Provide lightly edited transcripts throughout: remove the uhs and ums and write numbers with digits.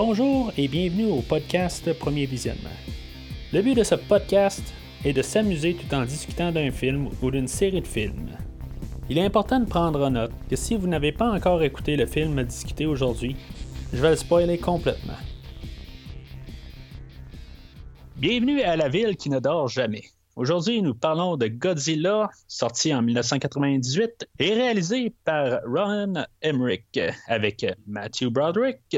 Bonjour et bienvenue au podcast Premier Visionnement. Le but de ce podcast est de s'amuser tout en discutant d'un film ou d'une série de films. Il est important de prendre en note que si vous n'avez pas encore écouté le film à discuter aujourd'hui, je vais le spoiler complètement. Bienvenue à La Ville qui ne dort jamais. Aujourd'hui, nous parlons de Godzilla, sorti en 1998 et réalisé par Ron Emmerich, avec Matthew Broderick,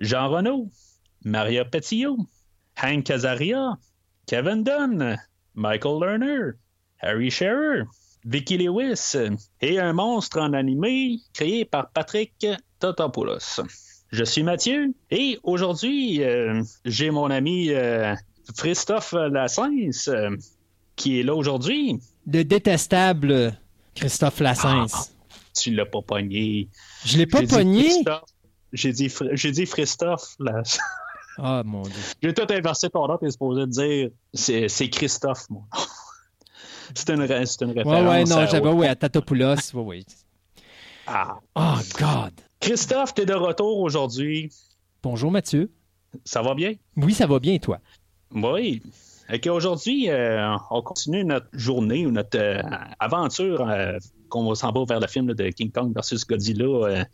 Jean-Renaud, Maria Pitillo, Hank Azaria, Kevin Dunn, Michael Lerner, Harry Shearer, Vicki Lewis et un monstre en animé créé par Patrick Totopoulos. Je suis Mathieu et aujourd'hui, j'ai mon ami Christophe Lassens qui est là aujourd'hui. Le détestable Christophe Lassens. Ah, tu l'as pas pogné. Je l'ai pas pogné? J'ai dit Christophe Lassens. Ah, mon Dieu. J'ai tout inversé ton nom, t'es supposé dire c'est Christophe, mon nom. C'est une référence. Ouais, non, j'avais, à Tatopoulos. Ouais. Ah. Oh, God. Christophe, t'es de retour aujourd'hui. Bonjour, Mathieu. Ça va bien? Oui, ça va bien, et toi? Oui. Okay, aujourd'hui, on continue notre journée ou notre aventure qu'on s'en va vers le film là, de King Kong versus Godzilla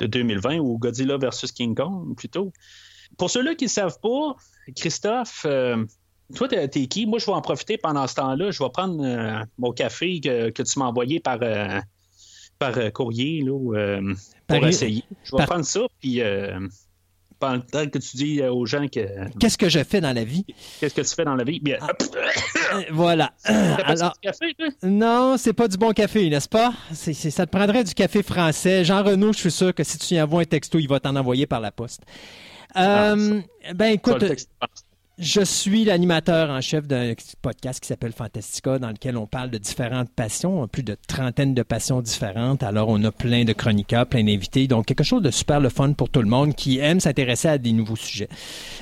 de 2020, ou Godzilla versus King Kong, plutôt. Pour ceux-là qui ne savent pas, Christophe... Toi, t'es qui? Moi, je vais en profiter pendant ce temps-là. Je vais prendre mon café que tu m'as envoyé par courrier là, pour essayer. Je vais prendre ça, puis pendant le temps que tu dis aux gens que... Qu'est-ce que je fais dans la vie? Qu'est-ce que tu fais dans la vie? Bien, voilà. Alors, du café, toi? Non, c'est pas du bon café, n'est-ce pas? Ça te prendrait du café français. Jean-Renaud, je suis sûr que si tu lui envoies un texto, il va t'en envoyer par la poste. Ben, écoute... Je suis l'animateur en chef d'un podcast qui s'appelle Fantastica, dans lequel on parle de différentes passions, plus de trentaine de passions différentes. Alors, on a plein de chroniqueurs, plein d'invités. Donc, quelque chose de super le fun pour tout le monde qui aime s'intéresser à des nouveaux sujets.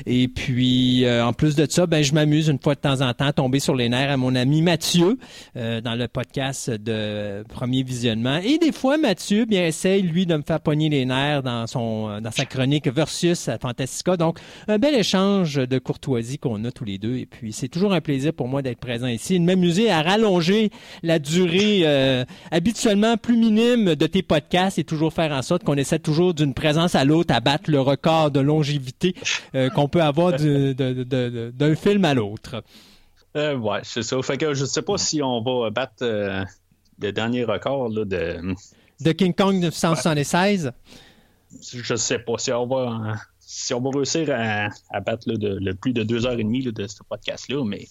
Et puis, en plus de ça, ben, je m'amuse une fois de temps en temps à tomber sur les nerfs à mon ami Mathieu dans le podcast de Premier Visionnement. Et des fois, Mathieu essaye, lui, de me faire pogner les nerfs dans sa chronique versus à Fantastica. Donc, un bel échange de courtoisie qu'on a tous les deux, et puis c'est toujours un plaisir pour moi d'être présent ici, de m'amuser à rallonger la durée habituellement plus minime de tes podcasts et toujours faire en sorte qu'on essaie toujours d'une présence à l'autre à battre le record de longévité qu'on peut avoir d'un film à l'autre. Ouais, c'est ça. Fait que je sais pas si on va battre le dernier record là, de King Kong 1976. Je sais pas si on va... Si on va réussir à battre là, le plus de 2h30 là, de ce podcast-là, mais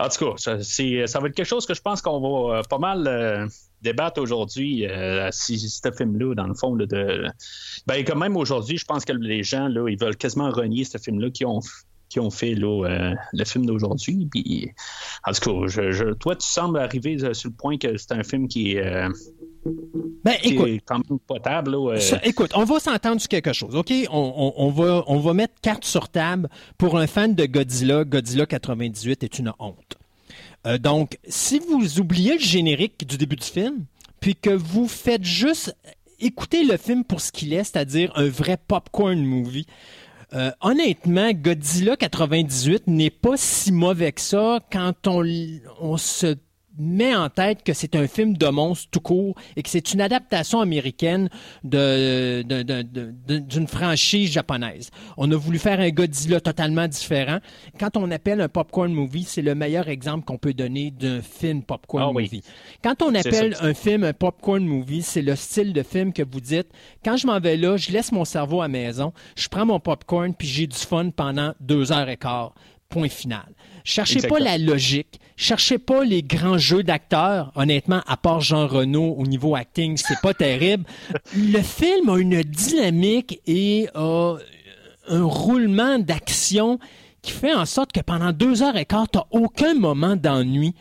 en tout cas, ça va être quelque chose que je pense qu'on va pas mal débattre aujourd'hui, si ce film-là, dans le fond, là, ben quand même aujourd'hui, je pense que les gens, là, ils veulent quasiment renier ce film-là qui ont fait là, le film d'aujourd'hui. Puis, en tout cas, toi, tu sembles arriver sur le point que c'est un film qui est... Ben, écoute, quand même potable, là, écoute, on va s'entendre sur quelque chose, OK? On va mettre carte sur table. Pour un fan de Godzilla, Godzilla 98 est une honte. Donc, si vous oubliez le générique du début du film, puis que vous faites juste écouter le film pour ce qu'il est, c'est-à-dire un vrai popcorn movie, honnêtement, Godzilla 98 n'est pas si mauvais que ça quand on se... met en tête que c'est un film de monstre tout court et que c'est une adaptation américaine d'une franchise japonaise. On a voulu faire un Godzilla totalement différent. Quand on appelle un popcorn movie, c'est le meilleur exemple qu'on peut donner d'un film popcorn movie. Quand on appelle un film un popcorn movie, c'est le style de film que vous dites « Quand je m'en vais là, je laisse mon cerveau à la maison, je prends mon popcorn puis j'ai du fun pendant 2h15. » Point final. Cherchez pas la logique. Cherchez pas les grands jeux d'acteurs. Honnêtement, à part Jean-Renaud, au niveau acting, c'est pas terrible. Le film a une dynamique et a un roulement d'action qui fait en sorte que pendant 2h15, t'as aucun moment d'ennui.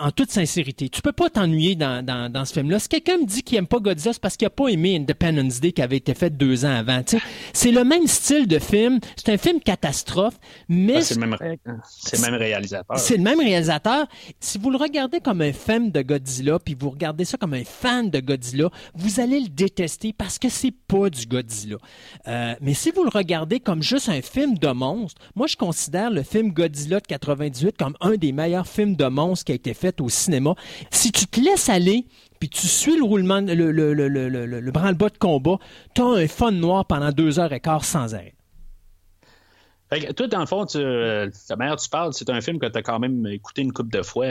en toute sincérité. Tu peux pas t'ennuyer dans ce film-là. Si quelqu'un me dit qu'il aime pas Godzilla, c'est parce qu'il a pas aimé Independence Day qui avait été fait 2 ans avant. T'sais, c'est le même style de film. C'est un film catastrophe, mais... C'est le même réalisateur. Si vous le regardez comme un fan de Godzilla, puis vous regardez ça comme un fan de Godzilla, vous allez le détester parce que c'est pas du Godzilla. Mais si vous le regardez comme juste un film de monstre, moi je considère le film Godzilla de 98 comme un des meilleurs films de monstre qui a été fait au cinéma. Si tu te laisses aller, puis tu suis le roulement, le branle-bas de combat, t'as un fun noir pendant 2h15 sans arrêt. Fait que toi, dans le fond, la manière dont tu parles, c'est un film que tu as quand même écouté une couple de fois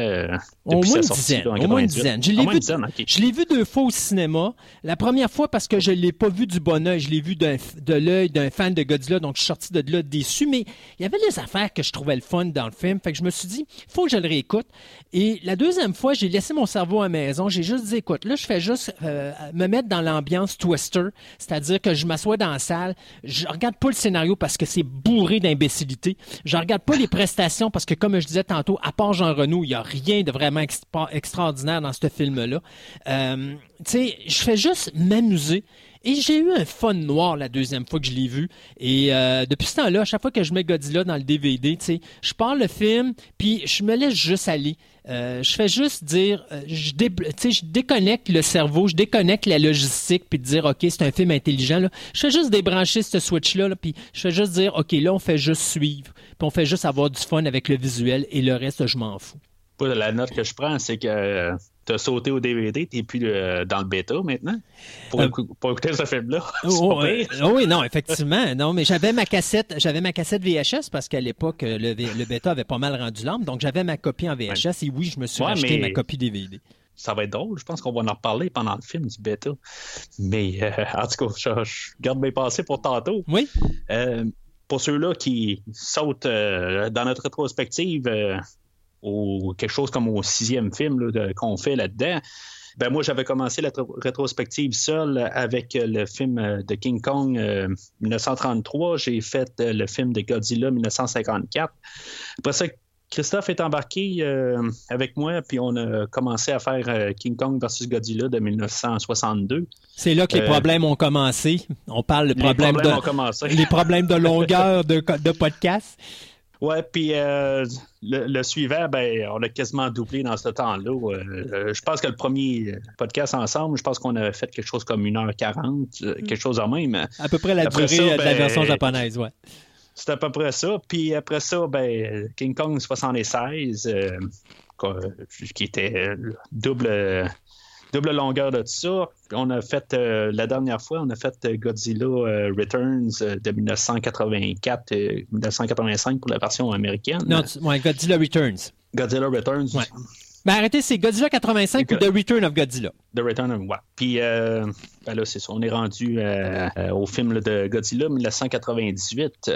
depuis sa sortie. Au moins une dizaine. Je l'ai vu 2 fois au cinéma. La première fois, parce que je ne l'ai pas vu du bon œil, je l'ai vu de l'œil d'un fan de Godzilla, donc je suis sorti de là déçu. Mais il y avait des affaires que je trouvais le fun dans le film. Fait que je me suis dit, il faut que je le réécoute. Et la deuxième fois, j'ai laissé mon cerveau à la maison. J'ai juste dit, écoute, là, je fais juste me mettre dans l'ambiance Twister, c'est-à-dire que je m'assois dans la salle. Je regarde pas le scénario parce que c'est bourré d'imbécilité. Je regarde pas les prestations parce que, comme je disais tantôt, à part Jean-Renaud, il n'y a rien de vraiment extraordinaire dans ce film-là. Tu sais, je fais juste m'amuser. Et j'ai eu un fun noir la deuxième fois que je l'ai vu. Et depuis ce temps-là, à chaque fois que je mets Godzilla dans le DVD, tu sais, je pars le film, puis je me laisse juste aller. Je fais juste dire, je déconnecte le cerveau, je déconnecte la logistique, puis de dire, OK, c'est un film intelligent. Là. Je fais juste débrancher ce switch-là, là, puis je fais juste dire, OK, là, on fait juste suivre, puis on fait juste avoir du fun avec le visuel, et le reste, je m'en fous. La note que je prends, c'est que t'as sauté au DVD, t'es plus dans le bêta maintenant pour écouter ce film-là. Oui, non, effectivement. Non, mais j'avais ma cassette VHS parce qu'à l'époque, le bêta avait pas mal rendu l'âme, donc j'avais ma copie en VHS et oui, je me suis acheté ma copie DVD. Ça va être drôle, je pense qu'on va en reparler pendant le film du bêta. Mais en tout cas, je garde mes pensées pour tantôt. Oui. Pour ceux-là qui sautent dans notre rétrospective... ou quelque chose comme au 6e film là, qu'on fait là-dedans. Ben moi, j'avais commencé la rétrospective seule avec le film de King Kong 1933. J'ai fait le film de Godzilla 1954. Après ça, Christophe est embarqué avec moi, puis on a commencé à faire King Kong versus Godzilla de 1962. C'est là que les problèmes ont commencé. On parle de les problèmes de longueur de podcast. Ouais, puis le suivant, ben, on a quasiment doublé dans ce temps-là. Je pense que le premier podcast ensemble, je pense qu'on avait fait quelque chose comme 1h40, quelque chose en même. À peu près la après durée de la version japonaise, ouais. C'est à peu près ça. Puis après ça, ben, King Kong 76, qui était double longueur de tout ça. On a fait, la dernière fois, on a fait Godzilla Returns de 1984 et 1985 pour la version américaine. Non, Godzilla Returns. Godzilla Returns. Ouais. Ben arrêtez, c'est Godzilla 85 ou The Return of Godzilla. The Return of what? Puis ben là, c'est ça. On est rendu au film là, de Godzilla 1998.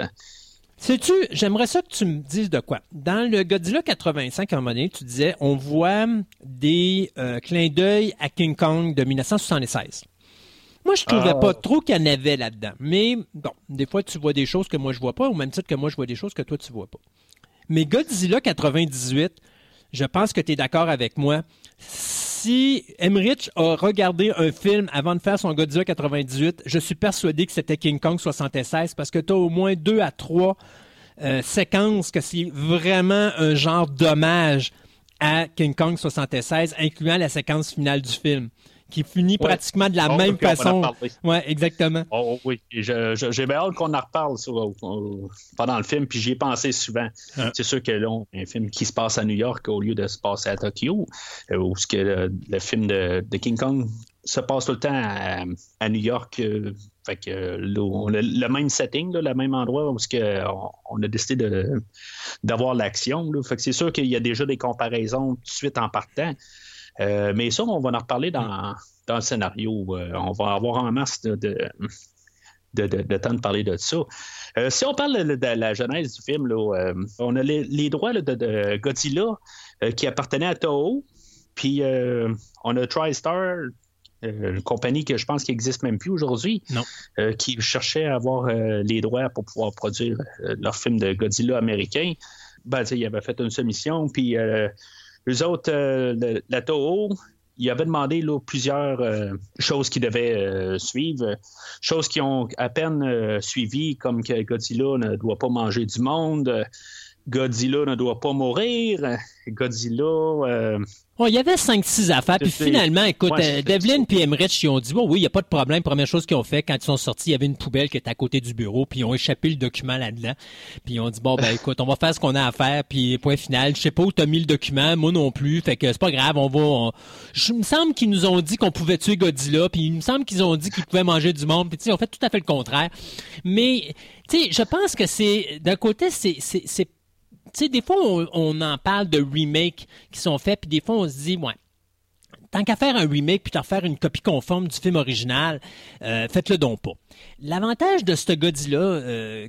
Sais-tu, j'aimerais ça que tu me dises de quoi. Dans le Godzilla 85, à un moment donné, tu disais, on voit des clins d'œil à King Kong de 1976. Moi, je trouvais pas trop qu'il y en avait là-dedans. Mais bon, des fois, tu vois des choses que moi, je vois pas, au même titre que moi, je vois des choses que toi, tu vois pas. Mais Godzilla 98, je pense que tu es d'accord avec moi. Si Emmerich a regardé un film avant de faire son Godzilla 98, je suis persuadé que c'était King Kong 76 parce que tu as au moins 2 à 3 séquences que c'est vraiment un genre d'hommage à King Kong 76, incluant la séquence finale du film, qui finit pratiquement de la même façon. Oui, exactement. Oh, oui, j'ai bien hâte qu'on en reparle ça, pendant le film, puis j'y ai pensé souvent. Ah. C'est sûr que là, on a un film qui se passe à New York au lieu de se passer à Tokyo, où ce que le film de King Kong se passe tout le temps à New York. Fait que là, on a le même setting, là, le même endroit où on a décidé d'avoir l'action. Là. Fait que c'est sûr qu'il y a déjà des comparaisons tout de suite en partant. Mais ça, on va en reparler dans le scénario. On va avoir en masse de temps de parler de ça. Si on parle de la genèse du film, là, on a les droits là, de Godzilla qui appartenaient à Toho. Puis on a TriStar, une compagnie que je pense qui n'existe même plus aujourd'hui, qui cherchait à avoir les droits pour pouvoir produire leur film de Godzilla américain. Ben, il avait fait une soumission, puis... Eux autres, la Toho, ils avaient demandé là, plusieurs choses qu'ils devaient suivre, choses qu'ils ont à peine suivies, comme que Godzilla ne doit pas manger du monde, Godzilla ne doit pas mourir, Godzilla... Oh, il y avait 5-6 affaires, puis finalement, écoute, ouais, Devlin et Emmerich, ils ont dit, oh, oui, il n'y a pas de problème. Première chose qu'ils ont fait, quand ils sont sortis, il y avait une poubelle qui était à côté du bureau, puis ils ont échappé le document là-dedans. Puis ils ont dit, bon, ben écoute, on va faire ce qu'on a à faire, puis point final, je sais pas où t'as mis le document, moi non plus, fait que c'est pas grave, on va... Il me semble qu'ils nous ont dit qu'on pouvait tuer Godzilla, puis il me semble qu'ils ont dit qu'ils pouvaient manger du monde, puis tu sais, ils ont fait tout à fait le contraire. Mais, tu sais, je pense que c'est... D'un côté, c'est tu sais, des fois, on en parle de remakes qui sont faits, puis des fois, on se dit, ouais, tant qu'à faire un remake puis t'en faire une copie conforme du film original, faites-le donc pas. L'avantage de ce Godzilla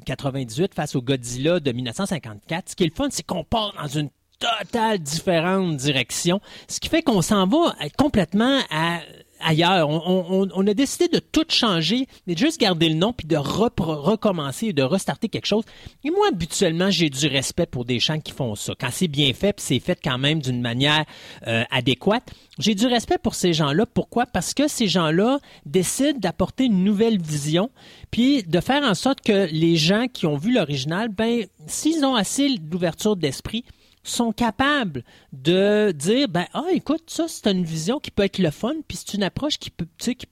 98 face au Godzilla de 1954, ce qui est le fun, c'est qu'on part dans une totale différente direction, ce qui fait qu'on s'en va complètement à... ailleurs. On a décidé de tout changer, de juste garder le nom puis de recommencer et de restarter quelque chose. Et moi, habituellement, j'ai du respect pour des gens qui font ça. Quand c'est bien fait puis c'est fait quand même d'une manière adéquate, j'ai du respect pour ces gens-là. Pourquoi? Parce que ces gens-là décident d'apporter une nouvelle vision puis de faire en sorte que les gens qui ont vu l'original, ben, s'ils ont assez d'ouverture d'esprit, sont capables de dire ben ah écoute ça c'est une vision qui peut être le fun puis c'est une approche qui peut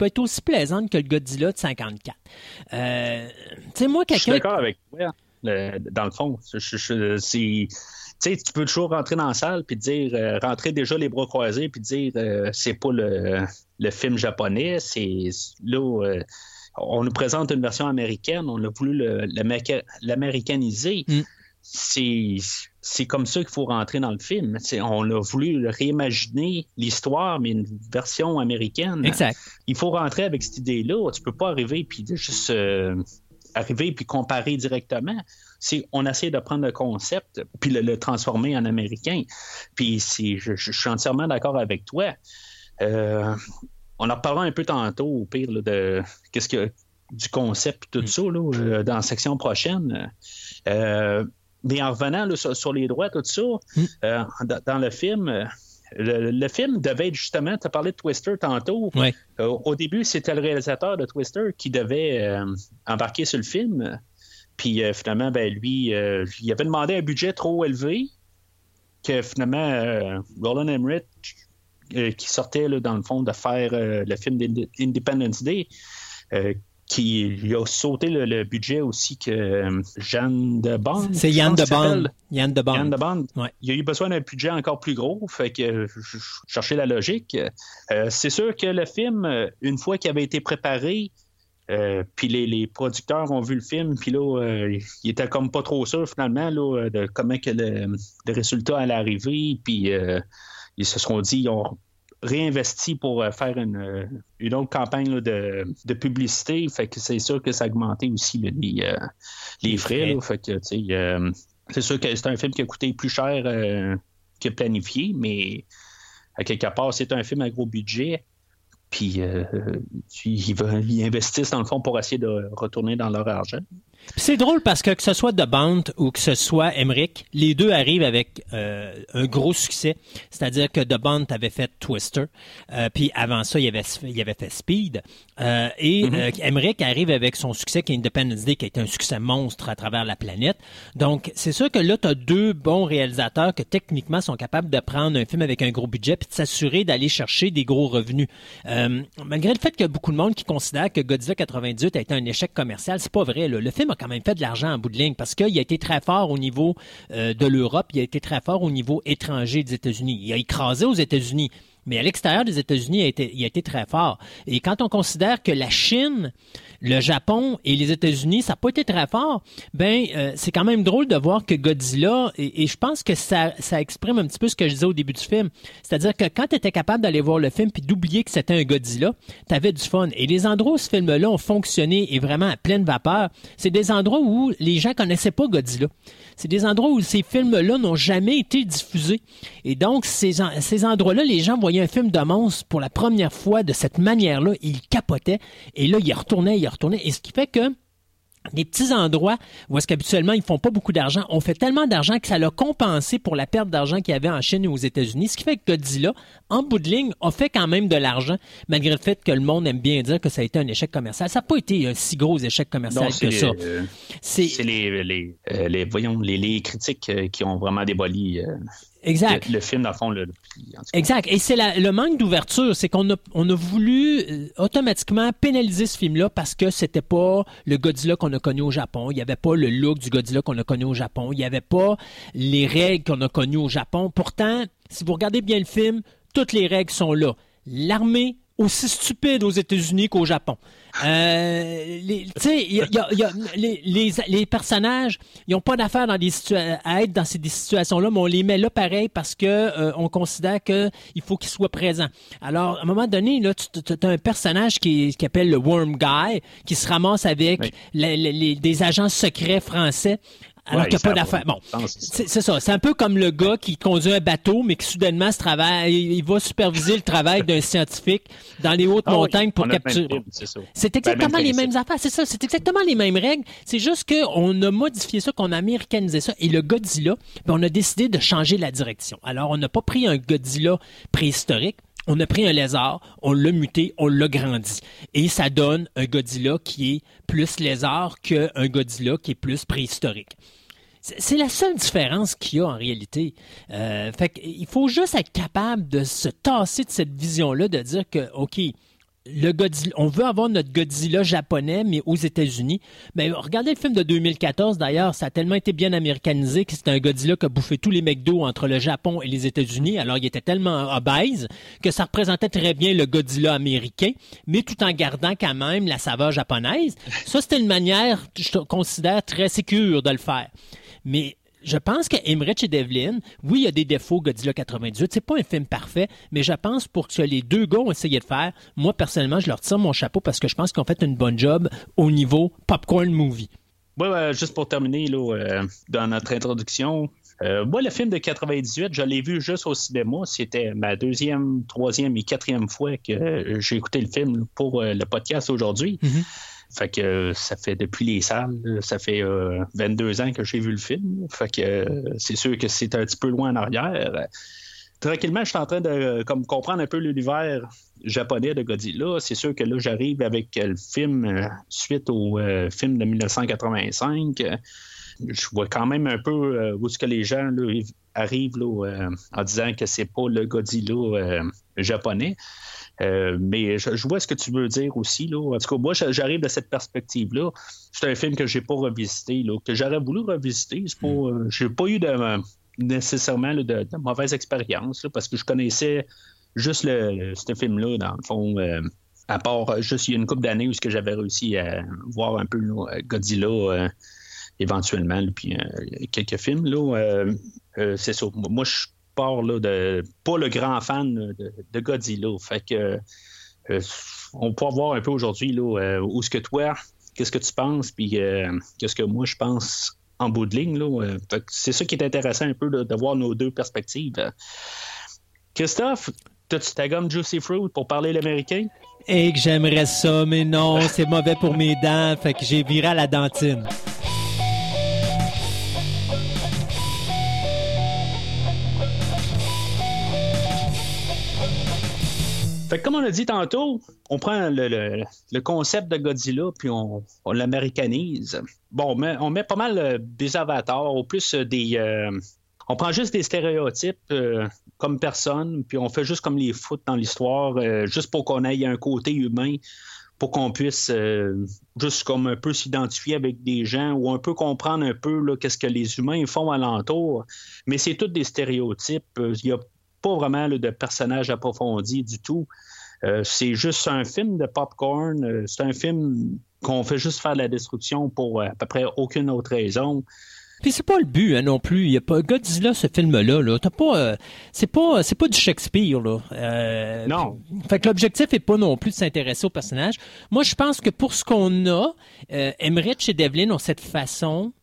être aussi plaisante que le Godzilla de 54. Tu sais moi quelqu'un je suis d'accord avec toi dans le fond c'est tu sais, tu peux toujours rentrer dans la salle puis dire, rentrer déjà les bras croisés puis dire, c'est pas le film japonais, c'est là, on nous présente une version américaine, on a voulu l'américaniser. C'est comme ça qu'il faut rentrer dans le film. C'est, on a voulu réimaginer l'histoire, mais une version américaine. Exact. Il faut rentrer avec cette idée-là. Tu peux pas arriver puis juste arriver puis comparer directement. On essaie de prendre le concept puis le transformer en américain. Puis je suis entièrement d'accord avec toi. On en reparlera un peu tantôt, au pire, là, de qu'est-ce que du concept et tout ça là, dans la section prochaine. Mais en revenant là, sur les droits, tout ça, dans le film, le film devait être justement, tu as parlé de Twister tantôt, ouais. Au début, c'était le réalisateur de Twister qui devait embarquer sur le film, puis finalement, ben, lui, il avait demandé un budget trop élevé, que finalement, Ron Emmerich, qui sortait là, dans le fond de faire le film d'Independence Day, qui a sauté le budget aussi que Jan de Bont. C'est Jan de Bont. Ouais. Il a eu besoin d'un budget encore plus gros, fait que je cherchais la logique. C'est sûr que le film, une fois qu'il avait été préparé, puis les producteurs ont vu le film, puis là, ils étaient comme pas trop sûrs finalement là, de comment que le résultat allait arriver, puis ils se sont dit, ils ont réinvesti pour faire une autre campagne là, de publicité. Fait que c'est sûr que ça a augmenté aussi là, les frais. Là, fait que, c'est sûr que c'est un film qui a coûté plus cher que planifié, mais à quelque part, c'est un film à gros budget. Puis ils investissent dans le fond pour essayer de retourner dans leur argent. Puis c'est drôle parce que ce soit de Bond ou que ce soit Emmerich, les deux arrivent avec un gros succès. C'est-à-dire que de Bond avait fait Twister, puis avant ça, il avait fait Speed. Emmerich arrive avec son succès qui est Independence Day, qui a été un succès monstre à travers la planète. Donc, c'est sûr que là, tu as deux bons réalisateurs qui techniquement sont capables de prendre un film avec un gros budget puis de s'assurer d'aller chercher des gros revenus. Malgré le fait qu'il y a beaucoup de monde qui considère que Godzilla 98 a été un échec commercial, c'est pas vrai, là. Le film a quand même fait de l'argent en bout de ligne parce qu'il a été très fort au niveau de l'Europe, il a été très fort au niveau étranger des États-Unis. Il a écrasé aux États-Unis, mais à l'extérieur des États-Unis, il a été très fort. Et quand on considère que la Chine, le Japon et les États-Unis, ça n'a pas été très fort, c'est quand même drôle de voir que Godzilla, et je pense que ça exprime un petit peu ce que je disais au début du film, c'est-à-dire que quand tu étais capable d'aller voir le film puis d'oublier que c'était un Godzilla, tu avais du fun. Et les endroits où ce film-là ont fonctionné et vraiment à pleine vapeur, c'est des endroits où les gens connaissaient pas Godzilla. C'est des endroits où ces films-là n'ont jamais été diffusés. Et donc, ces endroits-là, les gens voyaient un film de monstre pour la première fois de cette manière-là, il capotait, et là, il retournait, et ce qui fait que des petits endroits où est-ce qu'habituellement ils font pas beaucoup d'argent. On fait tellement d'argent que ça l'a compensé pour la perte d'argent qu'il y avait en Chine et aux États-Unis, ce qui fait que Godzilla, en bout de ligne, a fait quand même de l'argent, malgré le fait que le monde aime bien dire que ça a été un échec commercial. Ça n'a pas été un si gros échec commercial non, que ça. C'est les critiques qui ont vraiment démoli... Exact. Le film, dans le fond, exact. Et c'est le manque d'ouverture. C'est qu'on a voulu automatiquement pénaliser ce film-là parce que c'était pas le Godzilla qu'on a connu au Japon. Il n'y avait pas le look du Godzilla qu'on a connu au Japon. Il n'y avait pas les règles qu'on a connues au Japon. Pourtant, si vous regardez bien le film, toutes les règles sont là. L'armée, aussi stupide aux États-Unis qu'au Japon. Les personnages, ils n'ont pas d'affaire à être dans ces situations-là, mais on les met là pareil parce que on considère que il faut qu'ils soient présents. Alors, à un moment donné, là, tu as un personnage qui appelle le Worm Guy, qui se ramasse avec des agents secrets français. Alors qu'il n'y a pas d'affaires. Bon, c'est ça. C'est un peu comme le gars qui conduit un bateau, mais qui soudainement il va superviser le travail d'un scientifique dans les hautes montagnes pour capturer. C'est exactement les mêmes affaires. C'est ça. C'est exactement les mêmes règles. C'est juste qu'on a modifié ça, qu'on a américanisé ça. Et le Godzilla, on a décidé de changer la direction. Alors, on n'a pas pris un Godzilla préhistorique. On a pris un lézard, on l'a muté, on l'a grandi. Et ça donne un Godzilla qui est plus lézard qu'un Godzilla qui est plus préhistorique. C'est la seule différence qu'il y a en réalité. Fait qu'il faut juste être capable de se tasser de cette vision-là, de dire que, OK, le Godzilla, on veut avoir notre Godzilla japonais, mais aux États-Unis. Mais regardez le film de 2014, d'ailleurs, ça a tellement été bien américanisé que c'était un Godzilla qui a bouffé tous les McDo entre le Japon et les États-Unis. Alors, il était tellement obèse que ça représentait très bien le Godzilla américain, mais tout en gardant quand même la saveur japonaise. Ça, c'était une manière, je considère, très sécure de le faire. Mais je pense que Emmerich et Devlin, oui, il y a des défauts Godzilla 98, c'est pas un film parfait, mais je pense pour ce que les deux gars ont essayé de faire, moi, personnellement, je leur tire mon chapeau parce que je pense qu'ils ont fait une bonne job au niveau popcorn movie. Oui, ouais, juste pour terminer, là, dans notre introduction, moi, le film de 98, je l'ai vu juste au cinéma. C'était ma deuxième, troisième et quatrième fois que j'ai écouté le film pour le podcast aujourd'hui. Mm-hmm. Fait que ça fait depuis les salles, ça fait 22 ans que j'ai vu le film. Fait que c'est sûr que c'est un petit peu loin en arrière. Tranquillement, je suis en train de comprendre un peu l'univers japonais de Godzilla. C'est sûr que là, j'arrive avec le film suite au film de 1985. Je vois quand même un peu où ce que les gens là, arrivent là, en disant que c'est pas le Godzilla japonais. Mais je vois ce que tu veux dire aussi là. En tout cas, moi, j'arrive de cette perspective-là. C'est un film que j'ai pas revisité là, que j'aurais voulu revisiter. C'est pas, j'ai pas eu nécessairement là, de mauvaise expérience là, parce que je connaissais juste ce film-là dans le fond. À part juste il y a une couple d'années où ce que j'avais réussi à voir un peu là, Godzilla éventuellement, là, puis quelques films là. C'est ça. Moi, je part là, pas le grand fan de Godzilla. Fait que on peut voir un peu aujourd'hui là, où ce que toi, qu'est-ce que tu penses, puis qu'est-ce que moi je pense en bout de ligne. Là. Fait que c'est ça qui est intéressant un peu de voir nos deux perspectives. Christophe, t'as-tu ta gomme Juicy Fruit pour parler l'américain? Et que j'aimerais ça, mais non, c'est mauvais pour mes dents, fait que j'ai viré à la dentine. Fait que comme on a dit tantôt, on prend le concept de Godzilla puis on l'américanise. Bon, mais on met pas mal des avatars, ou plus des... on prend juste des stéréotypes comme personne, puis on fait juste comme les foutre dans l'histoire, juste pour qu'on aille un côté humain, pour qu'on puisse juste comme un peu s'identifier avec des gens ou un peu comprendre un peu là, qu'est-ce que les humains font alentour. Mais c'est tous des stéréotypes. Il y a pas vraiment là, de personnage approfondi du tout. C'est juste un film de popcorn. C'est un film qu'on fait juste faire de la destruction pour à peu près aucune autre raison. Puis c'est pas le but hein, non plus. Il y a pas Godzilla ce film-là. Là. T'as pas, c'est pas du Shakespeare là. Non. Fait que l'objectif est pas non plus de s'intéresser au personnage. Moi je pense que pour ce qu'on a, Emmerich et Devlin ont cette façon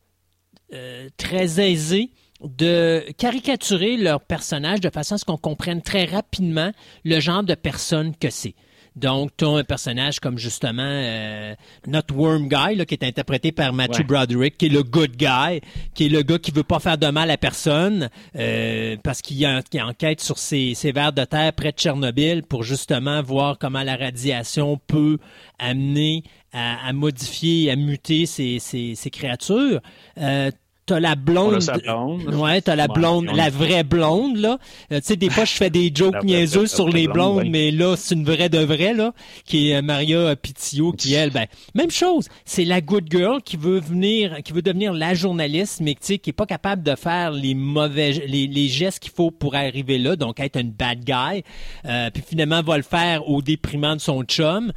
très aisée de caricaturer leur personnage de façon à ce qu'on comprenne très rapidement le genre de personne que c'est. Donc, tu as un personnage comme justement notre Worm Guy, là, qui est interprété par Matthew Broderick, qui est le good guy, qui est le gars qui veut pas faire de mal à personne parce qu'il enquête sur ses vers de terre près de Tchernobyl pour justement voir comment la radiation peut amener à modifier, à muter ces créatures. T'as la blonde. La vraie blonde, là. Tu sais, des fois, je fais des jokes niaiseux sur les blondes, mais là, c'est une vraie de vraie, là, qui est Maria Pitillo, qui, elle, ben, même chose. C'est la good girl qui veut devenir la journaliste, mais, tu sais, qui est pas capable de faire les mauvais, les gestes qu'il faut pour arriver là, donc être une bad guy. Puis finalement, va le faire au déprimant de son chum,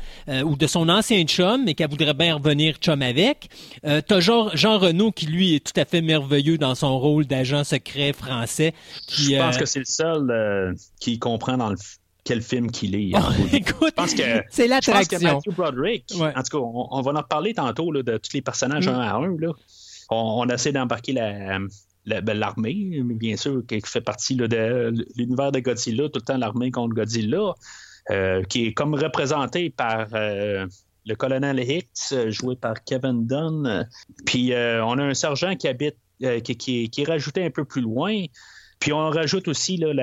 ou de son ancien chum, mais qu'elle voudrait bien revenir chum avec. T'as Jean-Renaud qui, lui, est tout à fait merveilleux dans son rôle d'agent secret français. Je pense que c'est le seul qui comprend dans quel film qu'il est. Écoute, c'est l'attraction. Je pense que Matthew Broderick, en tout cas, on va en reparler tantôt là, de tous les personnages un à un. Là. On essaie d'embarquer l'armée, bien sûr, qui fait partie là, de l'univers de Godzilla, tout le temps l'armée contre Godzilla, qui est comme représentée par... le colonel Hicks, joué par Kevin Dunn. Puis on a un sergent qui habite, qui est rajouté un peu plus loin. Puis on rajoute aussi là,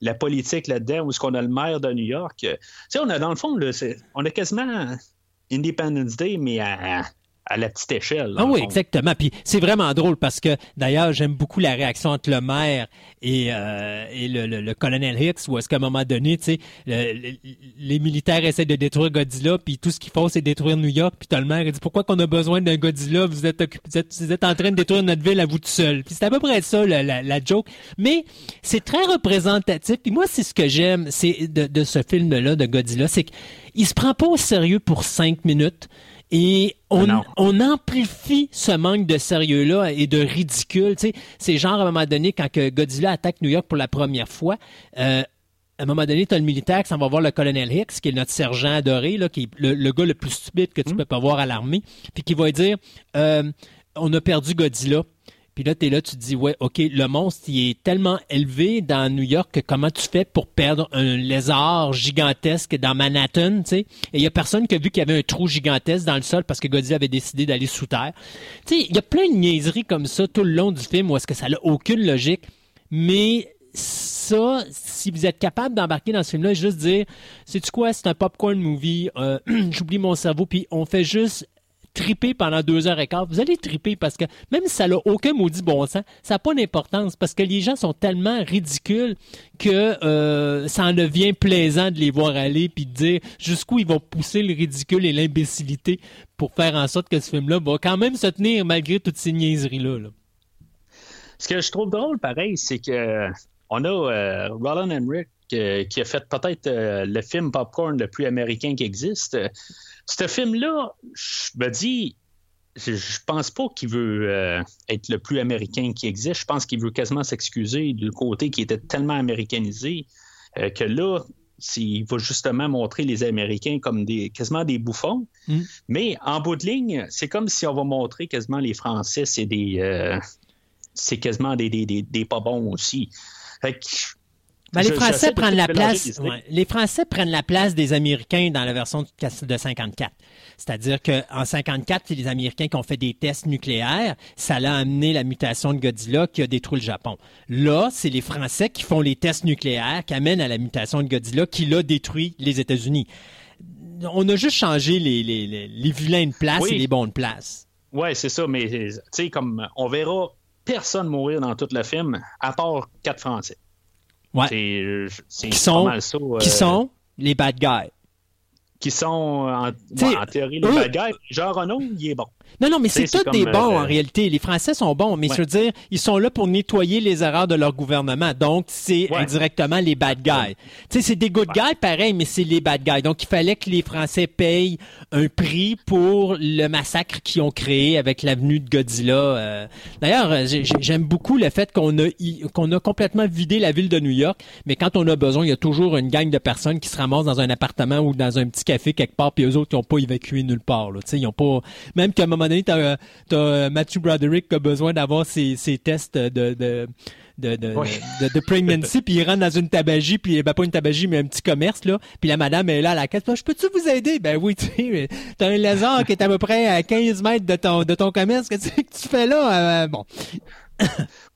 la politique là-dedans, où est-ce qu'on a le maire de New York. Tu sais, on a dans le fond, là, on a quasiment Independence Day, mais à la petite échelle. Ah oui, exactement. Puis c'est vraiment drôle parce que, d'ailleurs, j'aime beaucoup la réaction entre le maire et le colonel Hicks, où est-ce qu'à un moment donné, tu sais, les militaires essaient de détruire Godzilla, puis tout ce qu'ils font, c'est détruire New York, puis t'as le maire, il dit, pourquoi qu'on a besoin d'un Godzilla? Vous êtes en train de détruire notre ville à vous tout seul. Puis c'est à peu près ça, la joke. Mais c'est très représentatif. Puis moi, c'est ce que j'aime de ce film-là, de Godzilla, c'est qu'il se prend pas au sérieux pour 5 minutes. Et on amplifie ce manque de sérieux-là et de ridicule. Tu sais, c'est genre, à un moment donné, quand que Godzilla attaque New York pour la première fois, à un moment donné, t'as le militaire qui s'en va voir le colonel Hicks, qui est notre sergent adoré, là, qui est le gars le plus stupide que tu peux pas voir à l'armée, puis qui va lui dire on a perdu Godzilla. Puis là, t'es là, tu te dis, ouais, OK, le monstre, il est tellement élevé dans New York que comment tu fais pour perdre un lézard gigantesque dans Manhattan, tu sais? Et il y a personne qui a vu qu'il y avait un trou gigantesque dans le sol parce que Godzilla avait décidé d'aller sous terre. Tu sais, il y a plein de niaiseries comme ça tout le long du film où est-ce que ça n'a aucune logique, mais... Ça, si vous êtes capable d'embarquer dans ce film-là, juste dire, sais-tu quoi, c'est un popcorn movie, j'oublie mon cerveau, puis on fait juste... triper pendant 2h15, vous allez triper parce que même si ça n'a aucun maudit bon sens, ça n'a pas d'importance parce que les gens sont tellement ridicules que ça en devient plaisant de les voir aller puis de dire jusqu'où ils vont pousser le ridicule et l'imbécilité pour faire en sorte que ce film-là va quand même se tenir malgré toutes ces niaiseries-là. Là. Ce que je trouve drôle, pareil, c'est que on a Ron Emmerich qui a fait peut-être le film popcorn le plus américain qui existe. Ce film-là, je me dis, je pense pas qu'il veut être le plus américain qui existe. Je pense qu'il veut quasiment s'excuser du côté qui était tellement américanisé que là, il va justement montrer les Américains comme quasiment des bouffons. Mm. Mais en bout de ligne, c'est comme si on va montrer quasiment les Français, c'est quasiment des pas bons aussi. Fait que, ben, les Français prennent la place des Américains dans la version de 54. C'est-à-dire qu'en 54, c'est les Américains qui ont fait des tests nucléaires. Ça l'a amené la mutation de Godzilla qui a détruit le Japon. Là, c'est les Français qui font les tests nucléaires qui amènent à la mutation de Godzilla qui l'a détruit les États-Unis. On a juste changé les vilains de place et les bons de place. Oui, c'est ça. Mais tu sais, comme on verra personne mourir dans tout le film, à part 4 Français. Ouais. C'est qui sont, pas mal ça, qui sont les bad guys. Qui sont, en théorie, les bad guys. Jean-Renaud, il est bon. Non, mais c'est tous des bons, en réalité. Les Français sont bons, mais je veux dire, ils sont là pour nettoyer les erreurs de leur gouvernement. Donc, c'est indirectement les bad guys. Tu sais, c'est des good guys, pareil, mais c'est les bad guys. Donc, il fallait que les Français payent un prix pour le massacre qu'ils ont créé avec l'avenue de Godzilla. D'ailleurs, j'aime beaucoup le fait qu'on a complètement vidé la ville de New York, mais quand on a besoin, il y a toujours une gang de personnes qui se ramassent dans un appartement ou dans un petit café quelque part, puis eux autres, ils n'ont pas évacué nulle part. Tu sais, ils n'ont pas... Même qu'à un moment donné, t'as Matthew Broderick qui a besoin d'avoir ses tests de de pregnancy, puis il rentre dans une tabagie, puis ben pas une tabagie, mais un petit commerce, là, puis la madame est là à la caisse, « Je peux-tu vous aider? » Ben oui, tu sais, t'as un lézard qui est à peu près à 15 mètres de ton commerce, qu'est-ce que tu fais là? Bon.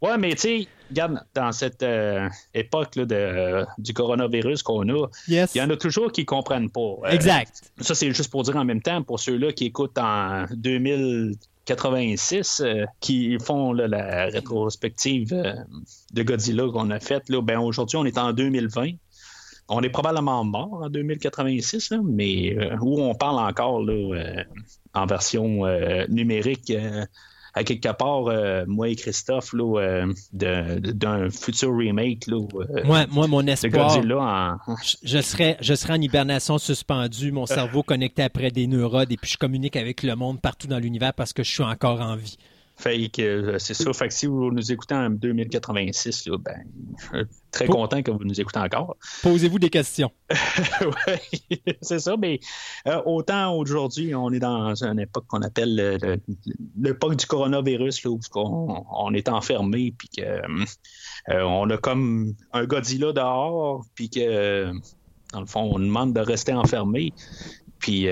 Ouais, mais tu sais, regarde, dans cette époque là, du coronavirus qu'on a, yes, il y en a toujours qui ne comprennent pas. Exact. Ça, c'est juste pour dire en même temps, pour ceux-là qui écoutent en 2086, qui font là, la rétrospective de Godzilla qu'on a faite, ben, aujourd'hui, on est en 2020. On est probablement mort en 2086, là, mais où on parle encore là, en version numérique. À quelque part, moi et Christophe, là, d'un futur remake. Là, moi, mon espoir, là, je serais en hibernation suspendue, mon cerveau connecté après des neurones, et puis je communique avec le monde partout dans l'univers parce que je suis encore en vie. Fait que c'est ça. Fait que si vous nous écoutez en 2086, là, ben, je suis très content que vous nous écoutez encore. Posez-vous des questions. Oui, c'est ça. Mais autant aujourd'hui, on est dans une époque qu'on appelle l'époque du coronavirus, là, où on est enfermé, puis qu'on a comme un Godzilla dehors, puis que, dans le fond, on demande de rester enfermé. Puis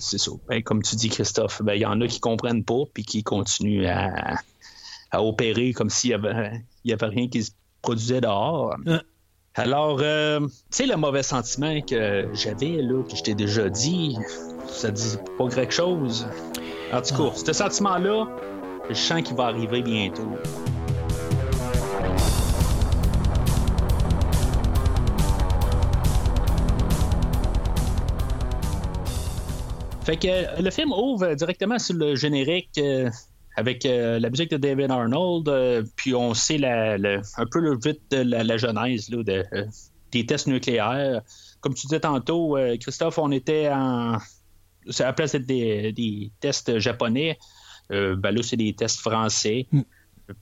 c'est ça. Ben, comme tu dis, Christophe, ben, il y en a qui ne comprennent pas puis qui continuent à opérer comme s'il n'y avait rien qui se produisait dehors. Alors, tu sais, le mauvais sentiment que j'avais, là, que je t'ai déjà dit, ça ne dit pas quelque chose. En tout cas, ce sentiment-là, je sens qu'il va arriver bientôt. Fait que le film ouvre directement sur le générique avec la musique de David Arnold, puis on sait un peu vite la genèse là, des tests nucléaires. Comme tu disais tantôt, Christophe, on était à la place des tests japonais. Ben là, c'est des tests français.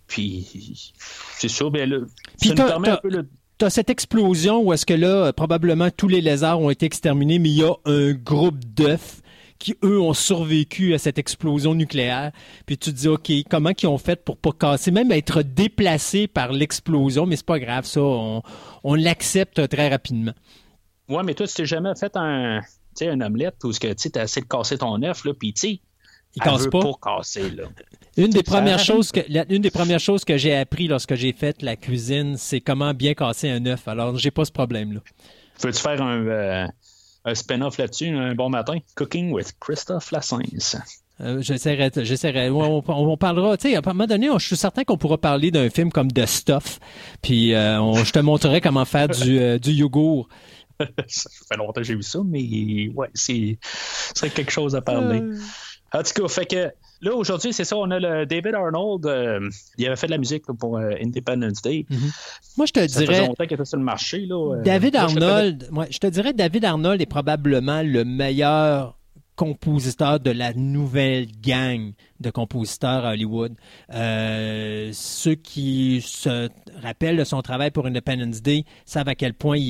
Puis c'est sûr, bien là, puis ça nous permet un peu... T'as cette explosion où est-ce que là, probablement tous les lézards ont été exterminés, mais il y a un groupe d'œufs qui, eux, ont survécu à cette explosion nucléaire. Puis tu te dis, OK, comment qu'ils ont fait pour pas casser, même être déplacés par l'explosion, mais c'est pas grave, ça, on l'accepte très rapidement. Ouais, mais toi, tu t'es jamais fait un omelette où tu as essayé de casser ton œuf, là, puis tu sais, il casse pas. Casser, là. Une des premières choses que j'ai appris lorsque j'ai fait la cuisine, c'est comment bien casser un œuf. Alors, j'ai pas ce problème-là. Veux-tu faire un spin-off là-dessus, un bon matin? Cooking with Christophe Lassens. J'essaierai. On parlera, tu sais, à un moment donné, je suis certain qu'on pourra parler d'un film comme The Stuff, puis je te montrerai comment faire du yogourt. Ça fait longtemps que j'ai vu ça, mais ouais, ce serait quelque chose à parler. En tout cas, fait que là, aujourd'hui, c'est ça, on a le David Arnold. Il avait fait de la musique là, pour Independence Day. Mm-hmm. Moi, je te dirais... Ça faisait longtemps qu'il était sur le marché. Là, David Arnold est probablement le meilleur compositeur de la nouvelle gang de compositeurs à Hollywood. Ceux qui se rappellent de son travail pour Independence Day savent à quel point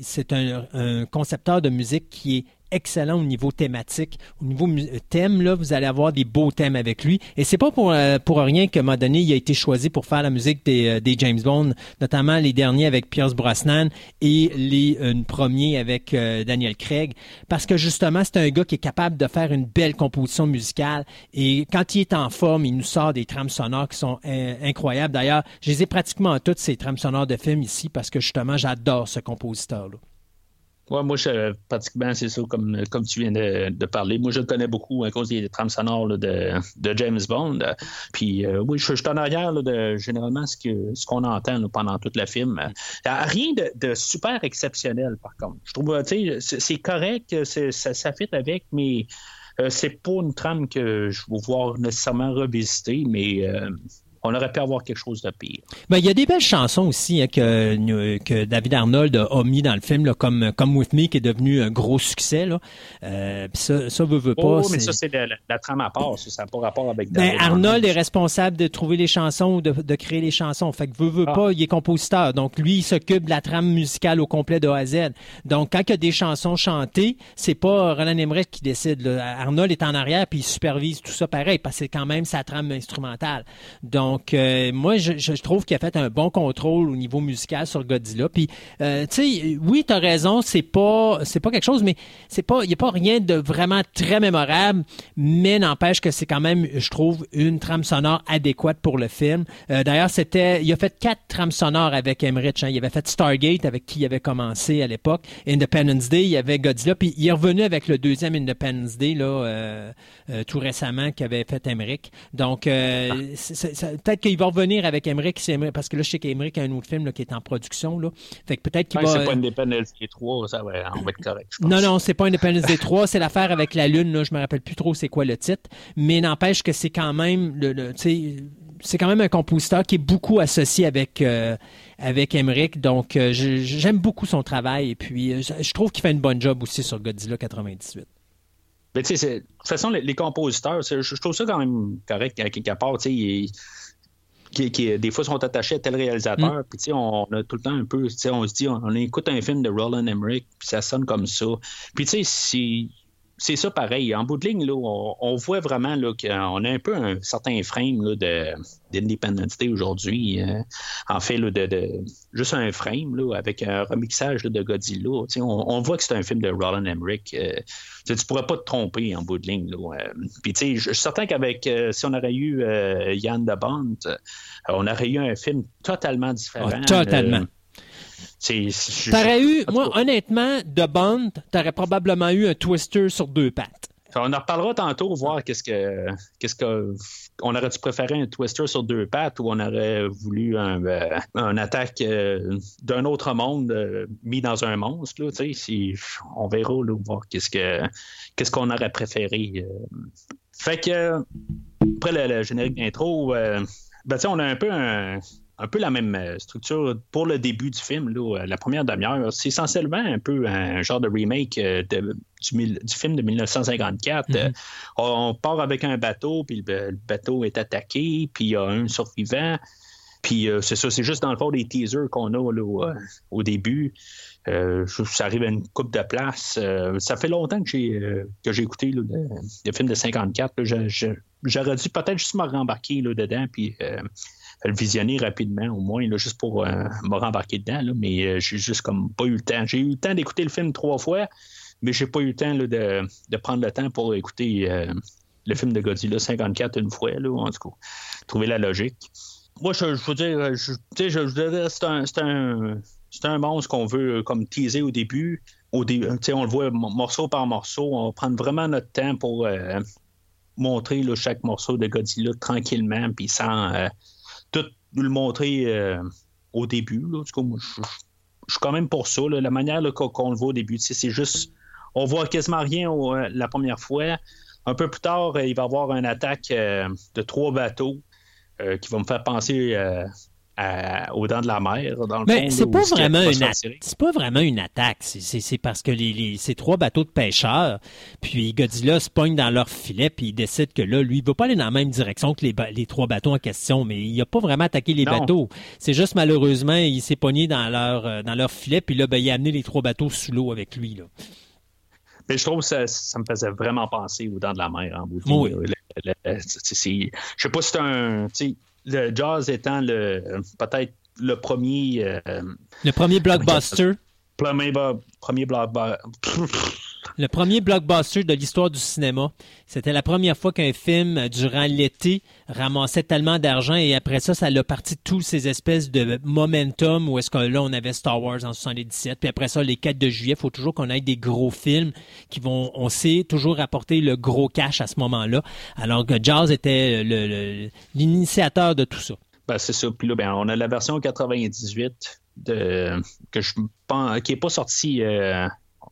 c'est un concepteur de musique qui est excellent au niveau thématique. Au niveau thème, là, vous allez avoir des beaux thèmes avec lui. Et c'est pas pour rien qu'à un moment donné, il a été choisi pour faire la musique des James Bond, notamment les derniers avec Pierce Brosnan et les premiers avec Daniel Craig. Parce que justement, c'est un gars qui est capable de faire une belle composition musicale. Et quand il est en forme, il nous sort des trames sonores qui sont incroyables. D'ailleurs, je les ai pratiquement toutes, ces trames sonores de films ici, parce que justement, j'adore ce compositeur-là. Ouais, moi, pratiquement, c'est ça, comme tu viens de parler. Moi, je le connais beaucoup à cause des trames sonores là, de James Bond. Puis, oui, je suis en arrière là, de généralement ce qu'on entend là, pendant tout le film. Rien de super exceptionnel, par contre. Je trouve, tu sais, c'est correct, ça fit avec, mais c'est pas une trame que je vais voir nécessairement revisiter, mais... on aurait pu avoir quelque chose de pire. Ben, il y a des belles chansons aussi hein, que David Arnold a mis dans le film, là, comme Come With Me, qui est devenu un gros succès. Là. Ça veut pas. Mais ça, c'est la trame à part. Ça n'a pas rapport avec David Arnold est responsable de trouver les chansons, de créer les chansons. Fait que veut pas, il est compositeur. Donc, lui, il s'occupe de la trame musicale au complet de A à Z. Donc, quand il y a des chansons chantées, c'est pas Ron Emmerich qui décide. Là. Arnold est en arrière puis il supervise tout ça pareil parce que c'est quand même sa trame instrumentale. Donc, Donc, moi, je trouve qu'il a fait un bon contrôle au niveau musical sur Godzilla. Puis, tu sais, oui, t'as raison, c'est pas quelque chose, mais c'est pas, il n'y a pas rien de vraiment très mémorable, mais n'empêche que c'est quand même, je trouve, une trame sonore adéquate pour le film. D'ailleurs, il a fait 4 trames sonores avec Emmerich. Hein. Il avait fait Stargate, avec qui il avait commencé à l'époque. Independence Day, il y avait Godzilla. Puis, il est revenu avec le deuxième Independence Day, là, tout récemment, qu'avait fait Emmerich. Donc, peut-être qu'il va revenir avec Emmerich, parce que là, je sais qu'Emmerich a un autre film là, qui est en production. Là. Fait que peut-être qu'il va... C'est pas Independence Day 3, ça va être correct, je pense. Non, c'est pas Independence Day 3, c'est l'affaire avec la Lune. Là, je me rappelle plus trop c'est quoi le titre. Mais n'empêche que c'est quand même... c'est quand même un compositeur qui est beaucoup associé avec Emmerich. Donc, j'aime beaucoup son travail. Et puis, je trouve qu'il fait une bonne job aussi sur Godzilla 98. Mais tu sais, de toute façon, les compositeurs, je trouve ça quand même correct à quelque part. Tu sais, qui des fois sont attachés à tel réalisateur. Puis tu sais, on a tout le temps un peu... Tu sais, on se dit, on écoute un film de Ron Emmerich, puis ça sonne comme ça. Puis tu sais, c'est ça pareil. En bout de ligne, là, on voit vraiment là, qu'on a un peu un certain frame là, d'Independence Day aujourd'hui. En fait, là, juste un frame là, avec un remixage là, de Godzilla. Tu sais, on voit que c'est un film de Ron Emmerich. Tu ne pourrais pas te tromper en bout de ligne. Là. Puis, tu sais, je suis certain qu'avec, si on aurait eu Jan de Bont, on aurait eu un film totalement différent. Oh, totalement. T'aurais eu, moi, honnêtement, de Bond, t'aurais probablement eu un Twister sur 2 pattes. On en reparlera tantôt, voir qu'est-ce que on aurait-tu préféré un Twister sur 2 pattes ou on aurait voulu un attaque d'un autre monde mis dans un monstre. Là, on verra, là, voir qu'est-ce qu'on aurait préféré. Fait que, après le générique d'intro, on a un peu la même structure pour le début du film, là, la première demi-heure. C'est essentiellement un peu un genre de remake du film de 1954. Mm-hmm. On part avec un bateau, puis le bateau est attaqué, puis il y a un survivant. Puis c'est ça, c'est juste dans le fond des teasers qu'on a là, au début. Ça arrive à une coupe de place. Ça fait longtemps que j'ai écouté là, le film de 54. Là, j'aurais dû peut-être juste me rembarquer là, dedans, puis... le visionner rapidement, au moins, là, juste pour me rembarquer dedans. Là, mais j'ai juste comme pas eu le temps. J'ai eu le temps d'écouter le film 3 fois, mais j'ai pas eu le temps là, de prendre le temps pour écouter le film de Godzilla 54 une fois. Là, en tout cas, trouver la logique. Moi, je veux dire, c'est un monstre qu'on veut comme teaser au début. On le voit morceau par morceau. On va prendre vraiment notre temps pour montrer là, chaque morceau de Godzilla tranquillement, puis sans... tout le montrer au début. Là. En tout cas, moi, je suis quand même pour ça. Là. La manière là, qu'on le voit au début, c'est juste... On voit quasiment rien la première fois. Un peu plus tard, il va y avoir une attaque de 3 bateaux qui va me faire penser aux Dents de la Mer. Dans le mais fond, c'est, là, pas vraiment c'est pas vraiment une attaque. C'est parce que ces 3 bateaux de pêcheurs, puis Godzilla se pogne dans leur filet, puis il décide que là, lui, il ne va pas aller dans la même direction que les 3 bateaux en question, mais il n'a pas vraiment attaqué les bateaux. C'est juste, malheureusement, il s'est pogné dans leur filet, puis là, ben, il a amené les 3 bateaux sous l'eau avec lui. Là. Mais je trouve que ça me faisait vraiment penser aux Dents de la Mer. En bout de oui. Je sais pas si c'est un... Le Jaws étant peut-être le premier... le premier blockbuster. Le premier blockbuster de l'histoire du cinéma. C'était la première fois qu'un film, durant l'été, ramassait tellement d'argent et après ça, ça l'a parti de tous ces espèces de momentum où est-ce que là, on avait Star Wars en 77, puis après ça, les 4 de juillet, il faut toujours qu'on ait des gros films qui vont, on sait, toujours apporter le gros cash à ce moment-là, alors que Jaws était l'initiateur de tout ça. Ben, c'est ça. Puis là, on a la version 98 que je pense, qui n'est pas sortie...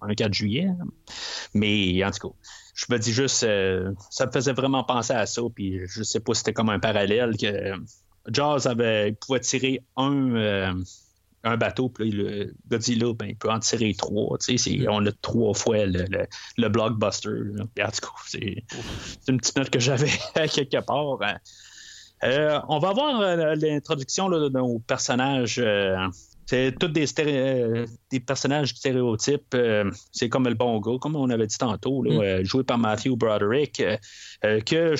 un 4 juillet, mais en tout cas, je me dis juste, ça me faisait vraiment penser à ça, puis je sais pas si c'était comme un parallèle, que Jaws pouvait tirer un bateau, puis le Godzilla, il peut en tirer 3, tu sais, on a 3 fois le blockbuster, là. Puis en tout cas, c'est une petite note que j'avais à quelque part. Hein. On va avoir l'introduction là, de nos personnages... C'est tous des personnages stéréotypes. C'est comme le bon gars, comme on avait dit tantôt, là, joué par Matthew Broderick, que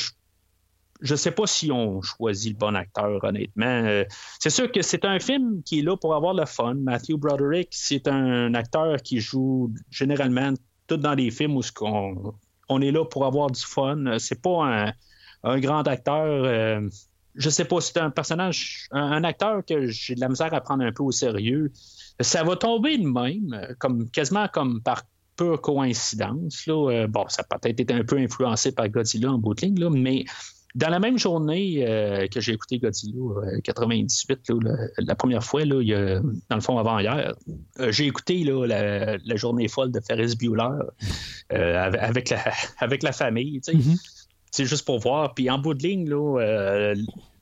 je ne sais pas si on choisit le bon acteur, honnêtement. C'est sûr que c'est un film qui est là pour avoir le fun. Matthew Broderick, c'est un acteur qui joue généralement tout dans des films où on est là pour avoir du fun. C'est pas un grand acteur. Je sais pas, c'est un personnage, un acteur que j'ai de la misère à prendre un peu au sérieux. Ça va tomber de même, quasiment comme par pure coïncidence. Là. Bon, ça a peut-être été un peu influencé par Godzilla en bout de ligne, là, mais dans la même journée que j'ai écouté Godzilla 98, là, la première fois, là, dans le fond avant hier, j'ai écouté là, la journée folle de Ferris Bueller avec la famille, tu sais. Mm-hmm. C'est juste pour voir. Puis en bout de ligne, là,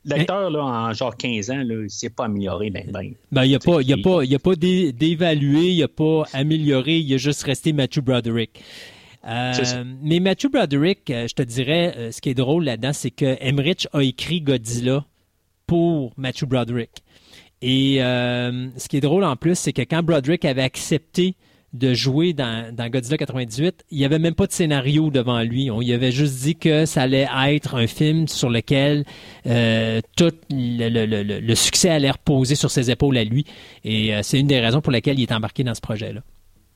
l'acteur, là, en genre 15 ans, là, il ne s'est pas amélioré. Il n'y a pas d'évalué, il n'y a pas amélioré, il a juste resté Matthew Broderick. Mais Matthew Broderick, je te dirais, ce qui est drôle là-dedans, c'est que Emmerich a écrit Godzilla pour Matthew Broderick. Et ce qui est drôle en plus, c'est que quand Broderick avait accepté de jouer dans Godzilla 98, il n'y avait même pas de scénario devant lui. On lui avait juste dit que ça allait être un film sur lequel tout le succès allait reposer sur ses épaules à lui. Et c'est une des raisons pour lesquelles il est embarqué dans ce projet-là.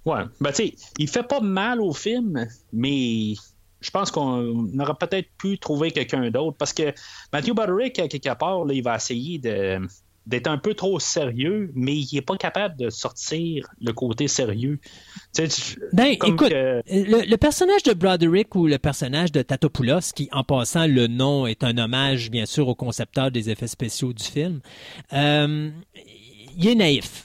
Ouais, ben tu sais, il fait pas mal au film, mais je pense qu'on aurait peut-être pu trouver quelqu'un d'autre parce que Matthew Broderick, à quelque part, là, il va essayer d'être un peu trop sérieux, mais il n'est pas capable de sortir le côté sérieux. Le personnage de Broderick ou le personnage de Tatopoulos, qui, en passant, le nom est un hommage, bien sûr, au concepteur des effets spéciaux du film, il est naïf.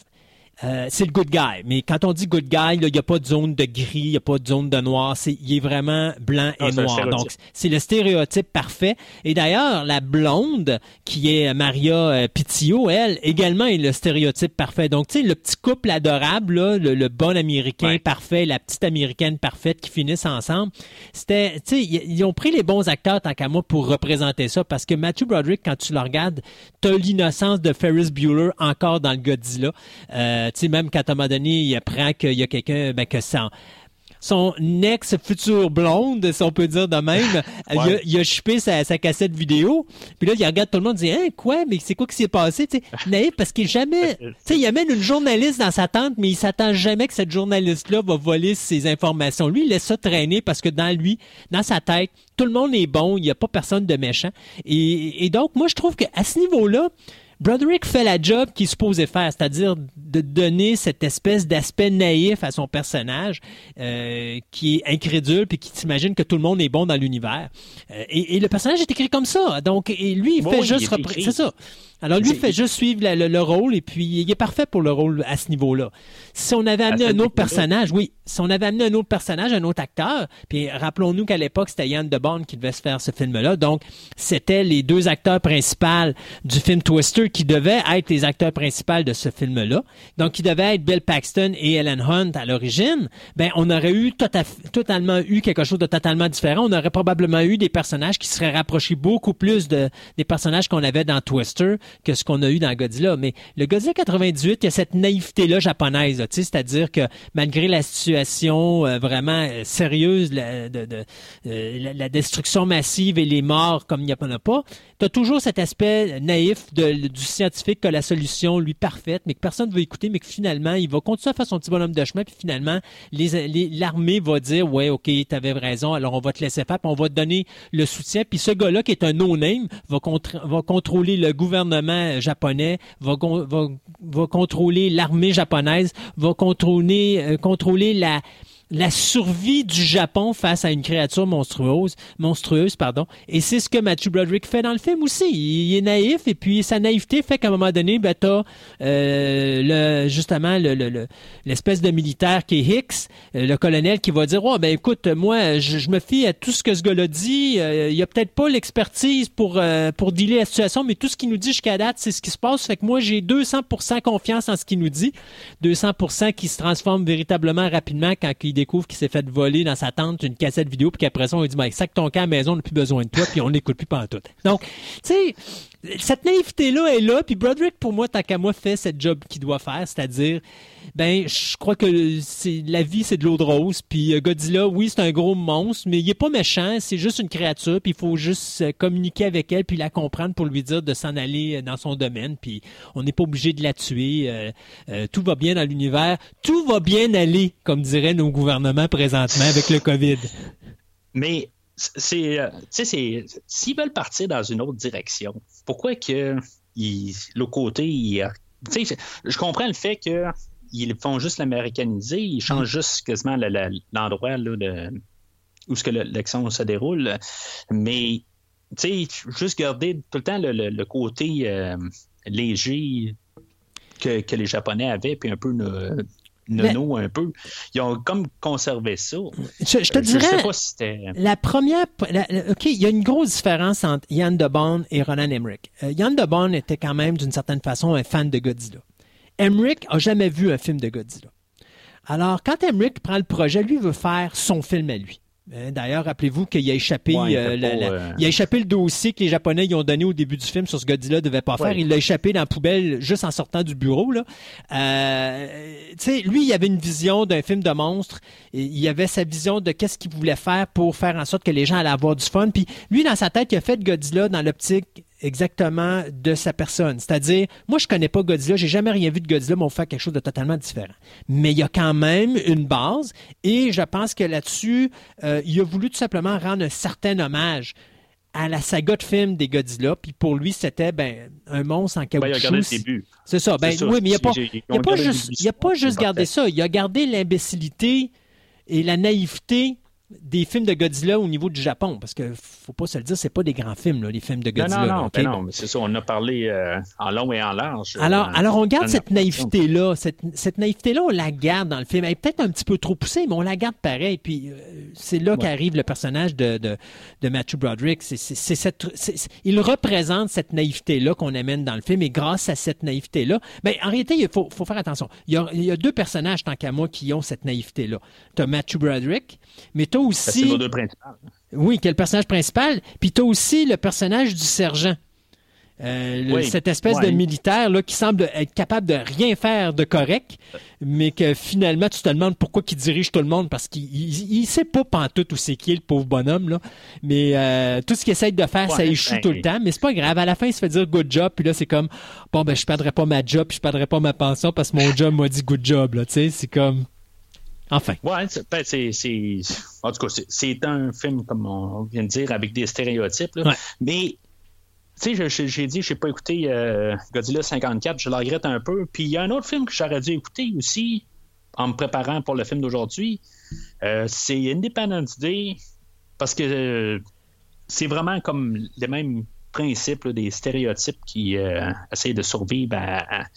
C'est le good guy. Mais quand on dit good guy, il n'y a pas de zone de gris, il n'y a pas de zone de noir. Il est vraiment blanc et noir. Donc, c'est le stéréotype parfait. Et d'ailleurs, la blonde, qui est Maria Pitillo, elle, également est le stéréotype parfait. Donc, tu sais, le petit couple adorable, là, le bon Américain parfait, la petite Américaine parfaite qui finissent ensemble. C'était, tu sais, ils ont pris les bons acteurs, tant qu'à moi, pour représenter ça. Parce que Matthew Broderick, quand tu le regardes, t'as l'innocence de Ferris Bueller encore dans le Godzilla. Tu sais, même quand à un moment donné, il apprend qu'il y a quelqu'un, que son ex-future blonde, si on peut dire de même, ouais. il a chipé sa cassette vidéo. Puis là, il regarde tout le monde et dit « Hein, quoi? Mais c'est quoi qui s'est passé? » Tu sais, naïf, parce qu'il jamais... Tu sais, il amène une journaliste dans sa tente, mais il s'attend jamais que cette journaliste-là va voler ses informations. Lui, il laisse ça traîner parce que dans sa tête, tout le monde est bon, il n'y a pas personne de méchant. Et donc, moi, je trouve qu'à ce niveau-là, Broderick fait la job qu'il supposait faire, c'est-à-dire de donner cette espèce d'aspect naïf à son personnage qui est incrédule puis qui t'imagine que tout le monde est bon dans l'univers. Et le personnage est écrit comme ça. Donc, et lui, il fait juste... C'est ça. Alors, lui, il fait juste suivre le rôle et puis il est parfait pour le rôle à ce niveau-là. Si on avait amené un autre acteur, puis rappelons-nous qu'à l'époque, c'était Jan de Bont qui devait se faire ce film-là. Donc, c'était les deux acteurs principaux du film Twister qui devaient être les acteurs principaux de ce film-là. Donc, qui devaient être Bill Paxton et Helen Hunt à l'origine. Ben, on aurait eu totalement quelque chose de totalement différent. On aurait probablement eu des personnages qui seraient rapprochés beaucoup plus des personnages qu'on avait dans Twister que ce qu'on a eu dans Godzilla. Mais le Godzilla 98, il y a cette naïveté-là japonaise, là, c'est-à-dire que malgré la situation vraiment sérieuse, la destruction massive et les morts comme il n'y en a pas, tu as toujours cet aspect naïf du scientifique qui a la solution, lui, parfaite, mais que personne ne veut écouter, mais que finalement, il va continuer à faire son petit bonhomme de chemin, puis finalement, l'armée va dire « Ouais, OK, tu avais raison, alors on va te laisser faire, puis on va te donner le soutien. » Puis ce gars-là, qui est un no-name, va contrôler le gouvernement japonais, va contrôler l'armée japonaise, va contrôler la survie du Japon face à une créature monstrueuse. Et c'est ce que Matthew Broderick fait dans le film aussi. Il est naïf et puis sa naïveté fait qu'à un moment donné, ben, t'as l'espèce de militaire qui est Hicks, le colonel qui va dire « Oh, ben écoute, moi, je me fie à tout ce que ce gars-là dit. Il n'y a peut-être pas l'expertise pour dealer la situation, mais tout ce qu'il nous dit jusqu'à date, c'est ce qui se passe. Fait que moi, j'ai 200% confiance en ce qu'il nous dit. 200% qui se transforme véritablement rapidement quand il découvre qu'il s'est fait voler dans sa tente une cassette vidéo, puis qu'après ça, on lui dit « Sac ton camp à la maison, on n'a plus besoin de toi, puis on n'écoute plus pendant tout. » Donc, tu sais, cette naïveté-là est là, puis Broderick, pour moi, tant qu'à moi, fait cette job qu'il doit faire, c'est-à-dire, ben, je crois que la vie, c'est de l'eau de rose, puis Godzilla, oui, c'est un gros monstre, mais il est pas méchant, c'est juste une créature, puis il faut juste communiquer avec elle, puis la comprendre pour lui dire de s'en aller dans son domaine, puis on n'est pas obligé de la tuer, tout va bien dans l'univers, tout va bien aller, comme diraient nos gouvernements présentement avec le COVID. Mais... s'ils veulent partir dans une autre direction, pourquoi que l'autre côté, je comprends le fait qu'ils font juste l'américaniser, ils changent juste quasiment l'endroit là, où ce que l'action se déroule, mais juste garder tout le temps le côté léger que les Japonais avaient, puis un peu un peu. Ils ont comme conservé ça. Je te dirais, je sais pas si c'était... il y a une grosse différence entre Jan de Bont et Ron Emmerich. Jan de Bont était quand même, d'une certaine façon, un fan de Godzilla. Emmerich n'a jamais vu un film de Godzilla. Alors, quand Emmerich prend le projet, lui veut faire son film à lui. D'ailleurs, rappelez-vous qu'il a échappé le dossier que les Japonais ils ont donné au début du film sur ce Godzilla ne devait pas faire. Il l'a échappé dans la poubelle juste en sortant du bureau. Là. Lui, il avait une vision d'un film de monstre. Il avait sa vision de qu'est-ce qu'il voulait faire pour faire en sorte que les gens allaient avoir du fun. Puis lui, dans sa tête, il a fait Godzilla dans l'optique exactement de sa personne. C'est-à-dire, moi, je connais pas Godzilla, j'ai jamais rien vu de Godzilla, mais on fait quelque chose de totalement différent. Mais il y a quand même une base, et je pense que là-dessus, il a voulu tout simplement rendre un certain hommage à la saga de films des Godzilla, puis pour lui, c'était un monstre en caoutchouc. Il a gardé le début. C'est ça. Oui, mais il n'a pas juste gardé ça. Il a gardé l'imbécilité et la naïveté des films de Godzilla au niveau du Japon, parce que faut pas se le dire, c'est pas des grands films, là, les films de Godzilla. Non, mais c'est ça, on a parlé en long et en large. Alors on garde cette naïveté-là. Cette naïveté-là, on la garde dans le film. Elle est peut-être un petit peu trop poussée, mais on la garde pareil. Puis c'est là qu'arrive le personnage de Matthew Broderick. Il représente cette naïveté-là qu'on amène dans le film, et grâce à cette naïveté-là, en réalité, il faut faire attention. Il y a deux personnages, tant qu'à moi, qui ont cette naïveté-là. Tu as Matthew Broderick, mais tu aussi... C'est le principal. Oui, qui est le personnage principal. Puis tu as aussi le personnage du sergent. Cette espèce de militaire là, qui semble être capable de rien faire de correct, mais que finalement, tu te demandes pourquoi il dirige tout le monde, parce qu'il ne sait pas pantoute où c'est qui est le pauvre bonhomme. Là. Mais tout ce qu'il essaie de faire, ça échoue tout le temps. Mais c'est pas grave. À la fin, il se fait dire « good job », puis là, c'est comme « bon, je ne perdrai pas ma job, puis je ne perdrai pas ma pension, parce que mon job m'a dit « good job ». Tu sais, c'est comme... Enfin. Ouais, en tout cas, c'est un film, comme on vient de dire, avec des stéréotypes. Là. Ouais. Mais, tu sais, j'ai dit, je n'ai pas écouté Godzilla 54, je le regrette un peu. Puis, il y a un autre film que j'aurais dû écouter aussi, en me préparant pour le film d'aujourd'hui. C'est Independence Day, parce que c'est vraiment comme les mêmes principes, là, des stéréotypes qui essayent de survivre à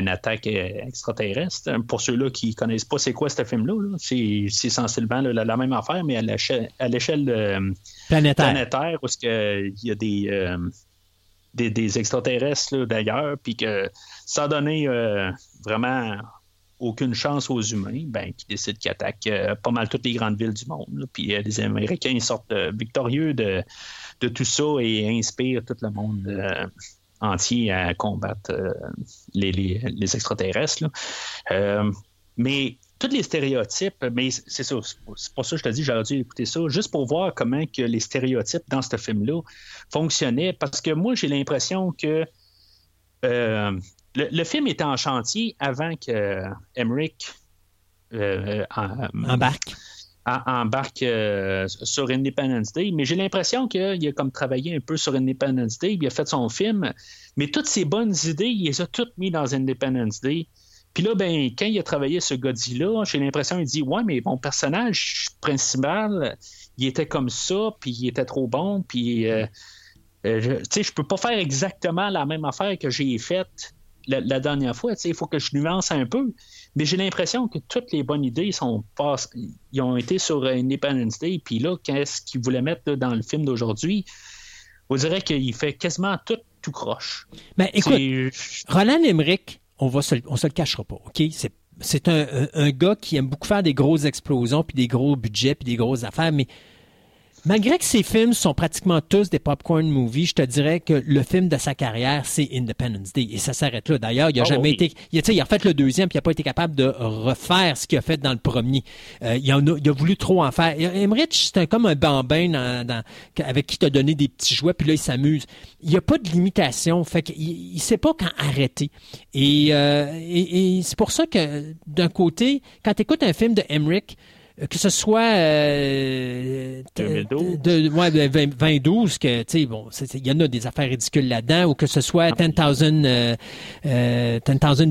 une attaque extraterrestre. Pour ceux-là qui ne connaissent pas c'est quoi ce film-là, là, c'est sensiblement la même affaire, mais à l'échelle planétaire, où il y a des extraterrestres là, d'ailleurs, puis que sans donner vraiment aucune chance aux humains, qui décident qu'ils attaquent pas mal toutes les grandes villes du monde. Puis les Américains ils sortent victorieux de tout ça et inspirent tout le monde entier à combattre les extraterrestres. Là. Mais tous les stéréotypes, mais c'est ça, c'est pour ça que je te dis, j'aurais dû écouter ça, juste pour voir comment que les stéréotypes dans ce film-là fonctionnaient, parce que moi, j'ai l'impression que le film était en chantier avant que Emmerich embarque sur Independence Day, mais j'ai l'impression qu'il a comme travaillé un peu sur Independence Day, puis il a fait son film, mais toutes ses bonnes idées, il les a toutes mises dans Independence Day. Puis là, quand il a travaillé sur Godzilla, j'ai l'impression qu'il dit « Ouais, mais mon personnage principal, il était comme ça, puis il était trop bon, puis je peux pas faire exactement la même affaire que j'ai faite la dernière fois, il faut que je nuance un peu. » Mais j'ai l'impression que toutes les bonnes idées ils ont été sur Independence Day, puis là, qu'est-ce qu'ils voulaient mettre là, dans le film d'aujourd'hui? On dirait qu'il fait quasiment tout croche. Écoute, Ron Emmerich, on se le cachera pas, OK? C'est un gars qui aime beaucoup faire des grosses explosions, puis des gros budgets, puis des grosses affaires, mais Malgré que ses films sont pratiquement tous des popcorn movies, je te dirais que le film de sa carrière, c'est Independence Day. Et ça s'arrête là. D'ailleurs, il a jamais été... Il a refait le deuxième, puis il n'a pas été capable de refaire ce qu'il a fait dans le premier. Il a voulu trop en faire. Emmerich, c'est comme un bambin avec qui t'as donné des petits jouets, puis là, il s'amuse. Il n'y a pas de limitation. Fait qu'il ne sait pas quand arrêter. Et c'est pour ça que, d'un côté, quand tu écoutes un film de Emmerich, que ce soit 2012, que tu sais, bon, il y en a des affaires ridicules là-dedans, ou que ce soit 10,000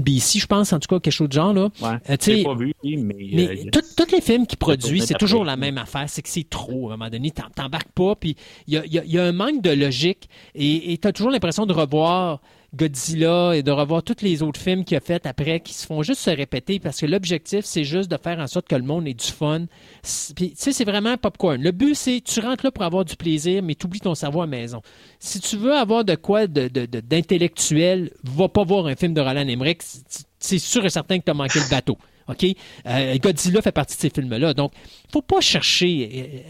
BC, je pense, en tout cas, quelque chose de genre là. Ouais, j'ai pas vu, mais tous les films qu'il produit, c'est toujours la même affaire, c'est que c'est trop. À un moment donné, t'embarques pas, puis il y a un manque de logique, et t'as toujours l'impression de revoir Godzilla et de revoir tous les autres films qu'il a fait après, qui se font juste se répéter, parce que l'objectif, c'est juste de faire en sorte que le monde ait du fun. Puis, tu sais, c'est vraiment popcorn. Le but, c'est tu rentres là pour avoir du plaisir, mais t'oublies ton cerveau à la maison. Si tu veux avoir de quoi d'intellectuel, va pas voir un film de Roland Emmerich. C'est sûr et certain que t'as manqué le bateau. OK? Godzilla fait partie de ces films-là. Donc, faut pas chercher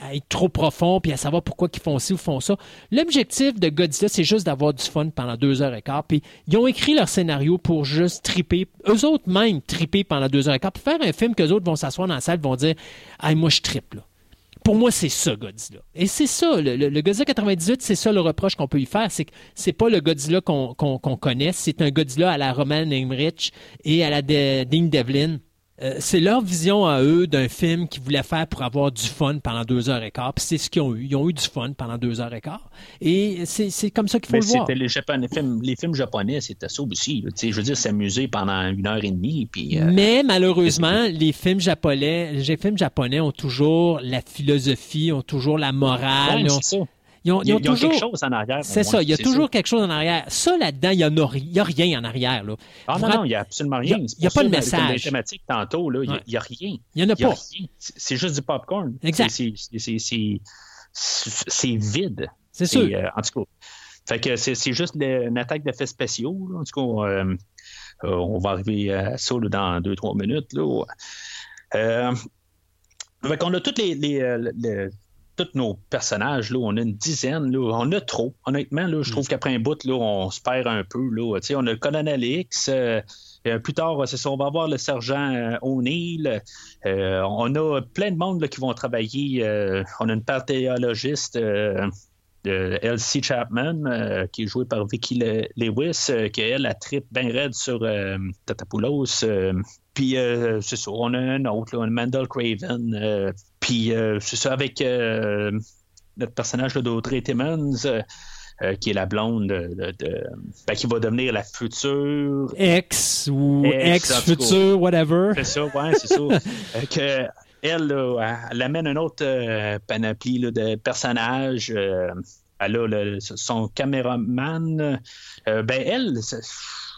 à être trop profond puis à savoir pourquoi ils font ci ou font ça. L'objectif de Godzilla, c'est juste d'avoir du fun pendant 2h15. Puis, ils ont écrit leur scénario pour juste triper. Eux autres même triper pendant 2h15. Pour faire un film qu'eux autres vont s'asseoir dans la salle et vont dire « Ah, moi, je tripe, là. » Pour moi, c'est ça, Godzilla. Et c'est ça, le Godzilla 98, c'est ça le reproche qu'on peut y faire, c'est que c'est pas le Godzilla qu'on connaît, c'est un Godzilla à la Roman Emmerich et à la Devlin. C'est leur vision à eux d'un film qu'ils voulaient faire pour avoir du fun pendant 2h15, puis c'est ce qu'ils ont eu. Ils ont eu du fun pendant 2h15, et c'est comme ça qu'il faut le voir. Les films japonais, c'était ça aussi. Je veux dire, s'amuser pendant 1h30. Puis, mais malheureusement, les films japonais ont toujours la philosophie, ont toujours la morale. Ouais, c'est ça. Ils ont toujours quelque chose en arrière. C'est ça, il y a toujours quelque chose en arrière. Ça, là-dedans, il n'y a rien en arrière. Là. Ah non, il n'y a absolument rien. Il n'y a pas de message. Comme les thématiques tantôt, il n'y a rien. Il n'y en a pas. C'est juste du popcorn. Exact. C'est vide. C'est sûr. En tout cas, fait que c'est juste une attaque d'effets spéciaux. Là. En tout cas, on va arriver à ça là, dans 2-3 minutes. Là. Fait qu'on a toutes les tous nos personnages, là, on a une dizaine, là, on a trop. Honnêtement, là, je trouve qu'après un bout, là, on se perd un peu. Là, on a le colonel X, plus tard, c'est ça, on va avoir le sergent O'Neill. On a plein de monde là, qui vont travailler. On a une parthéologiste, Elsie Chapman, qui est jouée par Vicki Lewis, qui, elle tripe bien raide sur Tatapoulos. Puis, c'est ça, on a un autre, là, Mandel Craven. Puis, c'est ça, avec notre personnage là, d'Audrey Timmons, qui est la blonde, qui va devenir la future... Ex-future, whatever. C'est ça, ouais, c'est ça. Elle amène un autre panoplie là, de personnages. Elle a son caméraman.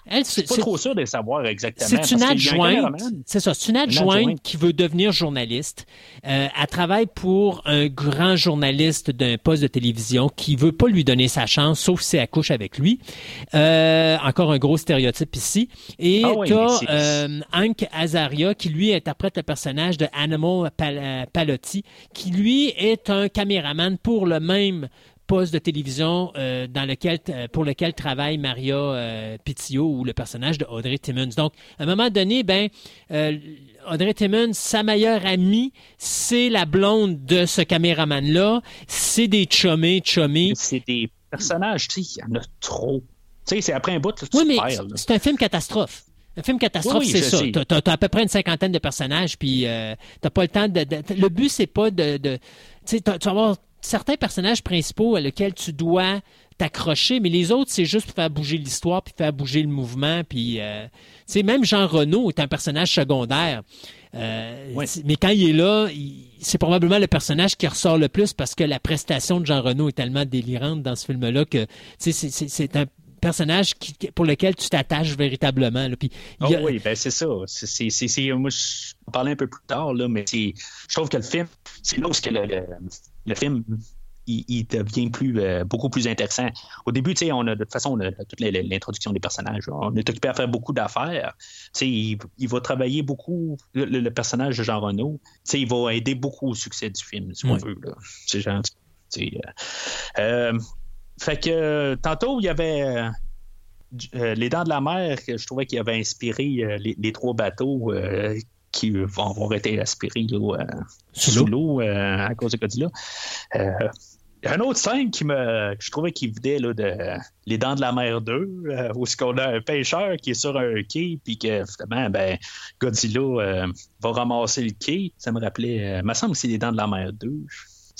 Elle, je suis pas trop sûr de savoir exactement. C'est une adjointe. C'est ça. C'est une adjointe qui veut devenir journaliste. Elle travaille pour un grand journaliste d'un poste de télévision qui veut pas lui donner sa chance, sauf si elle couche avec lui. Encore un gros stéréotype ici. Et t'as Hank Azaria qui lui interprète le personnage de Animal Palotti, qui lui est un caméraman pour le même poste de télévision pour lequel travaille Maria Pitillo ou le personnage de Audrey Timmons. Donc, à un moment donné, Audrey Timmons, sa meilleure amie, c'est la blonde de ce caméraman-là. C'est des chummés. C'est des personnages, tu sais, il y en a trop. Tu sais, c'est après un bout, tu perds. C'est un film catastrophe. Un film catastrophe, oui, c'est ça. T'as à peu près une cinquantaine de personnages, puis t'as pas le temps le but, c'est pas de tu sais, tu vas avoir certains personnages principaux à lesquels tu dois t'accrocher, mais les autres, c'est juste pour faire bouger l'histoire, puis faire bouger le mouvement. Puis, même Jean-Renaud est un personnage secondaire. Oui. Mais quand il est là, c'est probablement le personnage qui ressort le plus parce que la prestation de Jean-Renaud est tellement délirante dans ce film-là que c'est un personnage pour lequel tu t'attaches véritablement. Là. Puis, oui, c'est ça. Moi, je vais en parler un peu plus tard, là, mais je trouve que le film, c'est là où le film il devient beaucoup plus intéressant. Au début, tu sais, on a toute l'introduction des personnages. On est occupé à faire beaucoup d'affaires. Tu sais, il va travailler beaucoup, le personnage de Jean-Renaud, tu sais, il va aider beaucoup au succès du film, si on veut. C'est gentil. Fait que tantôt, il y avait les Dents de la Mer, que je trouvais qu'il avait inspiré les trois bateaux qui vont avoir été aspirés sous l'eau à cause de Godzilla. Un autre scène que je trouvais qui vidait de Les Dents de la Mer 2, où on a un pêcheur qui est sur un quai, puis que finalement, Godzilla va ramasser le quai. Ça me rappelait, il me semble que c'est Les Dents de la Mer 2.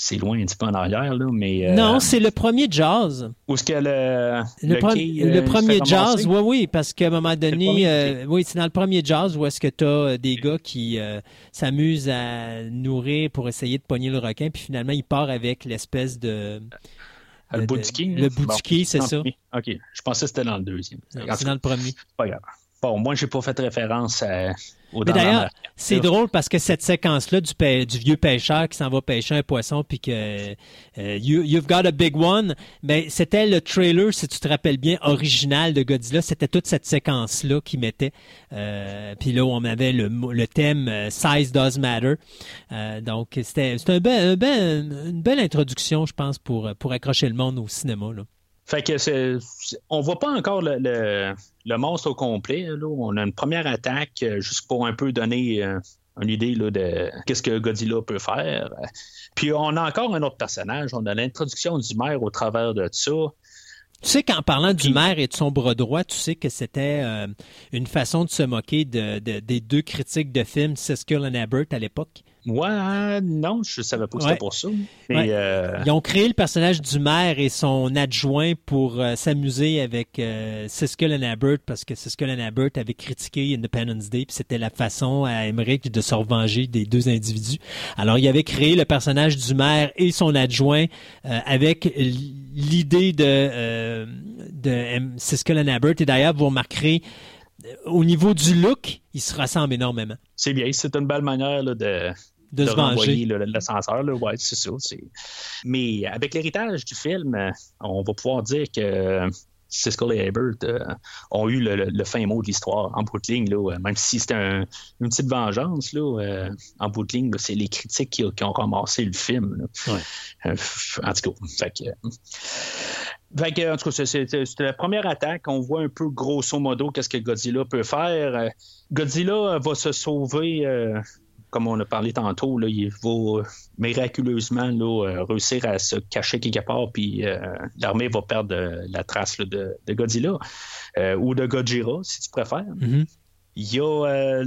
C'est loin un petit peu en arrière, là, mais... Non, c'est le premier Jaws. Où est-ce que le premier Jaws, oui, parce qu'à un moment donné... c'est dans le premier Jaws où est-ce que tu as des gars qui s'amusent à nourrir pour essayer de pogner le requin, puis finalement, il part avec l'espèce de... le boutiquier. Le boutiquier, c'est ça. OK, je pensais que c'était dans le deuxième. Non, c'est dans le premier. Pas grave. Bon, moi, j'ai pas fait référence au... Mais d'ailleurs, c'est drôle parce que cette séquence-là du vieux pêcheur qui s'en va pêcher un poisson puis que you've got a big one, ben, c'était le trailer, si tu te rappelles bien, original de Godzilla. C'était toute cette séquence-là qu'ils mettaient. Puis là, on avait le thème « Size does matter ». Donc, c'était une belle introduction, je pense, pour accrocher le monde au cinéma, là. Fait que on voit pas encore le monstre au complet. Là. On a une première attaque juste pour un peu donner une idée de qu'est-ce que Godzilla peut faire. Puis on a encore un autre personnage. On a l'introduction du maire au travers de ça. Tu sais qu'en parlant du maire et de son bras droit, tu sais que c'était une façon de se moquer des deux critiques de films, Siskel et Ebert, à l'époque. Moi, non, je savais pas que c'était pour ça. Mais, ils ont créé le personnage du maire et son adjoint pour s'amuser avec Siskel et Ebert, parce que Siskel et Ebert avaient critiqué Independence Day, puis c'était la façon à Emmerich de se revenger des deux individus. Alors, il avait créé le personnage du maire et son adjoint avec l'idée de Siskel et Ebert. Et d'ailleurs, vous remarquerez, au niveau du look, ils se ressemblent énormément. C'est bien, c'est une belle manière de se venger. L'ascenseur, ouais, c'est ça. Mais avec l'héritage du film, on va pouvoir dire que Siskel et Ebert ont eu le fin mot de l'histoire en bout de ligne, là, même si c'était une petite vengeance, là, en bout de ligne, là, c'est les critiques qui ont ramassé le film. Là. Ouais. En tout cas, en tout cas, c'est la première attaque. On voit un peu grosso modo qu'est-ce que Godzilla peut faire. Godzilla va se sauver, comme on a parlé tantôt. Là, il va miraculeusement réussir à se cacher quelque part, puis l'armée va perdre la trace de Godzilla ou de Gojira, si tu préfères. Mm-hmm. Il y a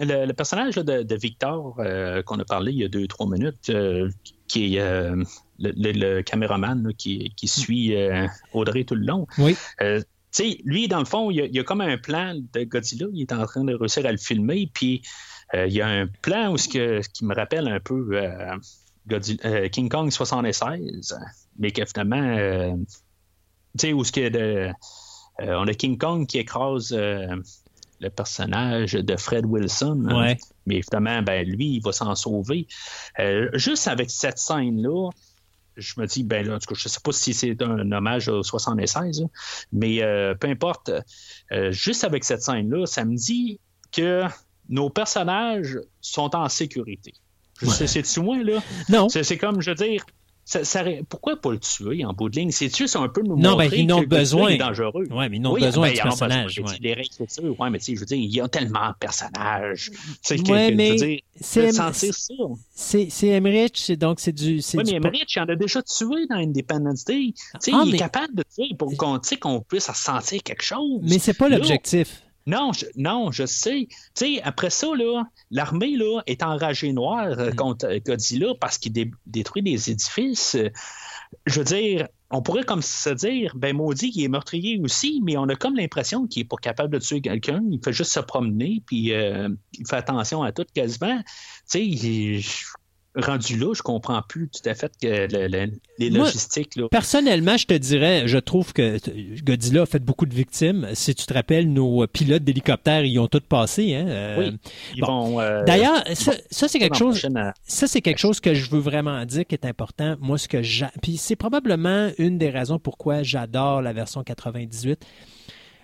le personnage de Victor qu'on a parlé il y a 2-3 minutes, qui est le caméraman qui suit Audrey tout le long. Oui. Tu sais, lui, dans le fond, il y a comme un plan de Godzilla. Il est en train de réussir à le filmer. Puis, il y a un plan qui me rappelle un peu King Kong 76. Mais que finalement, tu sais, où on a King Kong qui écrase... le personnage de Fred Wilson. Ouais. Hein, mais finalement, lui, il va s'en sauver. Juste avec cette scène-là, je me dis, là, en tout cas, je ne sais pas si c'est un hommage au 76, hein, mais peu importe. Juste avec cette scène-là, ça me dit que nos personnages sont en sécurité. C'est-tu moins, là? Non. C'est comme, je veux dire... pourquoi pas le tuer en bout de ligne? C'est juste un peu nous montrer que Godzilla est dangereux. Ouais, mais ils n'ont besoin de personnages. Oui, mais tu sais, je veux dire, il y a tellement de personnages. C'est Emmerich, c'est Emmerich, il en a déjà tué dans Independence Day. Il est capable de tuer pour qu'on puisse ressentir quelque chose. Mais c'est pas l'objectif. Non, je sais. Tu sais, après ça, là, l'armée là, est enragée noire contre Godzilla parce qu'il détruit des édifices. Je veux dire, on pourrait comme se dire, maudit, il est meurtrier aussi, mais on a comme l'impression qu'il n'est pas capable de tuer quelqu'un. Il fait juste se promener, puis il fait attention à tout quasiment. Tu sais, rendu là, je comprends plus tout à fait que les logistiques. Moi, là. Personnellement, je te dirais, je trouve que Godzilla a fait beaucoup de victimes. Si tu te rappelles, nos pilotes d'hélicoptères, ils ont tous passé. Hein? D'ailleurs, ça c'est quelque chose. Ça c'est quelque chose que je veux vraiment dire qui est important. Moi, ce que puis c'est probablement une des raisons pourquoi j'adore la version 98.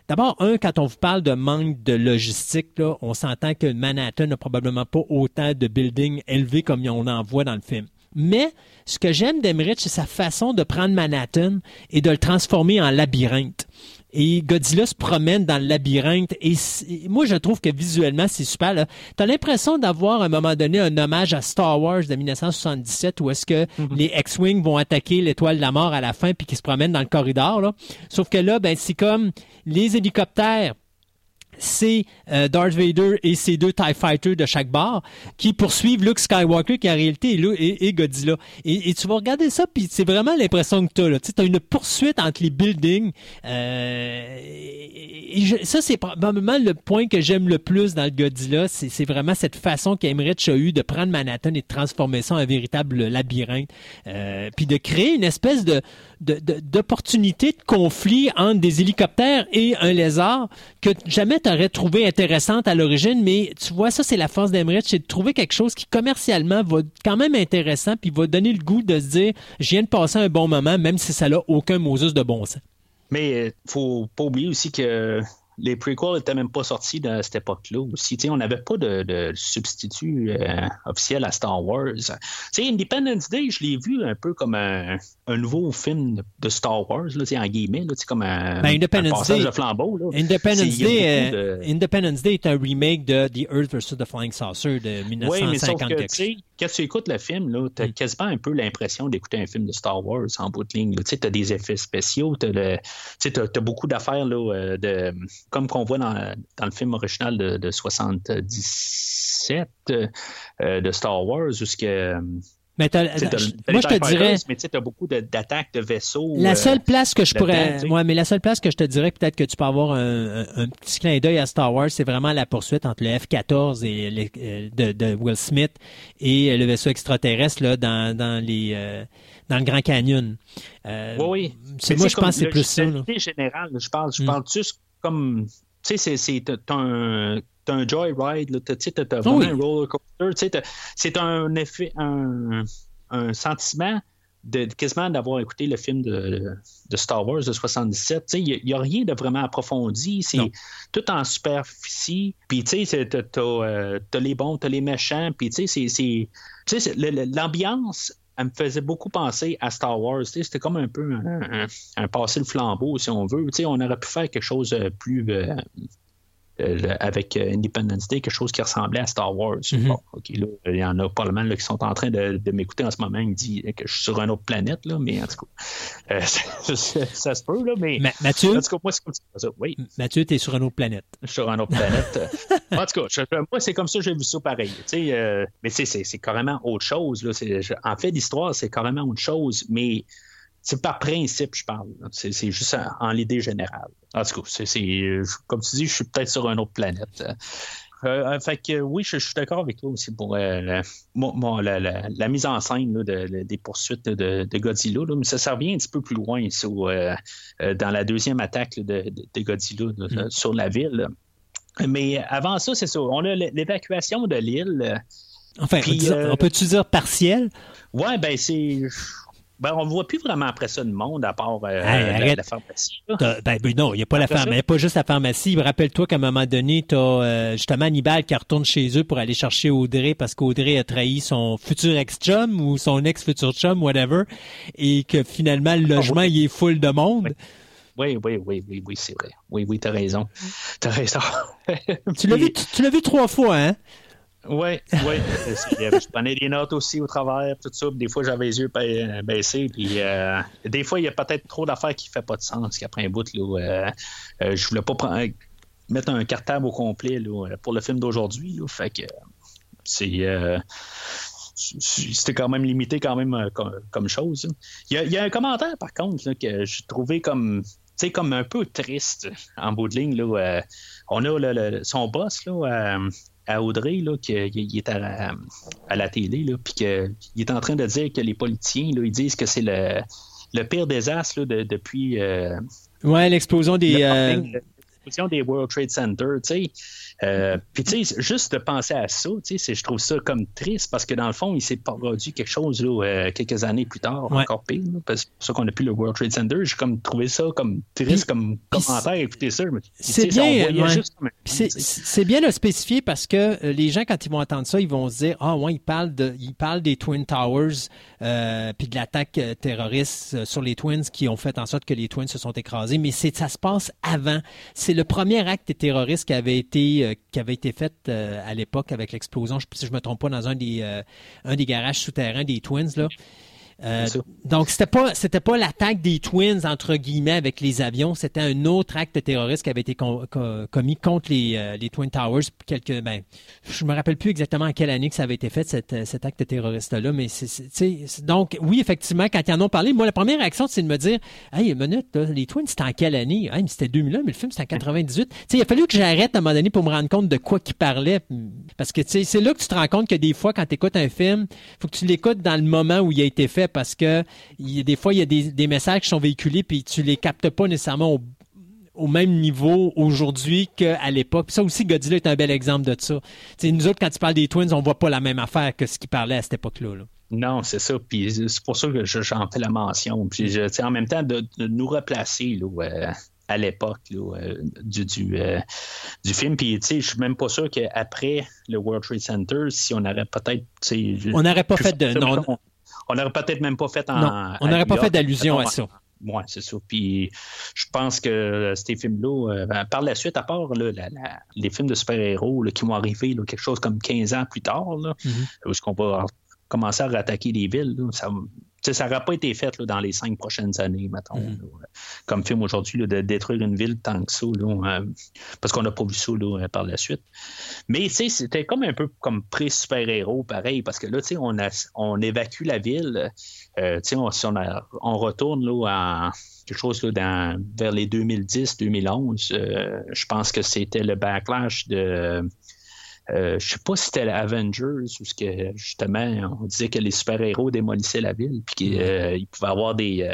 D'abord, quand on vous parle de manque de logistique, là, on s'entend que Manhattan n'a probablement pas autant de buildings élevés comme on en voit dans le film. Mais ce que j'aime d'Emmerich, c'est sa façon de prendre Manhattan et de le transformer en labyrinthe. Et Godzilla se promène dans le labyrinthe. Et moi, je trouve que visuellement, c'est super. Là. T'as l'impression d'avoir, à un moment donné, un hommage à Star Wars de 1977 où est-ce que les X-Wing vont attaquer l'étoile de la mort à la fin puis qu'ils se promènent dans le corridor. Là. Sauf que là, ben c'est comme les hélicoptères, c'est Darth Vader et ses deux TIE Fighters de chaque bord qui poursuivent Luke Skywalker qui en réalité est Godzilla. Et tu vas regarder ça puis c'est vraiment l'impression que tu as là. Tu as une poursuite entre les buildings. Ça, c'est probablement le point que j'aime le plus dans le Godzilla. C'est vraiment cette façon qu'Emmerich a eu de prendre Manhattan et de transformer ça en un véritable labyrinthe. Puis de créer une espèce d'opportunité de conflit entre des hélicoptères et un lézard que jamais t'aurais trouvé intéressante à l'origine, mais tu vois, ça, c'est la force d'Emmerich, c'est de trouver quelque chose qui, commercialement, va quand même intéressant puis va donner le goût de se dire « Je viens de passer un bon moment, même si ça n'a aucun Moses de bon sens. » Mais faut pas oublier aussi que les prequels n'étaient même pas sortis dans cette époque-là aussi. T'sais, on n'avait pas de substitut officiel à Star Wars. T'sais, Independence Day, je l'ai vu un peu comme un nouveau film de Star Wars, là, en guillemets, là, comme un passage de flambeau. Là. Independence Day est un remake de The Earth vs. the Flying Saucer de 1954. Oui, mais sauf que, quand tu écoutes le film, là, t'as quasiment un peu l'impression d'écouter un film de Star Wars en bout de ligne. Tu sais, t'as des effets spéciaux, t'as beaucoup d'affaires là, comme qu'on voit dans le film original de 77 de Star Wars, où ce que... Mais moi je te dirais, mais tu as beaucoup d'attaques de vaisseaux. La seule place que je pourrais, mais la seule place que je te dirais peut-être que tu peux avoir un petit clin d'œil à Star Wars, c'est vraiment la poursuite entre le F-14 et de Will Smith et le vaisseau extraterrestre là dans le Grand Canyon. Oui. Moi je pense que c'est plus ça. Général, je parle juste comme tu sais t'as un joyride, là, t'as vraiment un roller coaster, c'est un effet, un sentiment de quasiment d'avoir écouté le film de Star Wars de 77. Il n'y a rien de vraiment approfondi, c'est tout en superficie, puis t'as les bons, t'as les méchants, puis l'ambiance, elle me faisait beaucoup penser à Star Wars. C'était comme un peu un passer le flambeau, si on veut. On aurait pu faire quelque chose de plus... avec Independence Day, quelque chose qui ressemblait à Star Wars. Bon, OK, là, il y en a probablement là, qui sont en train de m'écouter en ce moment. Ils disent que je suis sur une autre planète, là, mais en tout cas, ça se peut, là, mais... Mathieu? En tout cas, moi, c'est comme ça. Oui. Mathieu, t'es sur une autre planète. Je suis sur une autre planète. En tout cas, moi, c'est comme ça j'ai vu ça pareil. Mais c'est carrément autre chose. Là. En fait, l'histoire, c'est carrément autre chose, mais... C'est par principe, je parle. C'est juste en l'idée générale. En tout cas, comme tu dis, je suis peut-être sur une autre planète. Fait que oui, je suis d'accord avec toi aussi pour la mise en scène là, des poursuites de Godzilla. Là, mais ça revient un petit peu plus loin dans la deuxième attaque là, de Godzilla là, sur la ville. Mais avant ça, c'est ça. On a l'évacuation de l'île. Enfin, puis, on peut-tu dire partielle? Oui, bien, c'est... Ben, on ne voit plus vraiment après ça de monde, à part la pharmacie. Non, il n'y a pas la pharmacie. Il n'y a pas juste la pharmacie. Rappelle-toi qu'à un moment donné, tu as justement Hannibal qui retourne chez eux pour aller chercher Audrey parce qu'Audrey a trahi son futur ex-chum ou son ex-futur chum, whatever, et que finalement, le logement, il est full de monde. Oui, c'est vrai. Oui, tu as raison. Tu l'as vu 3 fois, hein? Oui. Je prenais des notes aussi au travers, tout ça. Des fois, j'avais les yeux baissés. Puis, des fois, il y a peut-être trop d'affaires qui ne font pas de sens. Qu'après un bout, là, je voulais pas mettre un cartable au complet là, pour le film d'aujourd'hui. Là, fait que c'était quand même limité quand même comme chose. Il y a un commentaire, par contre, là, que j'ai trouvé comme un peu triste en bout de ligne. Là, on a son boss... là. à Audrey, là, qu'il est à la télé, là, puis qu'il est en train de dire que les politiciens, là, ils disent que c'est le pire désastre là, depuis... ouais, l'explosion des... L'explosion des World Trade Center, tu sais. Puis, tu sais, juste de penser à ça, tu sais, je trouve ça comme triste parce que dans le fond, il s'est produit quelque chose là, quelques années plus tard, ouais. Encore pire. Là, parce que c'est pour ça qu'on n'a plus le World Trade Center. J'ai comme trouvé ça comme triste, puis, comme commentaire. Écoutez ça. C'est bien, ouais. Juste comme... c'est bien de spécifier parce que les gens, quand ils vont entendre ça, ils vont se dire ah, ouais, ils parlent des Twin Towers puis de l'attaque terroriste sur les Twins qui ont fait en sorte que les Twins se sont écrasés. Mais ça se passe avant. C'est le premier acte terroriste qui avait été faite à l'époque avec l'explosion, si je ne me trompe pas, dans un des garages souterrains des Twins. Là. Donc, c'était pas l'attaque des Twins, entre guillemets, avec les avions. C'était un autre acte terroriste qui avait été commis contre les Twin Towers. Je ne me rappelle plus exactement en quelle année que ça avait été fait, cet acte terroriste-là. Mais donc, oui, effectivement, quand ils en ont parlé, moi, la première réaction, c'est de me dire « Hey, une minute, là, les Twins, c'était en quelle année? Hey, » C'était 2001, mais le film, c'était en 98. Il a fallu que j'arrête à un moment donné pour me rendre compte de quoi qu'ils parlaient. Parce que c'est là que tu te rends compte que des fois, quand tu écoutes un film, il faut que tu l'écoutes dans le moment où il a été fait. Parce que des fois, il y a des messages qui sont véhiculés puis tu les captes pas nécessairement au même niveau aujourd'hui qu'à l'époque. Puis ça aussi, Godzilla est un bel exemple de ça. T'sais, nous autres, quand tu parles des Twins, on voit pas la même affaire que ce qu'ils parlaient à cette époque-là. Là. Non, c'est ça. Puis c'est pour ça que j'en fais la mention. Puis en même temps, de nous replacer là, à l'époque là, du film. Puis je suis même pas sûr qu'après le World Trade Center, si on aurait peut-être... On n'aurait pas fait de... Non, on n'aurait peut-être même pas fait on n'aurait pas fait d'allusion à ça. Oui, c'est ça. Puis je pense que ces films-là, par la suite, à part là, les films de super-héros là, qui vont arriver là, quelque chose comme 15 ans plus tard, là, où est-ce qu'on va commencer à attaquer des villes, là, ça n'aurait pas été fait là, dans les 5 prochaines années, mettons, là, comme film aujourd'hui, là, de détruire une ville tant que ça, là, parce qu'on n'a pas vu ça là, par la suite. Mais c'était comme un peu comme pré-super-héros, pareil, parce que là, on évacue la ville, on retourne là, en quelque chose là, vers les 2010-2011, je pense que c'était le backlash de... je sais pas si c'était Avengers ou ce que justement on disait que les super-héros démolissaient la ville puis qu'ils pouvaient avoir des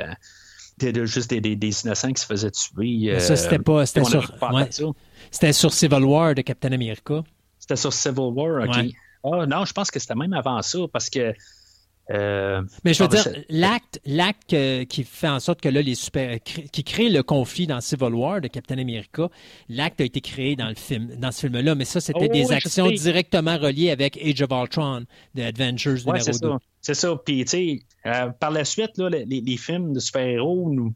innocents qui se faisaient tuer. Ça c'était sur Civil War de Captain America. C'était sur Civil War, ok. Ouais. Ah non, je pense que c'était même avant ça parce que mais je veux dire, l'acte qui fait en sorte que là, qui crée le conflit dans Civil War de Captain America, l'acte a été créé dans ce film-là, mais ça, c'était des actions directement reliées avec Age of Ultron de Avengers numéro 2. C'est ça. Puis, tu sais, par la suite, là, les films de super-héros nous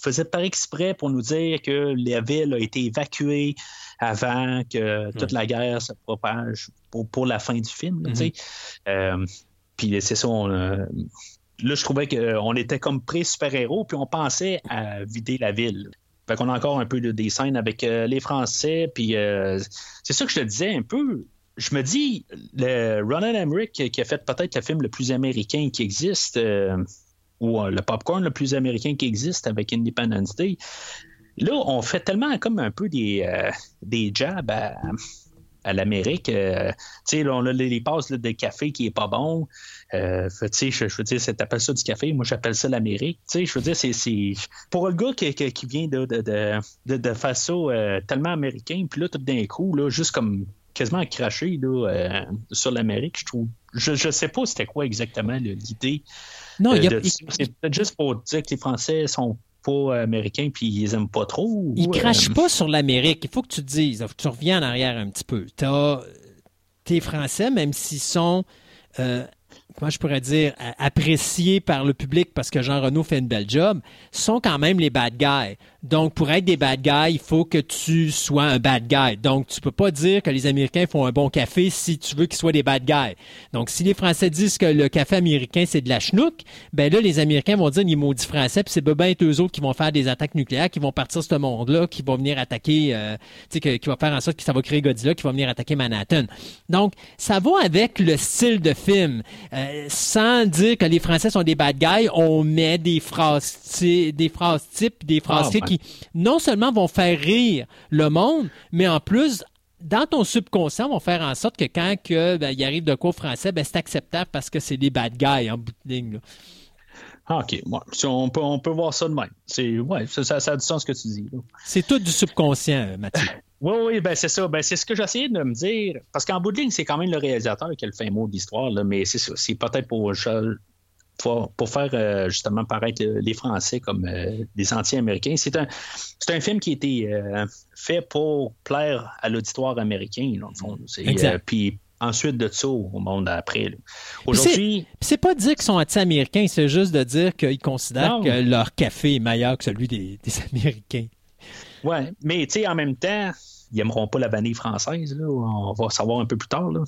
faisaient par exprès pour nous dire que la ville a été évacuée avant que toute la guerre se propage pour la fin du film, tu sais. Puis c'est ça, là, je trouvais qu'on était comme pré-super-héros, puis on pensait à vider la ville. Fait qu'on a encore un peu des scènes avec les Français, puis c'est ça que je te disais un peu. Je me dis, Ronald Emmerich, qui a fait peut-être le film le plus américain qui existe, ou le popcorn le plus américain qui existe avec Independence Day, là, on fait tellement comme un peu des jabs à l'Amérique, là, on a les passes là, de café qui n'est pas bon. Je veux dire, t'appelles ça du café, moi j'appelle ça l'Amérique. Je veux dire, c'est pour le gars qui vient de faire ça tellement américain, puis là, tout d'un coup, là, juste comme quasiment craché là, sur l'Amérique, je trouve. Je sais pas c'était quoi exactement l'idée. Non, c'est peut-être juste pour dire que les Français sont pas américains, puis ils aiment pas trop. Ils crachent pas sur l'Amérique. Il faut que tu te dises, tu reviens en arrière un petit peu. T'es Français, même s'ils sont, comment je pourrais dire, appréciés par le public parce que Jean-Renaud fait une belle job, sont quand même les bad guys. Donc, pour être des bad guys, il faut que tu sois un bad guy. Donc, tu peux pas dire que les Américains font un bon café si tu veux qu'ils soient des bad guys. Donc, si les Français disent que le café américain, c'est de la schnook, ben là, les Américains vont dire les maudits Français, puis c'est ben eux autres qui vont faire des attaques nucléaires, qui vont partir de ce monde-là, qui vont venir attaquer, qui va faire en sorte que ça va créer Godzilla, qui va venir attaquer Manhattan. Donc, ça va avec le style de film. Sans dire que les Français sont des bad guys, on met des phrases types, des phrases qui non seulement vont faire rire le monde, mais en plus dans ton subconscient, vont faire en sorte que quand il arrive de quoi au français, ben, c'est acceptable parce que c'est des bad guys en bout de ligne. Là. Ah, OK. Ouais. On peut voir ça de même. Ça a du sens ce que tu dis. Là. C'est tout du subconscient, Mathieu. Oui, ben c'est ça. Ben, c'est ce que j'essayais de me dire. Parce qu'en bout de ligne, c'est quand même le réalisateur qui a le fin mot de l'histoire, là, mais c'est ça. C'est peut-être pour faire justement paraître les Français comme des anti-américains. C'est un film qui a été fait pour plaire à l'auditoire américain, dans le fond. Exact. Puis ensuite de ça, au monde après. Là. Aujourd'hui... C'est pas de dire qu'ils sont anti-américains, c'est juste de dire qu'ils considèrent que leur café est meilleur que celui des Américains. Oui, mais tu sais, en même temps, ils n'aimeront pas la vanille française. Là. On va savoir un peu plus tard. Là.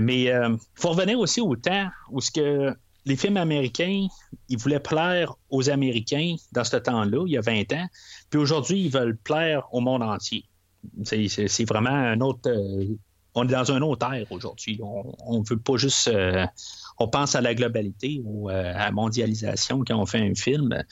Mais il faut revenir aussi au temps où ce que... Les films américains, ils voulaient plaire aux Américains dans ce temps-là, il y a 20 ans. Puis aujourd'hui, ils veulent plaire au monde entier. C'est vraiment un autre... on est dans un autre ère aujourd'hui. On veut pas juste... on pense à la globalité ou à la mondialisation quand on fait un film.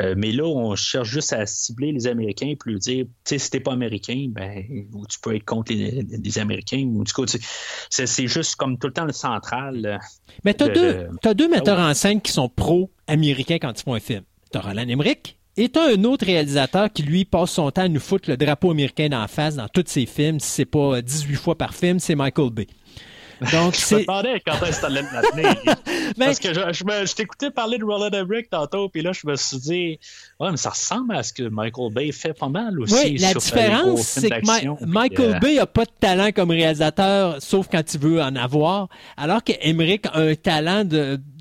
Mais là, on cherche juste à cibler les Américains et lui dire, tu sais, si t'es pas Américain, ben tu peux être contre les Américains. Du coup, c'est juste comme tout le temps le central. Mais t'as deux metteurs en scène qui sont pro-américains quand ils font un film. T'as Ron Emmerich et t'as un autre réalisateur qui, lui, passe son temps à nous foutre le drapeau américain d'en face dans tous ses films. Si c'est pas 18 fois par film, c'est Michael Bay. Donc, je me demandais quand est-ce que tu allais m'appeler. Parce que je t'écoutais parler de Ron Emmerich tantôt, puis là, je me suis dit, ouais, mais ça ressemble à ce que Michael Bay fait pas mal aussi. Oui, la différence, c'est que Michael Bay n'a pas de talent comme réalisateur, sauf quand il veut en avoir, alors que Emmerich a un talent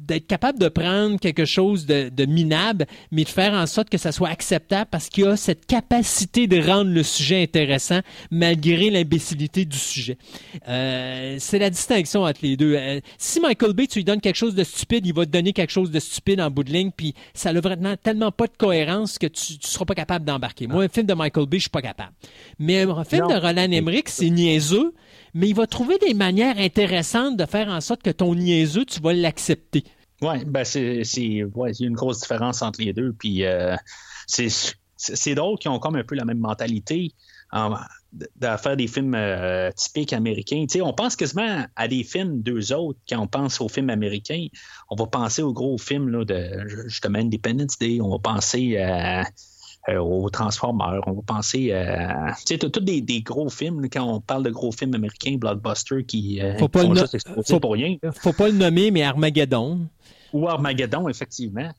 d'être capable de prendre quelque chose de minable, mais de faire en sorte que ça soit acceptable parce qu'il a cette capacité de rendre le sujet intéressant malgré l'imbécilité du sujet. C'est la distinction entre les deux. Si Michael Bay, tu lui donnes quelque chose de stupide, il va te donner quelque chose de stupide en bout de ligne, puis ça n'a vraiment tellement pas de cohérence que tu ne seras pas capable d'embarquer. Moi, un film de Michael Bay, je ne suis pas capable. Mais un film de Ron Emmerich, c'est niaiseux, mais il va trouver des manières intéressantes de faire en sorte que ton niaiseux, tu vas l'accepter. Oui, ben c'est une grosse différence entre les deux. Puis c'est d'autres qui ont comme un peu la même mentalité de faire des films typiques américains. Tu sais, on pense quasiment à des films d'eux autres quand on pense aux films américains. On va penser aux gros films là, de justement Independence Day. On va penser à... aux Transformers, on va penser à... Tu sais, tous des gros films, là, quand on parle de gros films américains, blockbusters qui sont juste exposés pour rien. Faut pas le nommer, mais Armageddon. Ou Armageddon, effectivement.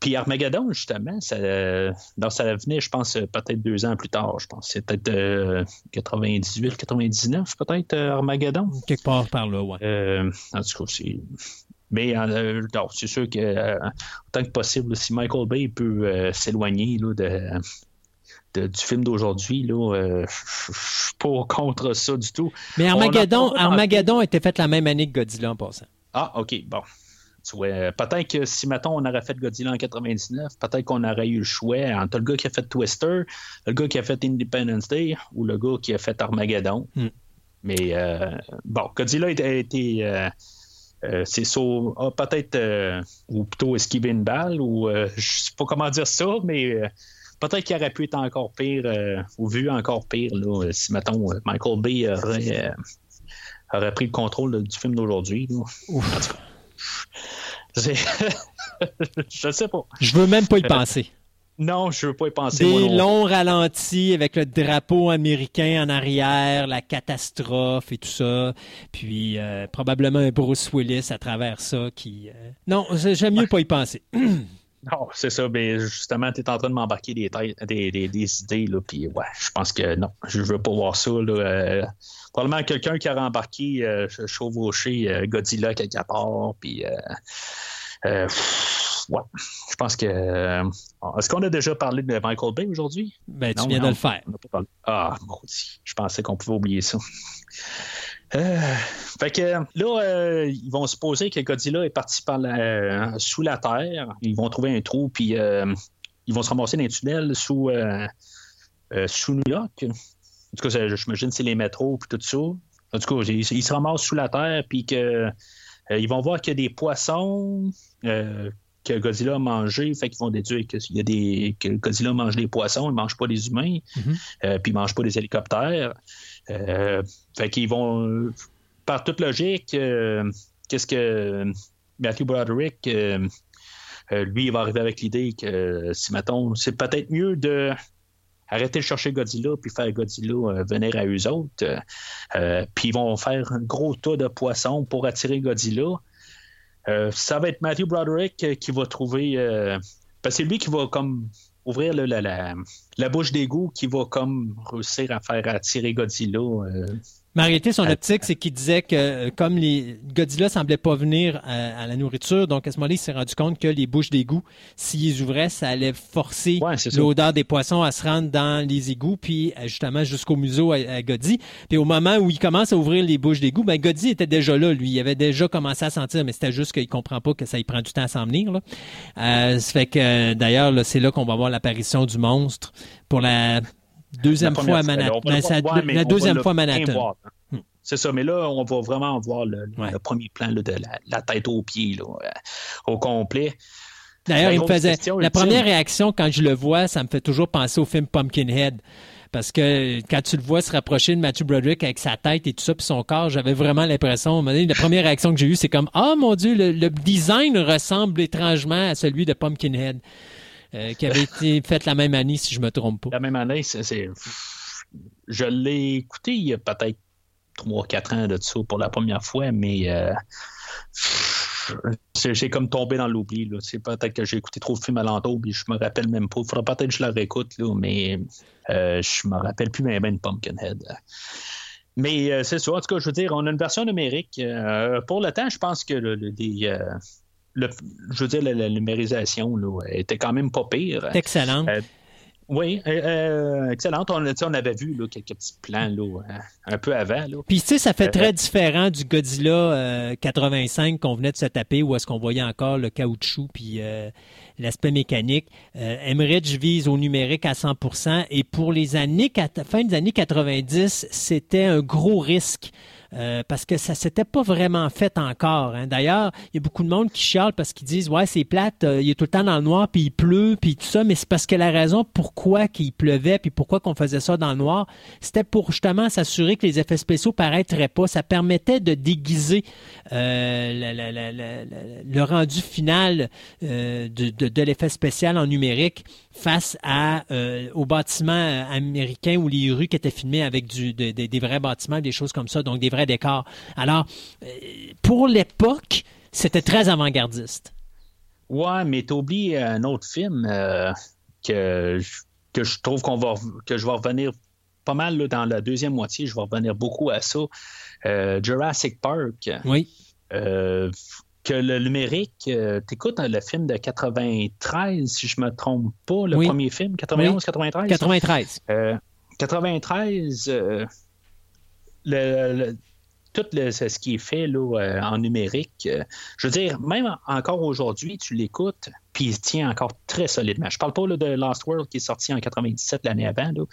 Puis Armageddon, justement, ça venait, je pense, peut-être 2 ans plus tard, je pense. C'est peut-être 98, 99, peut-être, Armageddon. Quelque part par là, oui. En tout cas, c'est... Mais non, c'est sûr que autant que possible, si Michael Bay peut s'éloigner là, du film d'aujourd'hui, là, je suis pas contre ça du tout. Mais Armageddon a été fait la même année que Godzilla en passant. Ah, OK, bon. Peut-être que si, mettons, on aurait fait Godzilla en 99, peut-être qu'on aurait eu le choix entre le gars qui a fait Twister, le gars qui a fait Independence Day ou le gars qui a fait Armageddon. Mais bon, Godzilla a été... c'est sauver, peut-être, ou plutôt esquiver une balle, ou je sais pas comment dire ça, mais peut-être qu'il aurait pu être encore pire, ou vu encore pire, là, si, mettons, Michael Bay aurait pris le contrôle du film d'aujourd'hui. Je sais pas. Je veux même pas y penser. Non, je veux pas y penser. Des longs ralentis avec le drapeau américain en arrière, la catastrophe et tout ça. Puis probablement un Bruce Willis à travers ça qui... Non, j'aime mieux pas y penser. Non, c'est ça. Mais justement, tu es en train de m'embarquer des idées. Là, puis ouais, je pense que non, je veux pas voir ça. Là, probablement quelqu'un qui a rembarqué chevauché Godzilla quelque part. Puis... ouais. Je pense que... est-ce qu'on a déjà parlé de Michael Bay aujourd'hui? Ben, tu viens de le faire. Ah, maudit. Je pensais qu'on pouvait oublier ça. Fait que là, ils vont supposer que Godzilla est parti par sous la terre. Ils vont trouver un trou, puis ils vont se ramasser dans un tunnel sous New York. En tout cas, j'imagine que c'est les métros, puis tout ça. En tout cas, ils se ramassent sous la terre, puis que ils vont voir qu'il y a des poissons... que Godzilla a mangé, fait qu'ils vont déduire que Godzilla mange des poissons, il mange pas des humains, puis il mange pas des hélicoptères. Fait qu'ils vont, par toute logique, qu'est-ce que Matthew Broderick, lui, il va arriver avec l'idée que, si mettons, c'est peut-être mieux de arrêter de chercher Godzilla puis faire Godzilla venir à eux autres. Puis ils vont faire un gros tas de poissons pour attirer Godzilla. Ça va être Matthew Broderick qui va trouver... parce que c'est lui qui va comme ouvrir la bouche d'égout, qui va comme réussir à faire attirer Godzilla. Mais en réalité, son optique, c'est qu'il disait que comme les Godzilla semblait pas venir à la nourriture, donc à ce moment-là, il s'est rendu compte que les bouches d'égouts, s'ils ouvraient, ça allait forcer l'odeur des poissons à se rendre dans les égouts, puis justement jusqu'au museau à Godzilla. Puis au moment où il commence à ouvrir les bouches d'égouts, ben Godzilla était déjà là, lui. Il avait déjà commencé à sentir, mais c'était juste qu'il comprend pas que ça y prend du temps à s'en venir. Là. Ça fait que, d'ailleurs, là, c'est là qu'on va voir l'apparition du monstre pour la... Deuxième fois Manhattan. C'est ça, mais là, on va vraiment voir le premier plan là, de la tête aux pieds, là, au complet. D'ailleurs, il me faisait la première réaction quand je le vois, ça me fait toujours penser au film Pumpkinhead. Parce que quand tu le vois se rapprocher de Matthew Broderick avec sa tête et tout ça, puis son corps, j'avais vraiment l'impression, la première réaction que j'ai eue, c'est comme « Ah, oh, mon Dieu, le design ressemble étrangement à celui de Pumpkinhead ». Qui avait été faite la même année, si je ne me trompe pas. La même année, je l'ai écouté il y a peut-être 3-4 ans de ça pour la première fois, mais j'ai comme tombé dans l'oubli. Là. C'est peut-être que j'ai écouté trop de films à l'entour et je me rappelle même pas. Il faudra peut-être que je la réécoute, là, mais je me rappelle plus même de Pumpkinhead. Mais c'est ça. En tout cas, je veux dire, on a une version numérique. Pour le temps, je pense que la numérisation là, était quand même pas pire. Excellente. Oui, excellente. On avait vu là, quelques petits plans là, un peu avant. Là. Puis, tu sais, ça fait très différent du Godzilla 85 qu'on venait de se taper, où est-ce qu'on voyait encore le caoutchouc puis l'aspect mécanique. Emmerich vise au numérique à 100%. Et pour fin des années 90, c'était un gros risque. Parce que ça s'était pas vraiment fait encore. Hein. D'ailleurs, il y a beaucoup de monde qui chiale parce qu'ils disent « Ouais, c'est plate, il est tout le temps dans le noir, puis il pleut, puis tout ça. » Mais c'est parce que la raison pourquoi qu'il pleuvait puis pourquoi qu'on faisait ça dans le noir, c'était pour justement s'assurer que les effets spéciaux paraîtraient pas. Ça permettait de déguiser le rendu final de l'effet spécial en numérique face aux bâtiments américains ou les rues qui étaient filmées avec des vrais bâtiments, des choses comme ça, donc des vrais décors. Alors, pour l'époque, c'était très avant-gardiste. Ouais, mais t'oublies un autre film que je trouve que je vais revenir pas mal là, dans la deuxième moitié, je vais revenir beaucoup à ça. Jurassic Park. Oui. Que le numérique, t'écoutes le film de 93, si je me trompe pas, le premier film, 91, oui. 93? 93. 93, tout ce qui est fait là, en numérique, je veux dire, même encore aujourd'hui, tu l'écoutes, puis il se tient encore très solidement. Je parle pas là, de Lost World qui est sorti en 97 l'année avant, là,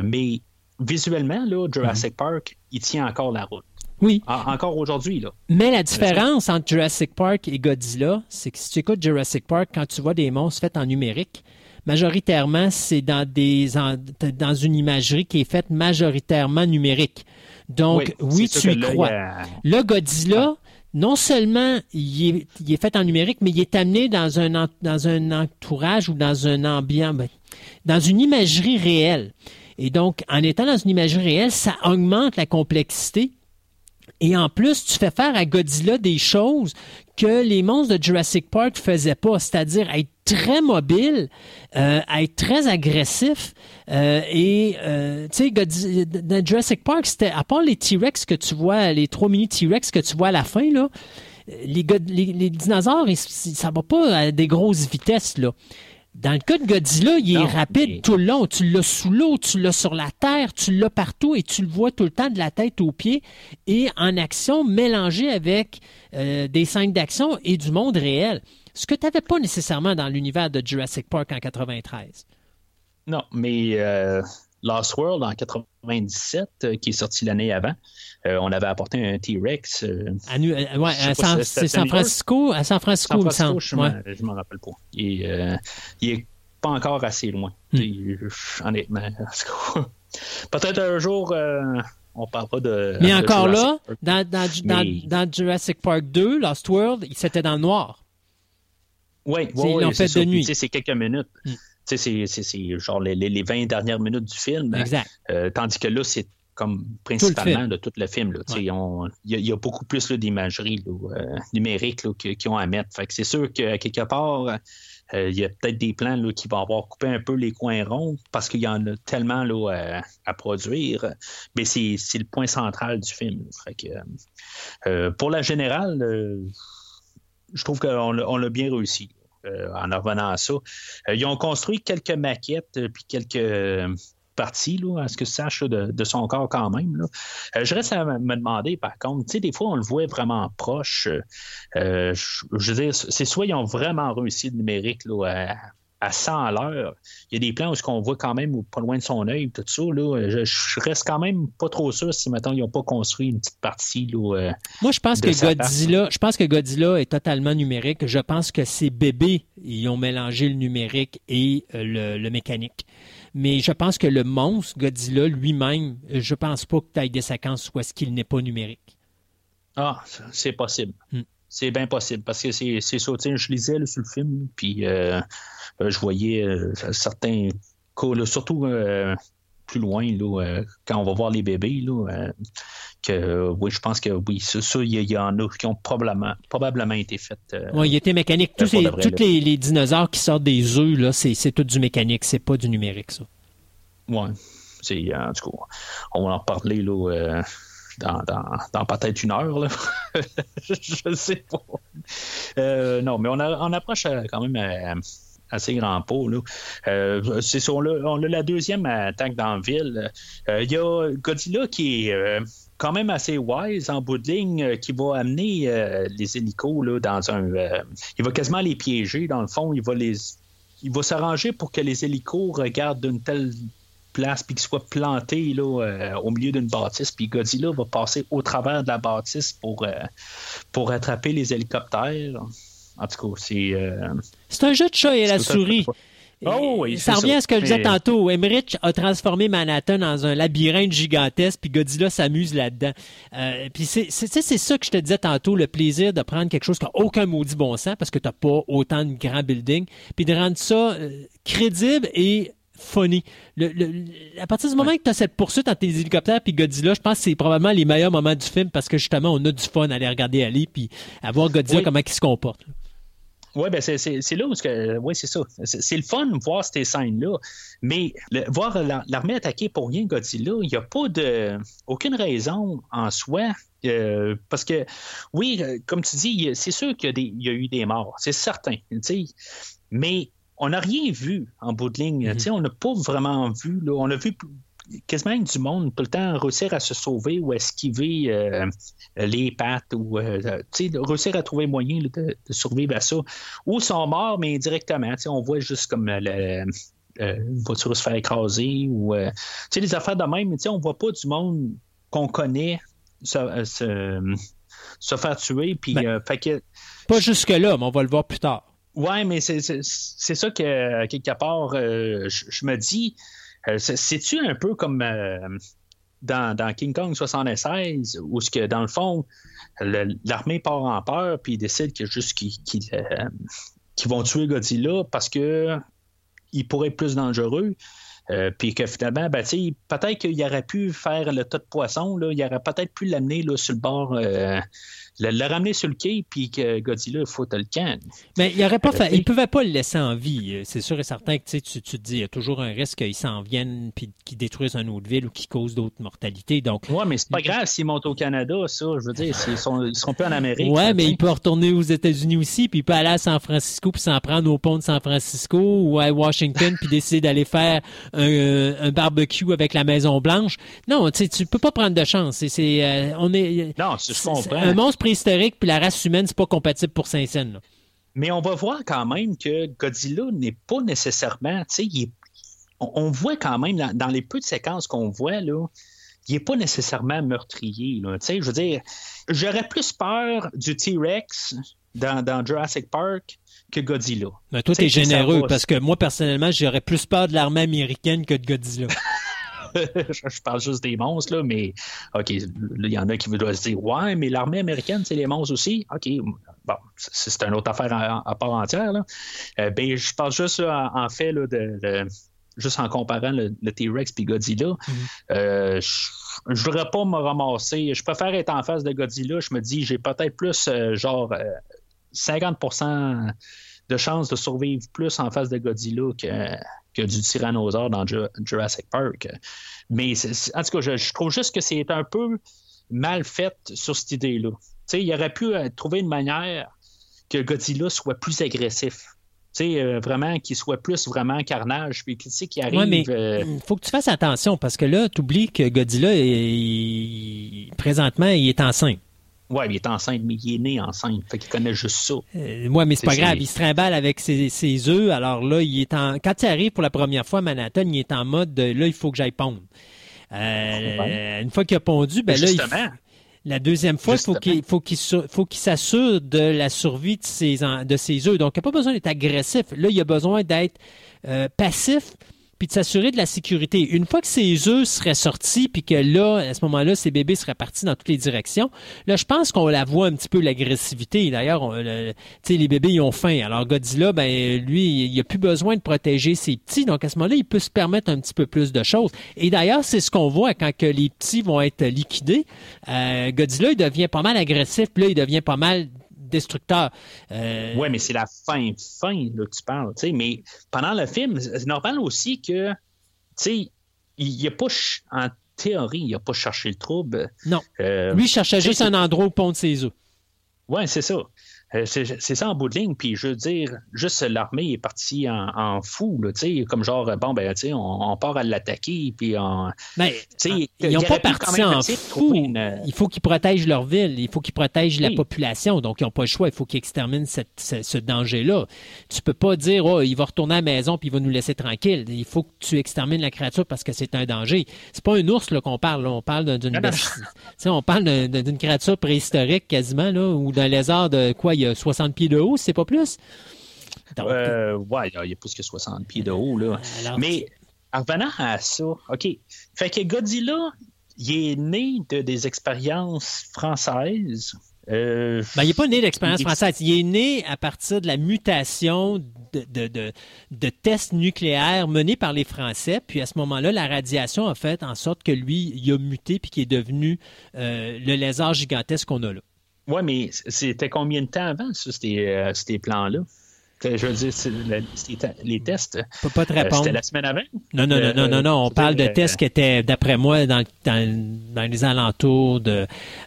mais visuellement, là, Jurassic Park, il tient encore la route. Oui. Encore aujourd'hui, là. Mais la différence entre Jurassic Park et Godzilla, c'est que si tu écoutes Jurassic Park, quand tu vois des monstres faits en numérique, majoritairement, c'est dans une imagerie qui est faite majoritairement numérique. Donc, oui tu y crois. Le Godzilla... Non seulement il est fait en numérique, mais il est amené dans un entourage ou dans un ambiance, dans une imagerie réelle. Et donc, en étant dans une imagerie réelle, ça augmente la complexité. Et en plus, tu fais faire à Godzilla des choses que les monstres de Jurassic Park faisaient pas, c'est-à-dire être très mobile, être très agressif. Tu sais, dans Jurassic Park, c'était à part les T-Rex que tu vois, les 3 mini T-Rex que tu vois à la fin, là, les dinosaures, ça va pas à des grosses vitesses, là. Dans le cas de Godzilla, il est rapide tout le long. Tu l'as sous l'eau, tu l'as sur la terre, tu l'as partout et tu le vois tout le temps de la tête aux pieds et en action mélangée avec des scènes d'action et du monde réel. Ce que tu n'avais pas nécessairement dans l'univers de Jurassic Park en 93. Non, mais Lost World en 97, qui est sorti l'année avant, on avait apporté un T-Rex. C'est San Francisco, il me semble. Je m'en rappelle pas. Il est pas encore assez loin. Honnêtement. Peut-être un jour, on parlera de. Mais encore là, dans Jurassic Park 2, Lost World, c'était dans le noir. Oui, ils l'ont fait de nuit. Puis, c'est quelques minutes. C'est genre les 20 dernières minutes du film. Exact. Tandis que là, c'est comme principalement de tout le film. Il y a beaucoup plus là, d'imagerie numérique qu'ils ont à mettre. Fait que c'est sûr qu'à quelque part, il y a peut-être des plans là, qui vont avoir coupé un peu les coins ronds parce qu'il y en a tellement là, à produire. Mais c'est le point central du film. Fait que, pour la générale, je trouve qu'on l'a bien réussi. En revenant à ça. Ils ont construit quelques maquettes puis quelques parties, là, à ce que je sache, de son corps quand même. Là. Je reste à me demander, par contre, tu sais, des fois, on le voit vraiment proche. Je veux dire, c'est soit ils ont vraiment réussi le numérique là, à 100 à l'heure. Il y a des plans où on voit quand même pas loin de son œil, tout ça. Là, je reste quand même pas trop sûr si maintenant ils n'ont pas construit une petite partie. Là, moi, je pense que Godzilla est totalement numérique. Je pense que ces bébés, ils ont mélangé le numérique et le mécanique. Mais je pense que le monstre, Godzilla lui-même, je pense pas que tu aies des séquences où est-ce qu'il n'est pas numérique. Ah, c'est possible. C'est bien possible, parce que c'est ça. Je lisais là, sur le film, puis je voyais certains cas, là, surtout plus loin, là, quand on va voir les bébés, là, je pense que oui, ça, il y en a qui ont probablement été faites. Oui, il était mécanique. Tous les dinosaures qui sortent des œufs, là, c'est tout du mécanique, c'est pas du numérique, ça. Oui, c'est en tout cas, on va en reparler, là. Dans peut-être une heure, là. Je ne sais pas. Non, mais on approche quand même à assez grand pas. C'est ça, on a la deuxième attaque dans la ville. Il y a Godzilla qui est quand même assez wise en bout de ligne, qui va amener les hélicos là, dans un... il va quasiment les piéger. Dans le fond, il va s'arranger pour que les hélicos regardent d'une telle... place, puis qu'il soit planté là, au milieu d'une bâtisse, puis Godzilla va passer au travers de la bâtisse pour attraper les hélicoptères. En tout cas, c'est... c'est un jeu de chat et la souris. Ça revient à ce que je disais tantôt. Emmerich a transformé Manhattan dans un labyrinthe gigantesque, puis Godzilla s'amuse là-dedans. Puis c'est ça que je te disais tantôt, le plaisir de prendre quelque chose qui n'a aucun maudit bon sens, parce que tu n'as pas autant de grands buildings, puis de rendre ça crédible et funny. À partir du moment que tu as cette poursuite entre tes hélicoptères puis Godzilla, je pense que c'est probablement les meilleurs moments du film parce que justement, on a du fun à les regarder aller puis à voir Godzilla comment il se comporte. Oui, ben c'est là où... Oui, c'est ça. C'est le fun de voir ces scènes-là, mais voir l'armée attaquer pour rien Godzilla, il n'y a pas aucune raison en soi. Parce que, oui, comme tu dis, c'est sûr qu'il y a eu des morts. C'est certain. T'sais. Mais... on n'a rien vu en bout de ligne. Mm-hmm. On n'a pas vraiment vu. Là. On a vu quasiment du monde tout le temps réussir à se sauver ou à esquiver les pattes ou réussir à trouver moyen là, de survivre à ça. Ou sont morts, mais indirectement. On voit juste comme une voiture se faire écraser ou les affaires de même. On ne voit pas du monde qu'on connaît se faire tuer. Puis, fait que... Pas jusque-là, mais on va le voir plus tard. Oui, mais c'est ça que, quelque part, je me dis, c'est-tu un peu comme dans King Kong 76, où ce que dans le fond, l'armée part en peur, puis ils décident qu'ils vont tuer Godzilla parce que il pourrait être plus dangereux. Puis que finalement, peut-être qu'il aurait pu faire le tas de poissons, là, il aurait peut-être pu l'amener là, sur le bord, le ramener sur le quai, puis que Godzilla foute le camp. Mais il aurait pas fait, il pouvait pas le laisser en vie. C'est sûr et certain que tu te dis, il y a toujours un risque qu'ils s'en viennent, puis qu'ils détruisent une autre ville ou qu'ils causent d'autres mortalités. Donc... Oui, mais c'est pas grave s'ils montent au Canada, ça. Je veux dire, ils seront plus en Amérique. Oui, mais il peut retourner aux États-Unis aussi, puis il peut aller à San Francisco, puis s'en prendre au pont de San Francisco ou à Washington, puis décider d'aller faire un barbecue avec la Maison-Blanche. Non, tu peux pas prendre de chance. Un monstre préhistorique puis la race humaine, c'est pas compatible pour Saint-Saëns. Mais on va voir quand même que Godzilla n'est pas nécessairement... on voit quand même, dans les peu de séquences qu'on voit, là, il n'est pas nécessairement meurtrier. Là. Je veux dire, j'aurais plus peur du T-Rex dans Jurassic Park que Godzilla. Mais toi, t'es généreux, parce que moi, personnellement, j'aurais plus peur de l'armée américaine que de Godzilla. Je parle juste des monstres, là, mais OK, il y en a qui doivent se dire « Ouais, mais l'armée américaine, c'est les monstres aussi? » OK, bon, c'est une autre affaire à part entière. Là. Ben, je parle juste, là, en fait, là, juste en comparant le T-Rex et Godzilla, je ne voudrais pas me ramasser. Je préfère être en face de Godzilla. Je me dis, j'ai peut-être plus, 50% de chances de survivre plus en face de Godzilla que du tyrannosaure dans Jurassic Park. Mais en tout cas, je trouve juste que c'est un peu mal fait sur cette idée-là. T'sais, il aurait pu trouver une manière que Godzilla soit plus agressif. Vraiment, qu'il soit plus vraiment carnage, puis qu'il arrive... Oui, mais faut que tu fasses attention, parce que là, tu oublies que Godzilla, présentement, il est enceinte. Oui, il est enceinte, mais il est né enceinte, fait qu'il connaît juste ça. Oui, mais c'est pas grave, il se trimballe avec ses œufs, alors là, quand il arrive pour la première fois à Manhattan, il est en mode, là, il faut que j'aille pondre. Une fois qu'il a pondu, ben là... Justement. La deuxième fois, il faut qu'il s'assure de la survie de ses œufs. Donc, il n'y a pas besoin d'être agressif. Là, il y a besoin d'être passif puis de s'assurer de la sécurité. Une fois que ses œufs seraient sortis puis que là, à ce moment-là, ses bébés seraient partis dans toutes les directions, là, je pense qu'on la voit un petit peu, l'agressivité. D'ailleurs, les bébés, ils ont faim. Alors, Godzilla, ben lui, il n'a plus besoin de protéger ses petits. Donc, à ce moment-là, il peut se permettre un petit peu plus de choses. Et d'ailleurs, c'est ce qu'on voit quand que les petits vont être liquidés. Godzilla, il devient pas mal agressif. Puis là, il devient pas mal... destructeur. Oui, mais c'est la fin là, que tu parles. Mais pendant le film, c'est normal aussi que il a pas, en théorie, il n'a pas cherché le trouble. Non. Lui, il cherchait juste un endroit où pondre ses œufs. Oui, c'est ça. C'est ça en bout de ligne. Puis je veux dire, juste l'armée est partie en fou. Là, comme genre, bon, ben, on part à l'attaquer. Puis ils n'ont pas parti en fou. Il faut qu'ils protègent leur ville. Il faut qu'ils protègent la population. Donc, ils n'ont pas le choix. Il faut qu'ils exterminent ce danger-là. Tu ne peux pas dire, oh, il va retourner à la maison puis il va nous laisser tranquille. Il faut que tu extermines la créature parce que c'est un danger. C'est pas un ours là, qu'on parle. Là. On parle d'une créature préhistorique quasiment, là, ou d'un lézard de quoi il y a 60 pieds de haut, c'est pas plus? Oui, il y a plus que 60 pieds de haut. Là. Alors, mais en revenant à ça, OK. Fait que Godzilla, il est né des expériences françaises. Il n'est pas né d'expérience française. Il est né à partir de la mutation de tests nucléaires menés par les Français. Puis à ce moment-là, la radiation a fait en sorte que lui, il a muté puis qu'il est devenu le lézard gigantesque qu'on a là. Oui, mais c'était combien de temps avant, ça, ces plans-là? Je veux dire, les tests. Je ne peux pas te répondre. C'était la semaine avant? Non. On parle de tests qui étaient, d'après moi, dans les alentours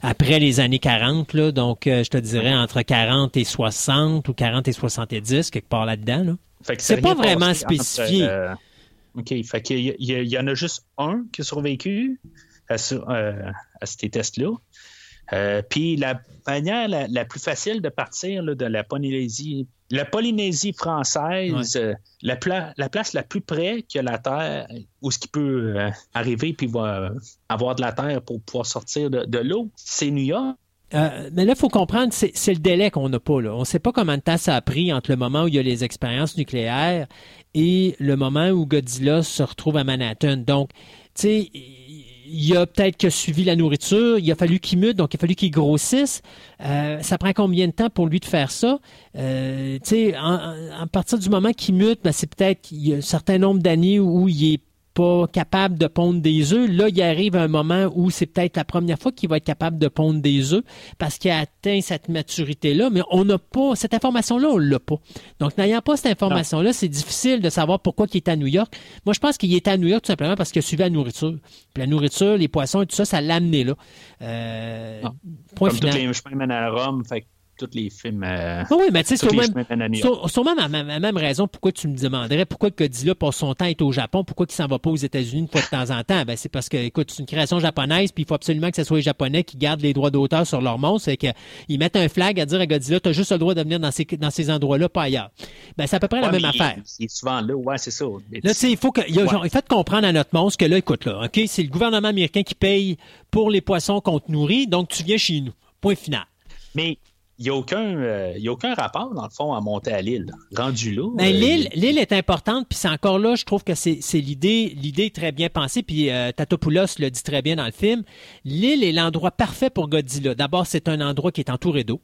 après les années 40. Là, donc, je te dirais entre 40 et 60 ou 40 et 70, quelque part là-dedans. Là. C'est pas vraiment spécifié. OK. Fait qu'il y en a juste un qui a survécu à ces tests-là. Puis la manière la plus facile de partir là, de la Polynésie française, ouais. La place la plus près que la Terre, où ce qui peut arriver puis va avoir de la Terre pour pouvoir sortir de l'eau, c'est New York. Mais là, il faut comprendre, c'est le délai qu'on n'a pas. Là. On ne sait pas combien de temps ça a pris entre le moment où il y a les expériences nucléaires et le moment où Godzilla se retrouve à Manhattan. Donc, tu sais... Il a peut-être que suivi la nourriture, il a fallu qu'il mute, donc il a fallu qu'il grossisse. Ça prend combien de temps pour lui de faire ça? À partir du moment qu'il mute, ben c'est peut-être il y a un certain nombre d'années où il n'est pas capable de pondre des œufs. Là, il arrive un moment où c'est peut-être la première fois qu'il va être capable de pondre des œufs parce qu'il a atteint cette maturité-là, mais on n'a pas cette information-là, on ne l'a pas. Donc, n'ayant pas cette information-là, c'est difficile de savoir pourquoi il est à New York. Moi, je pense qu'il est à New York tout simplement parce qu'il a suivi la nourriture. Puis la nourriture, les poissons et tout ça, ça l'a amené là. Point final. Tous les chemins mènent à Rome, fait tous les films. Oui, mais tu sais, sûrement la même raison pourquoi tu me demanderais pourquoi Godzilla passe son temps à être au Japon, pourquoi il s'en va pas aux États-Unis une fois de temps en temps. Ben, c'est parce que, écoute, c'est une création japonaise, puis il faut absolument que ce soit les Japonais qui gardent les droits d'auteur sur leurs monstres. C'est qu'ils mettent un flag à dire à Godzilla, t'as juste le droit de venir dans ces endroits-là, pas ailleurs. Ben, c'est à peu près la même affaire. C'est souvent là, ouais, c'est ça. Là, tu sais, il faut que. Il fait comprendre à notre monstre que là, écoute, là, OK, c'est le gouvernement américain qui paye pour les poissons qu'on te nourrit, donc tu viens chez nous. Point final. Mais il n'y a aucun rapport, dans le fond, à monter à l'île. Rendu là. Ben, l'île est importante, puis c'est encore là, je trouve que c'est l'idée. L'idée est très bien pensée, puis Tatopoulos le dit très bien dans le film. L'île est l'endroit parfait pour Godzilla. D'abord, c'est un endroit qui est entouré d'eau.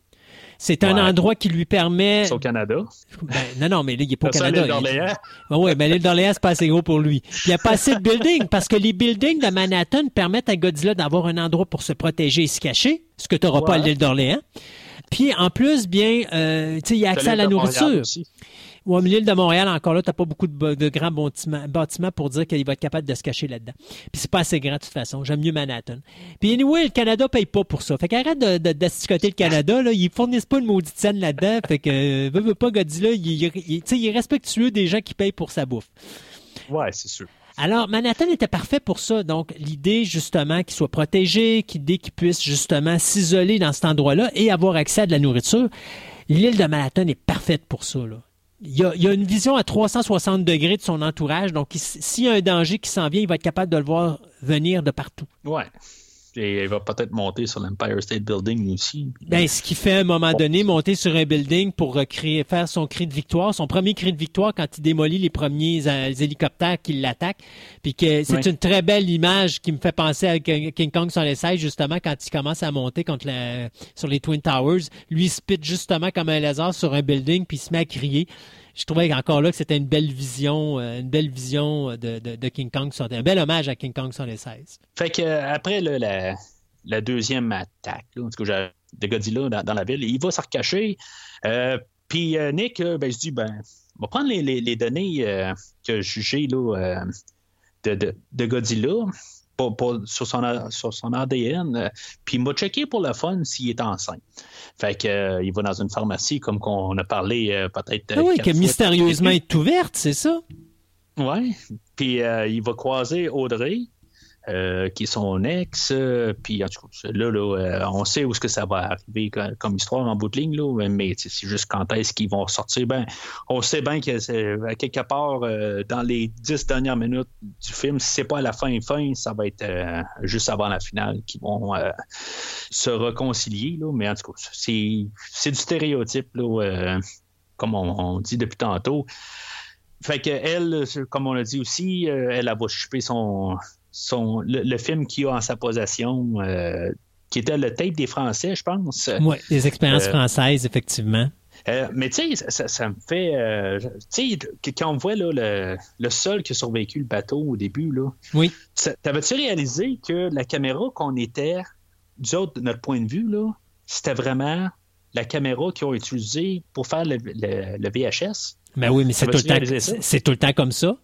C'est un endroit qui lui permet... C'est au Canada? Ben, non, mais là, il n'est pas au Canada. C'est l'île d'Orléans? Ben, oui, mais l'île d'Orléans, c'est pas assez gros pour lui. Puis, il n'y a pas assez de buildings, parce que les buildings de Manhattan permettent à Godzilla d'avoir un endroit pour se protéger et se cacher, ce que tu n'auras pas à l'île d'Orléans. Puis, en plus, bien, il y a accès à la nourriture. Ou ouais, l'île de Montréal, encore là, tu n'as pas beaucoup de grands bâtiments pour dire qu'il va être capable de se cacher là-dedans. Puis c'est pas assez grand, de toute façon. J'aime mieux Manhattan. Puis anyway, le Canada paye pas pour ça. Fait qu'arrête d'asticoter le Canada, là. Ils fournissent pas une maudite scène là-dedans. Fait que, veut pas Godzilla, il est respectueux des gens qui payent pour sa bouffe. Ouais, c'est sûr. Alors, Manhattan était parfait pour ça. Donc, l'idée, justement, qu'il soit protégé, l'idée qu'il puisse, justement, s'isoler dans cet endroit-là et avoir accès à de la nourriture. L'île de Manhattan est parfaite pour ça, là. Il y a une vision à 360 degrés de son entourage. Donc, s'il y a un danger qui s'en vient, il va être capable de le voir venir de partout. Ouais. Et il va peut-être monter sur l'Empire State Building aussi. Ben, ce qui fait, à un moment donné, monter sur un building pour faire son cri de victoire, son premier cri de victoire quand il démolit les premiers les hélicoptères qui l'attaquent. Puis que c'est une très belle image qui me fait penser à King Kong sur les 16, justement, quand il commence à monter sur les Twin Towers. Lui, il se pite justement comme un lézard sur un building, puis il se met à crier. Je trouvais encore là que c'était une belle vision de King Kong, un bel hommage à King Kong sur les 16. Fait que après la deuxième attaque là, en tout cas, de Godzilla dans la ville, il va se recacher. Puis Nick, je dis, on va prendre les données que j'ai là, de Godzilla sur son ADN, puis il m'a checké pour le fun s'il est enceinte. Fait que il va dans une pharmacie comme qu'on a parlé peut-être... Ah oui, qui mystérieusement est ouverte, c'est ça? Oui, puis il va croiser Audrey, qui est son ex, puis en tout cas, là, on sait où est-ce que ça va arriver comme histoire en bout de ligne, là, mais c'est juste quand est-ce qu'ils vont sortir. Ben, on sait bien que quelque part, dans les 10 dernières minutes du film, si c'est pas à la fin, ça va être juste avant la finale qu'ils vont se réconcilier, là, mais en tout cas, c'est du stéréotype, là, comme on dit depuis tantôt. Fait que elle, comme on l'a dit aussi, elle va choper le film qu'il a en sa possession, qui était le tape des Français, je pense. Oui, des expériences françaises, effectivement. Mais tu sais, ça me fait... tu sais, quand on voit là, le seul qui a survécu le bateau au début, là, oui. T'avais-tu réalisé que la caméra qu'on était, du autre, de notre point de vue, là, c'était vraiment la caméra qu'ils ont utilisée pour faire le VHS? Ben oui, mais c'est tout le temps comme ça.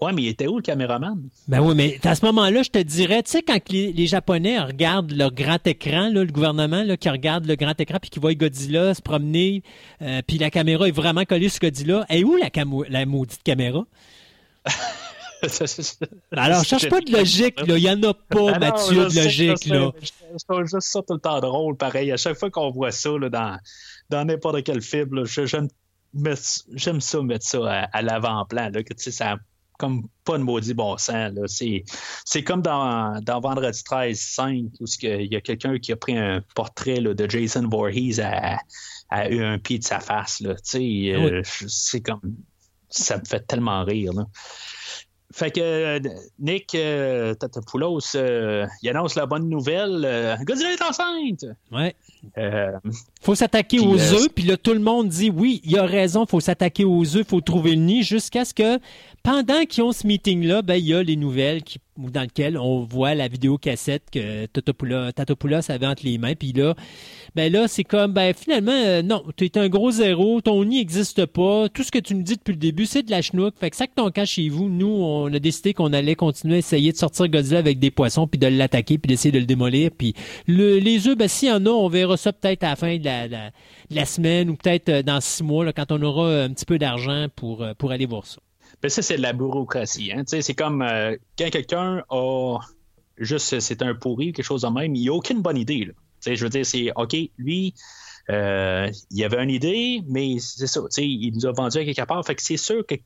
Oui, mais il était où, le caméraman? Ben oui, mais à ce moment-là, je te dirais, tu sais, quand les Japonais regardent leur grand écran, là, le gouvernement là, qui regarde le grand écran puis qui voit Godzilla se promener, puis la caméra est vraiment collée sur Godzilla, et où la maudite caméra? Alors, cherche pas de logique, là. Il n'y en a pas, Mathieu, de logique, là. C'est juste ça tout le temps drôle, pareil. À chaque fois qu'on voit ça là, dans n'importe quel film, là, j'aime ça mettre ça à l'avant-plan, là, que tu sais, ça... comme pas de maudit bon sens. Là. C'est comme dans Vendredi 13, 5, où il y a quelqu'un qui a pris un portrait là, de Jason Voorhees à un pied de sa face. Là. Oui. C'est comme... Ça me fait tellement rire. Là. Fait que Nick Tatopoulos, il annonce la bonne nouvelle. Godzilla est enceinte! Ouais. Faut s'attaquer aux œufs, puis là, tout le monde dit oui, il a raison, faut s'attaquer aux œufs, faut trouver le nid, jusqu'à ce que, pendant qu'ils ont ce meeting-là, ben, il y a les nouvelles qui dans lequel on voit la vidéocassette que Tatopoulos avait entre les mains. Puis là, c'est comme, finalement, non, t'es un gros zéro, ton nid n'existe pas, tout ce que tu nous dis depuis le début, c'est de la chenoute. Fait que sac ton camp chez vous. Nous, on a décidé qu'on allait continuer à essayer de sortir Godzilla avec des poissons, puis de l'attaquer, puis d'essayer de le démolir. Puis les œufs, s'il y en a, on verra ça peut-être à la fin de la semaine, ou peut-être dans 6 mois, là, quand on aura un petit peu d'argent pour aller voir ça. Ben ça, c'est de la bureaucratie. Hein? C'est comme quand quelqu'un a juste, c'est un pourri, quelque chose de même, il n'a aucune bonne idée. Je veux dire, c'est OK, lui, il avait une idée, mais c'est ça, il nous a vendu à quelque part. Fait que c'est sûr que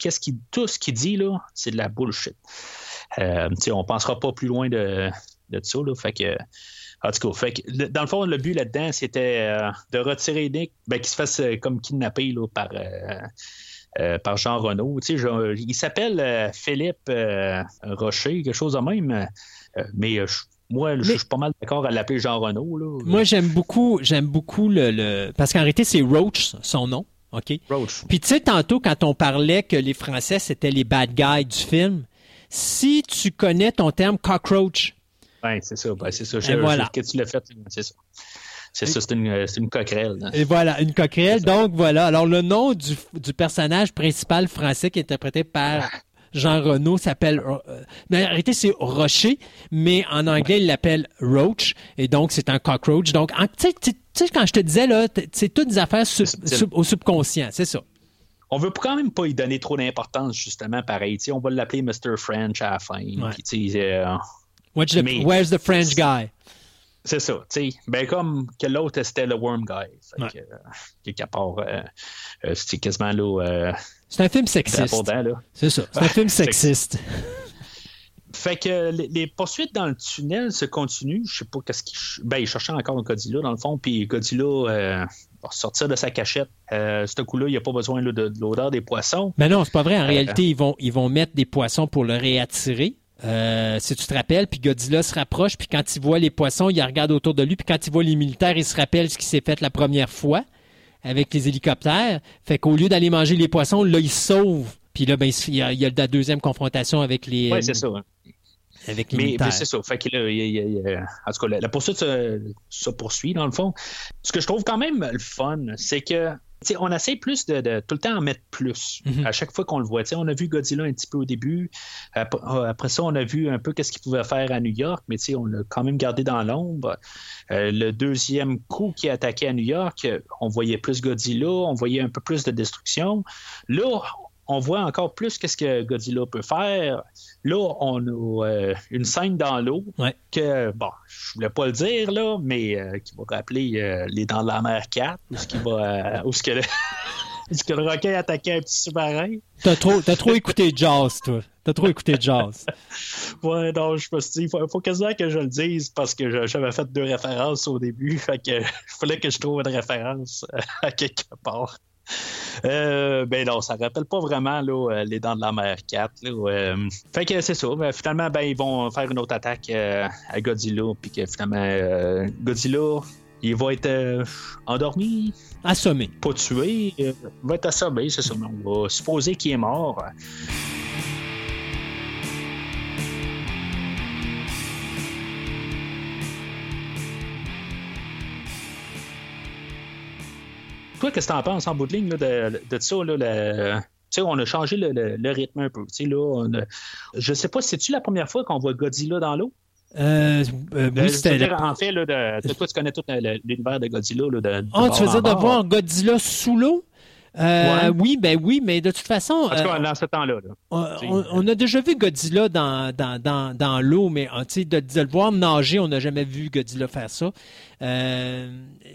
tout ce qu'il dit, là, c'est de la bullshit. On ne pensera pas plus loin de ça. Là, fait que, en tout cas, fait que, dans le fond, le but là-dedans, c'était de retirer Nick, qu'il se fasse comme kidnapper là, par Jean-Renaud. Il s'appelle Philippe Rocher, quelque chose de même, mais je suis pas mal d'accord à l'appeler Jean-Renaud. Là. Moi, j'aime beaucoup le... Parce qu'en réalité, c'est Roach, son nom. OK? Roach. Puis tu sais, tantôt, quand on parlait que les Français, c'était les bad guys du film, si tu connais ton terme cockroach... c'est ça. Que tu l'as fait, c'est ça. C'est une coquerelle. Hein? Et voilà, une coquerelle. Donc, voilà. Alors, le nom du personnage principal français qui est interprété par Jean-Renaud s'appelle... Mais en réalité, c'est Rocher, mais en anglais, il l'appelle Roach. Et donc, c'est un cockroach. Donc, tu sais, quand je te disais, là, c'est toutes des affaires au subconscient. C'est ça. On veut quand même pas y donner trop d'importance, justement, pareil. T'sais, on va l'appeler Mr. French à la fin. Ouais. Puis, where's the French guy? C'est ça, tu sais. Ben comme que l'autre, c'était le Worm Guy. Fait que, quelque part, c'était quasiment là... c'est un film sexiste. C'est ça, c'est un film sexiste. Fait que les poursuites dans le tunnel se continuent. Je sais pas qu'est-ce qu'il... il cherchait encore un Godzilla, dans le fond, puis Godzilla... Pour sortir de sa cachette. Ce coup-là, il n'y a pas besoin là, de l'odeur des poissons. Mais non, c'est pas vrai. En réalité, ils vont mettre des poissons pour le réattirer. Si tu te rappelles, puis Godzilla se rapproche, puis quand il voit les poissons, il regarde autour de lui, puis quand il voit les militaires, il se rappelle ce qui s'est fait la première fois avec les hélicoptères. Fait qu'au lieu d'aller manger les poissons, là, il se sauve. Puis là, il y a la deuxième confrontation avec les... Oui, c'est ça. Avec les militaires. Mais c'est ça. Fait que là, en tout cas, la poursuite se poursuit, dans le fond. Ce que je trouve quand même le fun, c'est que t'sais, on essaie plus de tout le temps en mettre plus à chaque fois qu'on le voit. T'sais, on a vu Godzilla un petit peu au début. Après ça, on a vu un peu qu'est-ce qu'il pouvait faire à New York, mais on l'a quand même gardé dans l'ombre. Le deuxième coup qui a attaqué à New York, on voyait plus Godzilla, on voyait un peu plus de destruction. Là, on voit encore plus qu'est-ce que Godzilla peut faire. Là, on a une scène dans l'eau que, je voulais pas le dire, là, mais qui va rappeler les Dents de la Mer 4, où le requin attaquait un petit sous-marin. T'as trop écouté Jaws, toi. T'as trop écouté Jaws. Ouais, non, je me suis dit, il faut quasiment que je le dise parce que j'avais fait 2 références au début, fait que il fallait que je trouve une référence à quelque part. Non, ça rappelle pas vraiment là, les Dents de la Mer 4. Là, fait que c'est ça. Finalement, ils vont faire une autre attaque à Godzilla. Puis que finalement, Godzilla, il va être endormi. Assommé. Pas tué. Il va être assommé, c'est ça. On va supposer qu'il est mort. Toi, qu'est-ce que t'en penses en bout de ligne là, de ça? Là, on a changé le rythme un peu. Là, je sais pas, c'est-tu la première fois qu'on voit Godzilla dans l'eau? Oui, c'était... En fait, là, toi, tu connais tout l'univers de Godzilla. Tu veux dire de voir Godzilla sous l'eau? Oui, mais de toute façon... En tout cas, dans ce temps-là. Là, on a déjà vu Godzilla dans l'eau, mais de le voir nager, on n'a jamais vu Godzilla faire ça.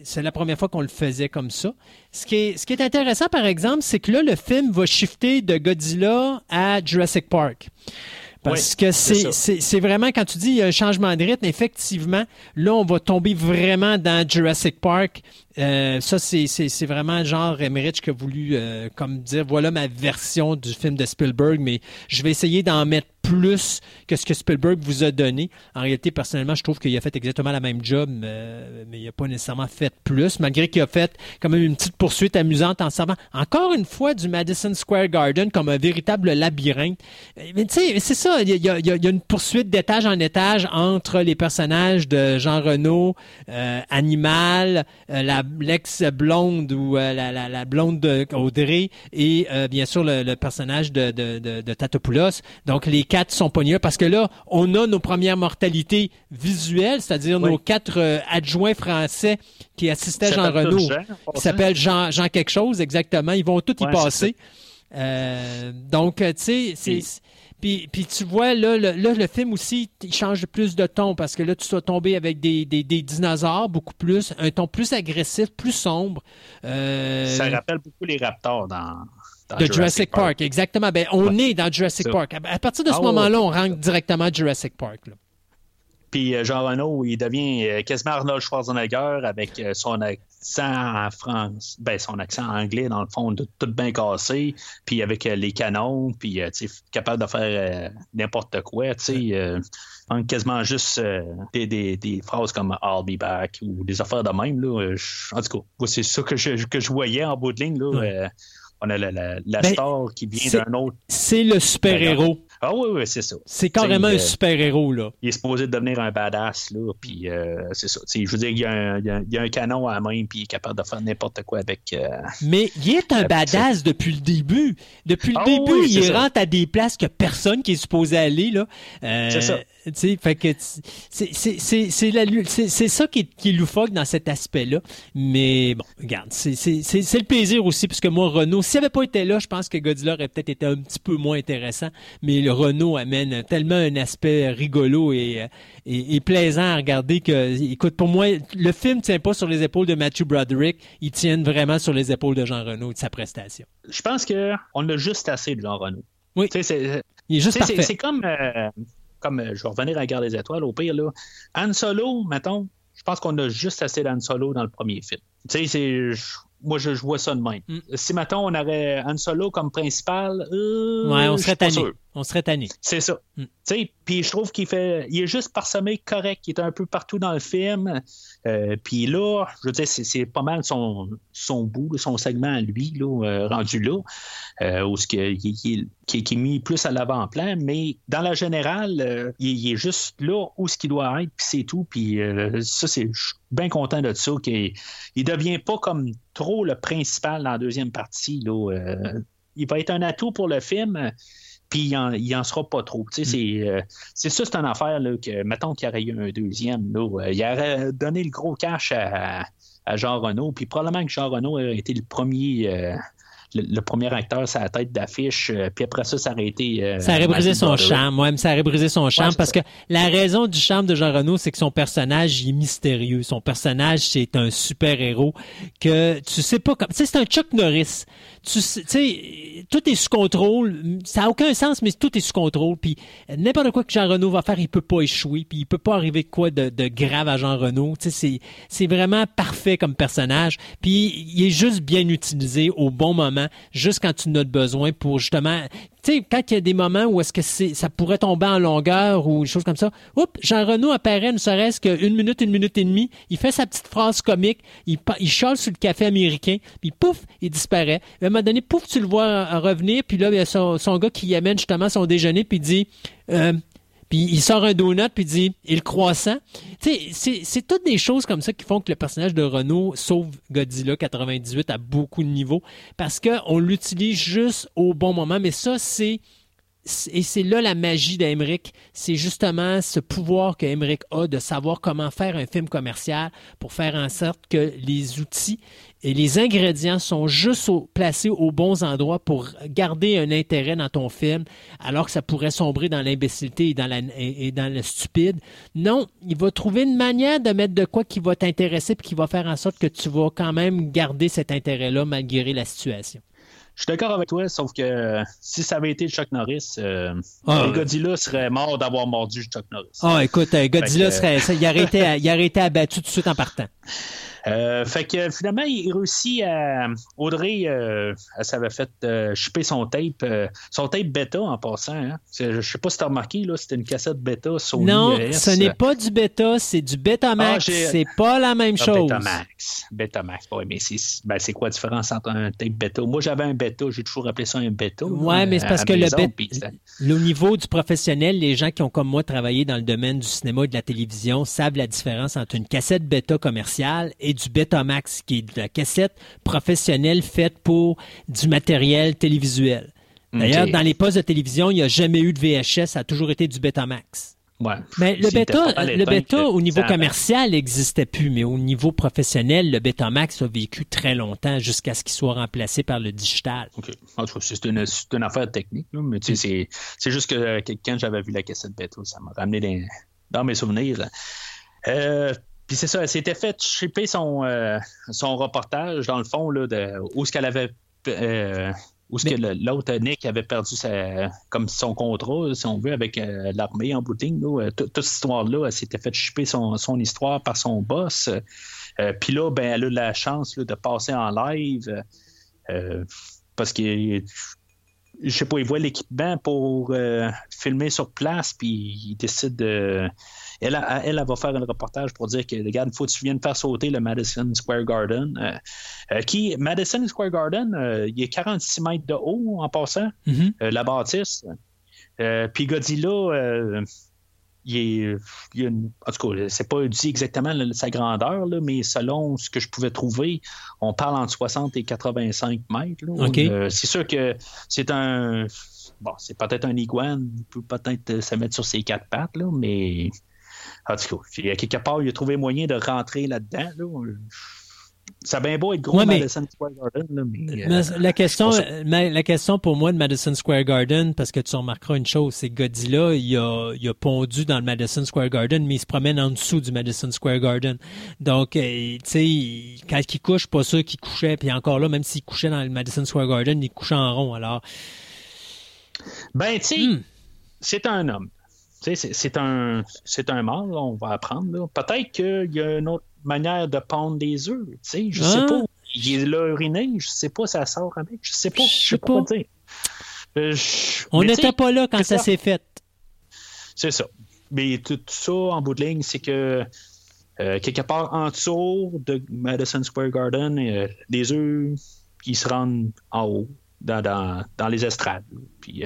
C'est la première fois qu'on le faisait comme ça. Ce qui est intéressant, par exemple, c'est que là, le film va shifter de Godzilla à Jurassic Park. Parce que c'est vraiment, quand tu dis il y a un changement de rythme, effectivement, là, on va tomber vraiment dans Jurassic Park. Ça, c'est vraiment genre Emmerich qui a voulu comme dire, voilà ma version du film de Spielberg, mais je vais essayer d'en mettre plus que ce que Spielberg vous a donné. En réalité, personnellement, je trouve qu'il a fait exactement la même job, mais il n'a pas nécessairement fait plus, malgré qu'il a fait quand même une petite poursuite amusante en servant, encore une fois, du Madison Square Garden comme un véritable labyrinthe. Mais tu sais, c'est ça, il y a une poursuite d'étage en étage entre les personnages de Jean-Renaud, Animal, l'ex-blonde ou la blonde d'Audrey et bien sûr le personnage de Tatopoulos. Donc, les quatre sont pognés parce que là, on a nos premières mortalités visuelles, c'est-à-dire nos quatre adjoints français qui assistaient Jean-Renaud, qui s'appelle Jean quelque chose, exactement. Ils vont tous y passer. Donc, tu sais, Puis tu vois, là, le film aussi, il change plus de ton parce que là, tu sois tombé avec des dinosaures beaucoup plus, un ton plus agressif, plus sombre. Ça rappelle beaucoup les raptors dans de Jurassic Park, exactement. Ben, on est dans Jurassic Park. À partir de ce moment-là, on rentre directement à Jurassic Park, là. Puis Jean-Renaud, il devient quasiment Arnold Schwarzenegger avec son accent en France, ben son accent anglais dans le fond, tout bien cassé, puis avec les canons, puis capable de faire n'importe quoi, tu sais, quasiment juste des phrases comme I'll be back ou des affaires de même là. En tout cas, c'est ça que je voyais en bout de ligne là. Mm. On a la star qui vient d'un autre. C'est le super-héros. Ah oui, c'est ça. C'est carrément un super-héros, là. Il est supposé devenir un badass, là, puis c'est ça. Je veux dire, il y a un canon à la main, puis il est capable de faire n'importe quoi avec... Mais il est un badass depuis le début. Depuis le début, il rentre à des places que personne qui est supposé aller, là. C'est ça. Fait que c'est ça qui est loufoque dans cet aspect-là. Mais bon, regarde, c'est le plaisir aussi, puisque moi, Renaud, s'il n'avait pas été là, je pense que Godzilla aurait peut-être été un petit peu moins intéressant. Mais le Renaud amène tellement un aspect rigolo et plaisant à regarder que, écoute, pour moi, le film ne tient pas sur les épaules de Matthew Broderick. Il tient vraiment sur les épaules de Jean-Renaud et de sa prestation. Je pense qu'on a juste assez de Jean-Renaud. Oui. Il est juste parfait. C'est comme... je vais revenir à la Guerre des Étoiles, au pire, là. Han Solo, mettons, je pense qu'on a juste assez d'Han Solo dans le premier film. Tu sais, moi, je vois ça de même. Mm. Si, mettons, on aurait Han Solo comme principal, on serait tanné. C'est ça. Mm. Tu sais, puis je trouve il est juste parsemé correct. Il est un peu partout dans le film. Puis là, je veux dire, c'est pas mal son bout, son segment à lui, là, rendu là, où qui est mis plus à l'avant-plan. Mais dans la générale, il est juste là où ce qu'il doit être, puis c'est tout. Puis ça, je suis bien content de ça. Il devient pas comme trop le principal dans la deuxième partie, là. Il va être un atout pour le film. Puis il en sera pas trop. Tu sais, c'est ça, c'est une affaire là, que, mettons qu'il y aurait eu un deuxième, là, il aurait donné le gros cash à Jean-Renaud, puis probablement que Jean-Renaud aurait été le premier acteur sur la tête d'affiche, puis après ça, ça aurait été... ça aurait brisé son charme, ça aurait brisé son charme, parce que la raison du charme de Jean-Renaud, c'est que son personnage, il est mystérieux. Son personnage, c'est un super-héros que tu sais pas... Tu sais, c'est un Chuck Norris. Tu sais, tout est sous contrôle. Ça n'a aucun sens, mais tout est sous contrôle. Puis n'importe quoi que Jean-Renaud va faire, il peut pas échouer, puis il peut pas arriver quoi de grave à Jean-Renaud. Tu sais, c'est vraiment parfait comme personnage. Puis il est juste bien utilisé au bon moment, juste quand tu en as besoin pour justement... Tu sais, quand il y a des moments où est-ce que ça pourrait tomber en longueur ou des choses comme ça, Jean-Renaud apparaît ne serait-ce qu'une minute, 1 minute et demie, il fait sa petite phrase comique, il chale sur le café américain, puis pouf, il disparaît. À un moment donné, pouf, tu le vois revenir, puis là, il y a son gars qui amène justement son déjeuner, puis il dit... puis il sort un donut, puis il dit « Et le croissant ». Tu sais, c'est toutes des choses comme ça qui font que le personnage de Renaud sauve Godzilla 98 à beaucoup de niveaux, parce qu'on l'utilise juste au bon moment. Mais ça, c'est là la magie d'Emmerich. C'est justement ce pouvoir que Emmerich a de savoir comment faire un film commercial pour faire en sorte que les outils et les ingrédients sont juste placés aux bons endroits pour garder un intérêt dans ton film, alors que ça pourrait sombrer dans l'imbécilité et dans le stupide. Non, il va trouver une manière de mettre de quoi qui va t'intéresser et qui va faire en sorte que tu vas quand même garder cet intérêt-là malgré la situation. Je suis d'accord avec toi, sauf que si ça avait été Chuck Norris, Godzilla serait mort d'avoir mordu Chuck Norris. Ah, écoute, Godzilla serait, il aurait été abattu tout de suite en partant. Fait que finalement, il réussit à... Audrey, elle s'avait fait choper son tape bêta en passant. Hein. Je sais pas si t'as remarqué, là, c'était une cassette bêta Sony. Non, ce n'est pas du bêta, c'est du Betamax. C'est pas la même chose. Betamax. Oui, mais c'est quoi la différence entre un tape bêta? Moi, j'avais un bêta, j'ai toujours appelé ça un bêta. Oui, mais c'est parce que au niveau du professionnel, les gens qui ont comme moi travaillé dans le domaine du cinéma et de la télévision savent la différence entre une cassette bêta commerciale et du Betamax, qui est de la cassette professionnelle faite pour du matériel télévisuel. D'ailleurs, dans les postes de télévision, il n'y a jamais eu de VHS, ça a toujours été du Betamax. Ouais. Mais le bêta au niveau commercial n'existait plus, mais au niveau professionnel, le Betamax a vécu très longtemps jusqu'à ce qu'il soit remplacé par le digital. Okay. En tout cas, c'est une affaire technique, là, mais tu sais, c'est juste que quand j'avais vu la cassette bêta, ça m'a ramené dans mes souvenirs. Puis c'est ça, elle s'était fait shipper son reportage, dans le fond, là, où ce qu'elle avait... l'autre, Nick, avait perdu comme son contrat, si on veut, avec l'armée en bout de ligne. Toute cette histoire-là, elle s'était fait shipper son histoire par son boss. Puis là, ben, elle a eu la chance là, de passer en live parce que... Je sais pas, il voit l'équipement pour filmer sur place, puis il décide de... Elle va faire un reportage pour dire que, regarde, il faut que tu viennes faire sauter le Madison Square Garden. Madison Square Garden, il est 46 mètres de haut, en passant, la bâtisse. Puis Godzilla, en tout cas, c'est pas dit exactement sa grandeur, là, mais selon ce que je pouvais trouver, on parle entre 60 et 85 mètres. Là, okay. C'est sûr que c'est un... Bon, c'est peut-être un iguane, il peut peut-être se mettre sur ses quatre pattes, là, mais... En tout cas, à quelque part, il a trouvé moyen de rentrer là-dedans, là. Ça a bien beau être gros, ouais, Madison Square Garden. Là, mais la question pour moi de Madison Square Garden, parce que tu remarqueras une chose, c'est que Godzilla, il a pondu dans le Madison Square Garden, mais il se promène en dessous du Madison Square Garden. Donc, tu sais, quand il couche, pas sûr qu'il couchait. Puis encore là, même s'il couchait dans le Madison Square Garden, il couchait en rond. Alors, ben, tu sais, c'est un homme. Tu sais, c'est un mâle, là, on va apprendre. Là. Peut-être qu'il y a une autre manière de pondre des œufs, tu sais, je sais pas, il est là uriné, je sais pas, ça sort avec, je sais pas. Pas dire. On n'était pas là quand ça s'est fait. C'est ça. Mais tout ça, en bout de ligne, c'est que quelque part en dessous de Madison Square Garden, des œufs qui se rendent en haut, dans les estrades. Là. Puis,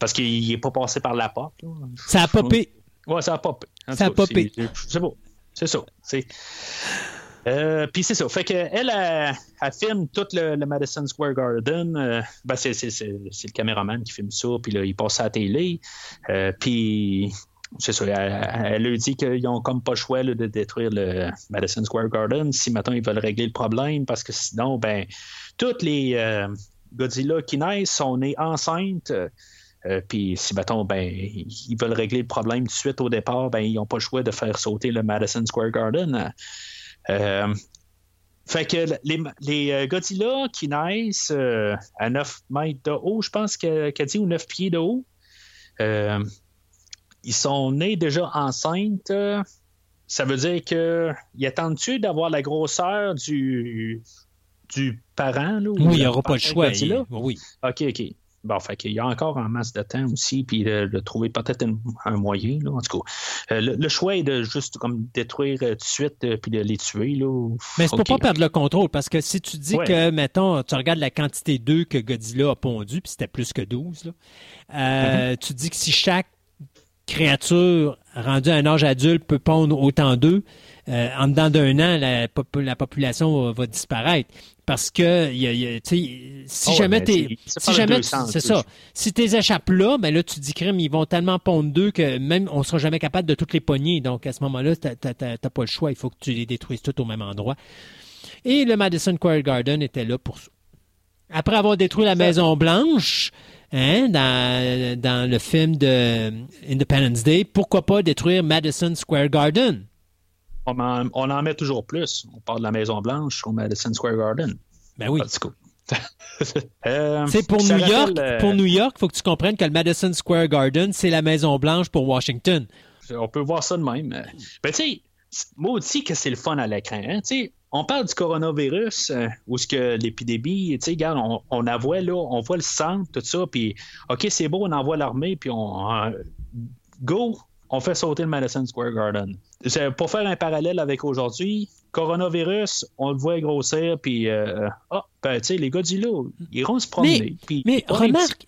parce qu'il n'est pas passé par la porte. Là. Ça a popé. Ouais, ça a popé. Ça a popé. C'est beau. C'est ça. Puis c'est ça. Fait qu'elle, elle filme tout le Madison Square Garden. Ben c'est le caméraman qui filme ça. Puis là, il passe à la télé. Puis c'est ça. Elle lui dit qu'ils ont comme pas le choix là, de détruire le Madison Square Garden si maintenant ils veulent régler le problème. Parce que sinon, ben toutes les Godzilla qui naissent sont nés enceintes. Puis si, mettons, ben, ils veulent régler le problème tout de suite au départ, ben, ils n'ont pas le choix de faire sauter le Madison Square Garden. Fait que les Godzilla qui naissent à 9 mètres de haut, je pense qu'elle dit, ou 9 pieds de haut, ils sont nés déjà enceintes. Ça veut dire qu'ils attendent-tu d'avoir la grosseur du parent? Là, oui, il n'y aura pas le choix. Oui. OK. Bon, fait qu'il y a encore en masse de temps aussi, puis de trouver peut-être un moyen, là, en tout cas. Le choix est de juste comme détruire tout de suite, puis de les tuer. Là. Mais c'est pour pas perdre le contrôle, parce que si tu dis que, mettons, tu regardes la quantité d'œufs que Godzilla a pondu, puis c'était plus que 12, là, tu dis que si chaque créature rendue à un âge adulte peut pondre autant d'œufs, en dedans d'un an, la population va disparaître. Parce que si t'es échappes là, ben là tu te dis crème, ils vont tellement pondre d'eux que même on sera jamais capable de toutes les pogner. Donc à ce moment-là, t'as pas le choix, il faut que tu les détruises toutes au même endroit. Et le Madison Square Garden était là pour ça. Après avoir détruit la Maison Blanche, hein, dans le film de Independence Day, pourquoi pas détruire Madison Square Garden? On en met toujours plus. On part de la Maison-Blanche au Madison Square Garden. Ben oui. C'est cool. Pour New York, il faut que tu comprennes que le Madison Square Garden, c'est la Maison-Blanche pour Washington. On peut voir ça de même. Ben, tu sais, maudit que c'est le fun à l'écran. Hein? On parle du coronavirus, où ce que l'épidémie, regarde, on en voit là, on voit le centre, tout ça, puis OK, c'est beau, on envoie l'armée, puis on fait sauter le Madison Square Garden. Pour faire un parallèle avec aujourd'hui, coronavirus, on le voit grossir, puis les Godzilla, ils iront se promener. Mais remarque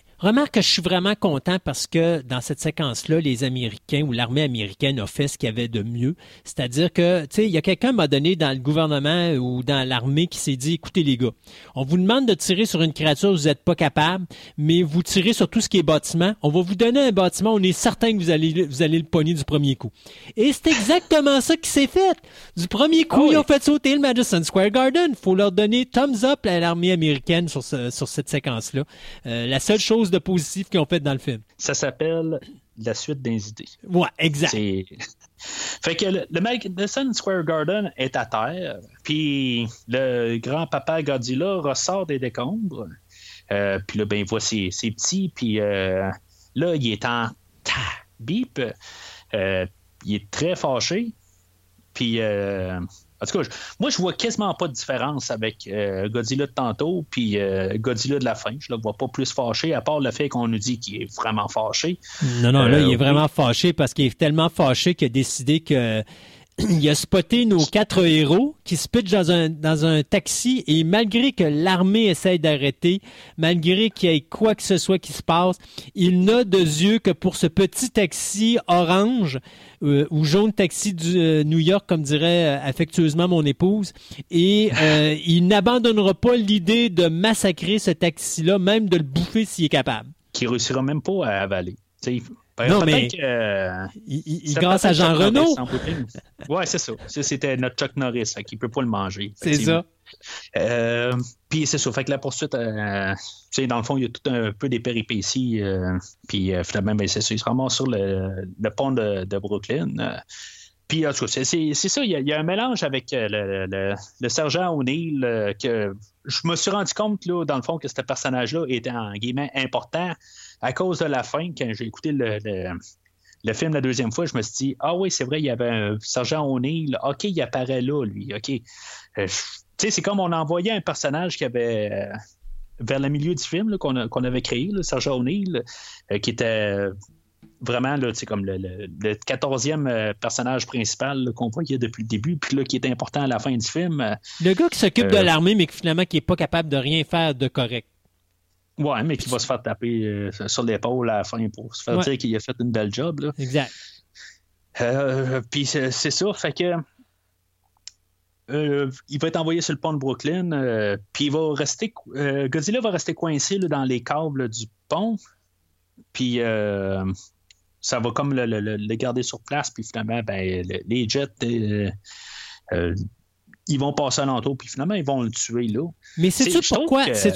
que je suis vraiment content parce que dans cette séquence-là, les Américains ou l'armée américaine a fait ce qu'il y avait de mieux. C'est-à-dire que, il y a quelqu'un m'a donné dans le gouvernement ou dans l'armée qui s'est dit, écoutez les gars, on vous demande de tirer sur une créature, vous n'êtes pas capable, mais vous tirez sur tout ce qui est bâtiment. On va vous donner un bâtiment, on est certain que vous allez le pogner du premier coup. Et c'est exactement ça qui s'est fait. Du premier coup, ils ont fait sauter le Madison Square Garden. Faut leur donner thumbs up à l'armée américaine sur cette séquence-là. La seule chose de positif qu'ils ont fait dans le film. Ça s'appelle la suite des idées. Ouais, exact. Fait que le Madison Square Garden est à terre, puis le grand-papa Godzilla ressort des décombres, puis là, ben, il voit ses petits, puis là, il est en bip, il est très fâché, puis en tout cas, moi, je vois quasiment pas de différence avec Godzilla de tantôt puis Godzilla de la fin. Je le vois pas plus fâché, à part le fait qu'on nous dit qu'il est vraiment fâché. Non, là, il est vraiment fâché parce qu'il est tellement fâché qu'il a décidé que... Il a spoté nos 4 héros qui se pitchent dans un taxi et malgré que l'armée essaye d'arrêter, malgré qu'il y ait quoi que ce soit qui se passe, il n'a de yeux que pour ce petit taxi orange ou jaune taxi du New York, comme dirait affectueusement mon épouse. Et il n'abandonnera pas l'idée de massacrer ce taxi-là, même de le bouffer s'il est capable. Qui réussira même pas à avaler. T'sais. Non, mais il grâce à Jean-Renaud. Oui, c'est ça. C'était notre Chuck Norris, qui ne peut pas le manger. C'est ça. Puis c'est ça. Fait que la poursuite, dans le fond, il y a tout un peu des péripéties. Puis finalement, c'est ça. Il se ramasse sur le pont de Brooklyn. Puis en tout cas, c'est ça. Il y a un mélange avec le sergent O'Neill que je me suis rendu compte, là, dans le fond, que ce personnage-là était en guillemets important. À cause de la fin, quand j'ai écouté le film la deuxième fois, je me suis dit « Ah oui, c'est vrai, il y avait un sergent O'Neill. OK, il apparaît là, lui. OK. » C'est comme on envoyait un personnage qui avait, vers le milieu du film, là, qu'on avait créé, le sergent O'Neill, qui était vraiment là, comme le 14e personnage principal là, qu'on voyait depuis le début, puis là, qui était important à la fin du film. Le gars qui s'occupe de l'armée, mais qui n'est pas capable de rien faire de correct. Ouais, mais qui va se faire taper sur l'épaule à la fin pour se faire dire qu'il a fait une belle job. Là. Exact. Puis c'est ça, fait que il va être envoyé sur le pont de Brooklyn, puis il va rester. Godzilla va rester coincé là, dans les câbles là, du pont, puis ça va comme le garder sur place, puis finalement, les jets. Ils vont passer à l'entour, puis finalement, ils vont le tuer là. Mais sais-tu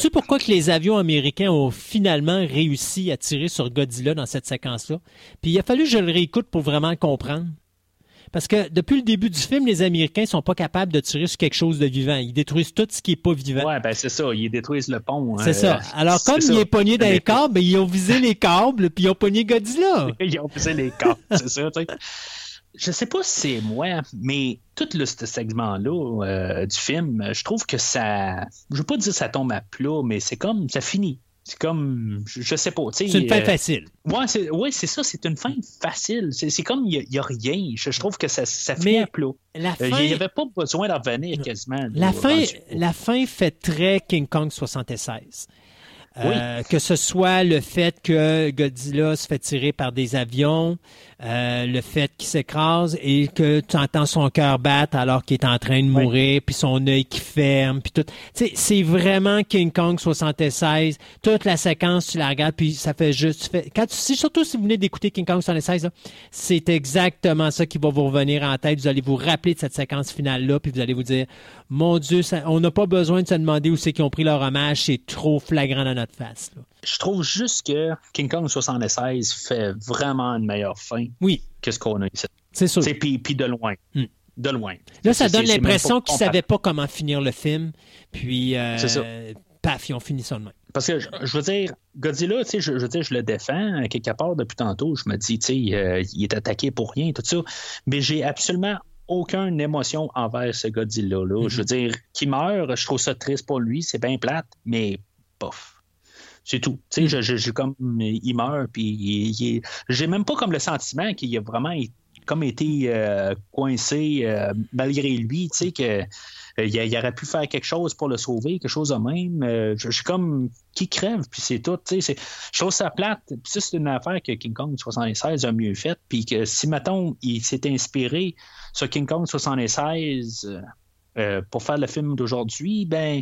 pourquoi que les avions américains ont finalement réussi à tirer sur Godzilla dans cette séquence-là? Puis il a fallu que je le réécoute pour vraiment le comprendre. Parce que depuis le début du film, les Américains sont pas capables de tirer sur quelque chose de vivant. Ils détruisent tout ce qui est pas vivant. Oui, c'est ça. Ils détruisent le pont. C'est ça. Alors, comme il est pogné dans les câbles, ils ont visé les câbles, puis ils ont pogné Godzilla. Ils ont visé les câbles, c'est ça, tu sais. Je sais pas si c'est moi, mais tout ce segment-là du film, je trouve que ça... Je veux pas dire que ça tombe à plat, mais c'est comme... Ça finit. C'est comme... Je sais pas. C'est une fin facile. C'est ça. C'est une fin facile. C'est comme il n'y a rien. Je trouve que ça finit à plat. Il n'y avait pas besoin d'en revenir quasiment. La fin fait très King Kong 76. Que ce soit le fait que Godzilla se fait tirer par des avions, le fait qu'il s'écrase et que tu entends son cœur battre alors qu'il est en train de mourir, puis son œil qui ferme, puis tout. Tu sais, c'est vraiment King Kong 76. Toute la séquence, tu la regardes, puis ça fait juste... surtout si vous venez d'écouter King Kong 76, là, c'est exactement ça qui va vous revenir en tête. Vous allez vous rappeler de cette séquence finale-là, puis vous allez vous dire, mon Dieu, on n'a pas besoin de se demander où c'est qu'ils ont pris leur hommage, c'est trop flagrant dans notre face. Là. Je trouve juste que King Kong 76 fait vraiment une meilleure fin que ce qu'on a ici. C'est sûr. Puis de loin. Mm. De loin. Là, ça donne l'impression qu'ils ne savaient pas comment finir le film. Puis, c'est ça. Paf, ils ont fini ça de même. Parce que, je veux dire, Godzilla, je le défends. Quelque part, depuis tantôt, je me dis, il est attaqué pour rien, tout ça. Mais j'ai absolument aucune émotion envers ce Godzilla-là. Mm-hmm. Je veux dire, qu'il meurt, je trouve ça triste pour lui, c'est bien plate, mais bof. C'est tout. Tu sais, je comme il meurt, puis il j'ai même pas comme le sentiment qu'il a vraiment comme été coincé malgré lui, tu sais, que il aurait pu faire quelque chose pour le sauver, quelque chose de même. Je suis comme qui crève, puis c'est tout. Tu sais, je trouve ça plate. Puis ça, c'est une affaire que King Kong 76 a mieux faite, puis que si, mettons, il s'est inspiré sur King Kong 76... pour faire le film d'aujourd'hui, ben,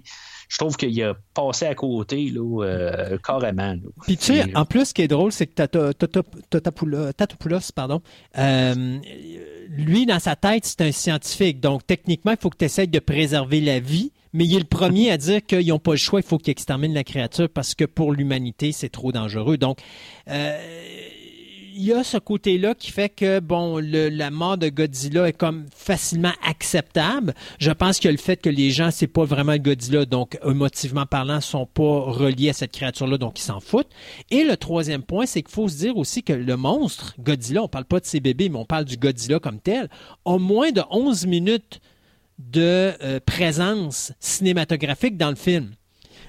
je trouve qu'il a passé à côté là, carrément. Puis tu sais, en plus, ce qui est drôle, c'est que Tatopoulos, lui, dans sa tête, c'est un scientifique. Donc, techniquement, il faut que tu essaies de préserver la vie, mais il est le premier à dire qu'ils n'ont pas le choix, il faut qu'ils exterminent la créature parce que pour l'humanité, c'est trop dangereux. Donc, il y a ce côté-là qui fait que bon, la mort de Godzilla est comme facilement acceptable. Je pense que le fait que les gens, c'est pas vraiment Godzilla, donc émotivement parlant, sont pas reliés à cette créature-là, donc ils s'en foutent. Et le troisième point, c'est qu'il faut se dire aussi que le monstre, Godzilla, on parle pas de ses bébés, mais on parle du Godzilla comme tel, a moins de 11 minutes de présence cinématographique dans le film.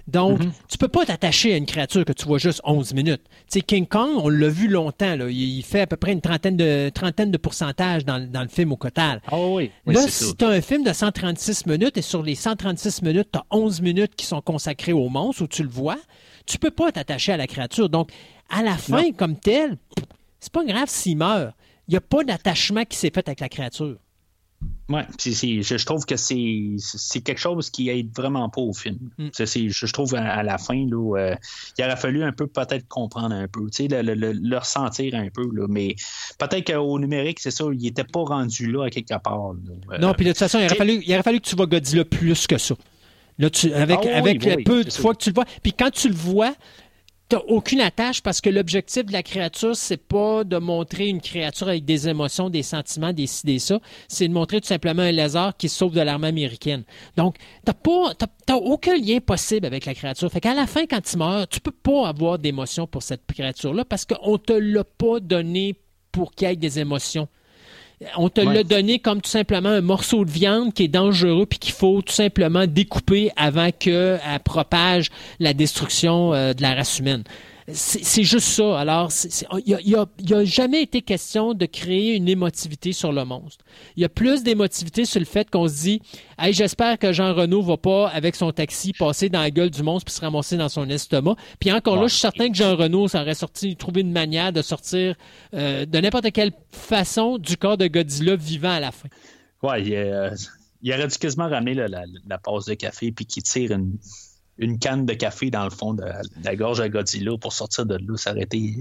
Donc, tu peux pas t'attacher à une créature que tu vois juste 11 minutes. Tu sais, King Kong, on l'a vu longtemps, là. Il fait à peu près une trentaine de pourcentage dans le film au total. Ah oui. Là, si tu as un film de 136 minutes et sur les 136 minutes, tu as 11 minutes qui sont consacrées au monstre où tu le vois, tu peux pas t'attacher à la créature. Donc, à la fin, comme telle, c'est pas grave s'il meurt. Il n'y a pas d'attachement qui s'est fait avec la créature. Oui, je trouve que c'est quelque chose qui aide vraiment pas au film. Je trouve à la fin, là, il aurait fallu un peu peut-être comprendre un peu, le ressentir un peu, là, mais peut-être qu'au numérique, c'est ça, il n'était pas rendu là à quelque part. Là. Non, puis de toute façon, il aurait fallu que tu vois Godzilla plus que ça. Là, peu de fois que tu le vois. Puis quand tu le vois, t'as aucune attache parce que l'objectif de la créature, c'est pas de montrer une créature avec des émotions, des sentiments, des ci, des ça. C'est de montrer tout simplement un lézard qui se sauve de l'armée américaine. Donc, t'as aucun lien possible avec la créature. Fait qu'à la fin, quand tu meurs, tu peux pas avoir d'émotion pour cette créature-là parce qu'on te l'a pas donné pour qu'il y ait des émotions. On te l'a donné comme tout simplement un morceau de viande qui est dangereux puis qu'il faut tout simplement découper avant qu'elle propage la destruction de la race humaine. C'est juste ça. Alors, il n'y a jamais été question de créer une émotivité sur le monstre. Il y a plus d'émotivité sur le fait qu'on se dit « Hey, j'espère que Jean-Renaud va pas, avec son taxi, passer dans la gueule du monstre puis se ramasser dans son estomac. » Puis encore là, je suis certain que Jean-Renaud aurait trouvé une manière de sortir de n'importe quelle façon du corps de Godzilla vivant à la fin. Oui, il aurait dû quasiment ramener la passe de café puis qu'il tire une canne de café dans le fond de la gorge à Godzilla pour sortir de l'eau, s'arrêter,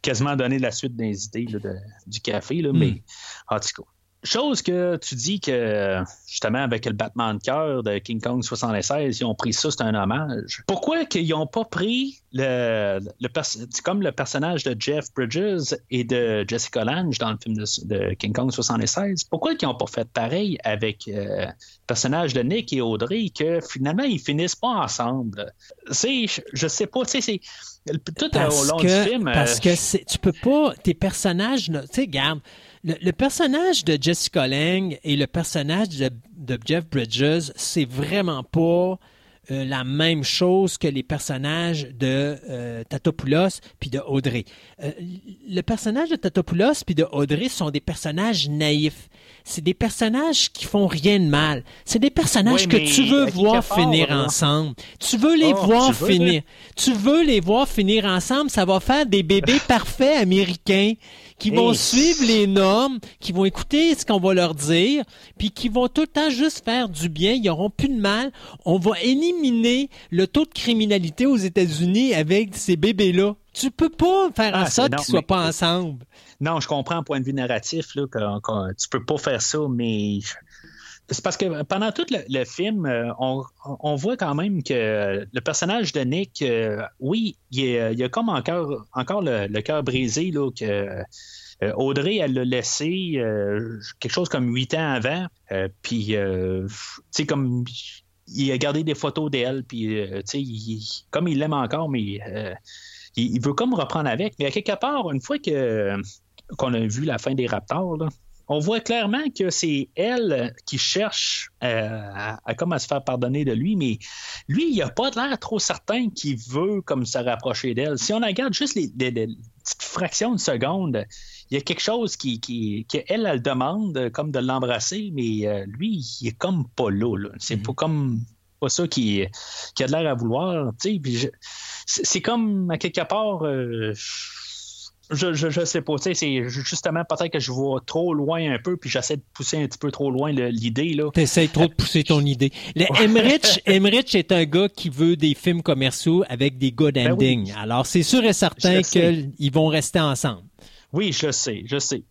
quasiment donner la suite des idées là, du café. Là, mais, en tout cas, chose que tu dis que, justement, avec le battement de cœur de King Kong 76, ils ont pris ça, c'est un hommage. Pourquoi qu'ils n'ont pas pris comme le personnage de Jeff Bridges et de Jessica Lange dans le film de King Kong 76, pourquoi qu'ils n'ont pas fait pareil avec le personnage de Nick et Audrey que finalement, ils finissent pas ensemble? Je sais pas, tu sais, c'est... Tout au long du film... Parce que tu peux pas... Tes personnages... Tu sais, regarde, le personnage de Jessica Lange et le personnage de Jeff Bridges, c'est vraiment pas la même chose que les personnages de Tatopoulos puis de Audrey. Le personnage de Tatopoulos puis de Audrey sont des personnages naïfs. C'est des personnages qui font rien de mal. C'est des personnages que tu veux voir finir ensemble. Tu veux les voir finir. Tu veux les voir finir ensemble. Ça va faire des bébés parfaits américains qui vont suivre les normes, qui vont écouter ce qu'on va leur dire, puis qui vont tout le temps juste faire du bien. Ils n'auront plus de mal. On va éliminer le taux de criminalité aux États-Unis avec ces bébés-là. Tu peux pas faire en sorte qu'ils soient pas ensemble. Non, je comprends, point de vue narratif, là, que tu peux pas faire ça, mais c'est parce que pendant tout le film, on voit quand même que le personnage de Nick, il a comme encore le cœur brisé, là, que Audrey, elle l'a laissé quelque chose comme 8 ans avant, puis, tu sais, comme... Il a gardé des photos d'elle, puis, tu sais, comme il l'aime encore, mais... il veut comme reprendre avec, mais à quelque part, une fois qu'on a vu la fin des Raptors, là, on voit clairement que c'est elle qui cherche comme à se faire pardonner de lui, mais lui, il n'a pas l'air trop certain qu'il veut comme se rapprocher d'elle. Si on regarde juste les petites fractions de seconde, il y a quelque chose qu'elle, elle demande comme de l'embrasser, mais lui, il est comme pas là. C'est pas comme... pas ça qui a de l'air à vouloir. C'est comme, à quelque part, je sais pas. C'est justement, peut-être que je vois trop loin un peu, puis j'essaie de pousser un petit peu trop loin l'idée. Tu essaies trop de pousser ton idée. Emmerich est un gars qui veut des films commerciaux avec des good endings. Ben oui. Alors, c'est sûr et certain qu'ils vont rester ensemble. Oui, je sais.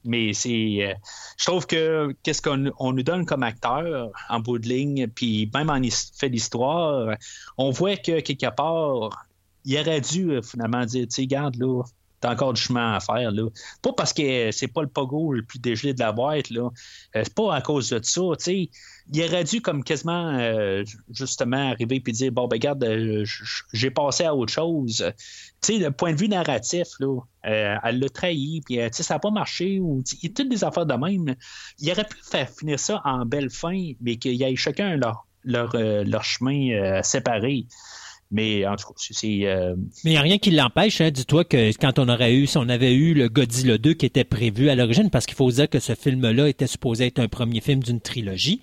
Mais c'est, je trouve que qu'est-ce qu'on nous donne comme acteur en bout de ligne, puis même en fait d'histoire, on voit que quelque part, il aurait dû finalement dire, tu sais, regarde là, t'as encore du chemin à faire là. Pas parce que c'est pas le pogo le plus dégelé de la boîte là, c'est pas à cause de ça, tu sais. Il aurait dû comme quasiment justement arriver puis dire bon ben regarde j'ai passé à autre chose. Tu sais, le point de vue narratif là, elle l'a trahi puis tu sais ça n'a pas marché ou toutes des affaires de même. Il aurait pu faire finir ça en belle fin mais qu'il y ait chacun leur chemin séparé. Mais en tout cas, c'est... Mais il n'y a rien qui l'empêche, hein, dis-toi, que quand si on avait eu le Godzilla 2 qui était prévu à l'origine, parce qu'il faut dire que ce film-là était supposé être un premier film d'une trilogie,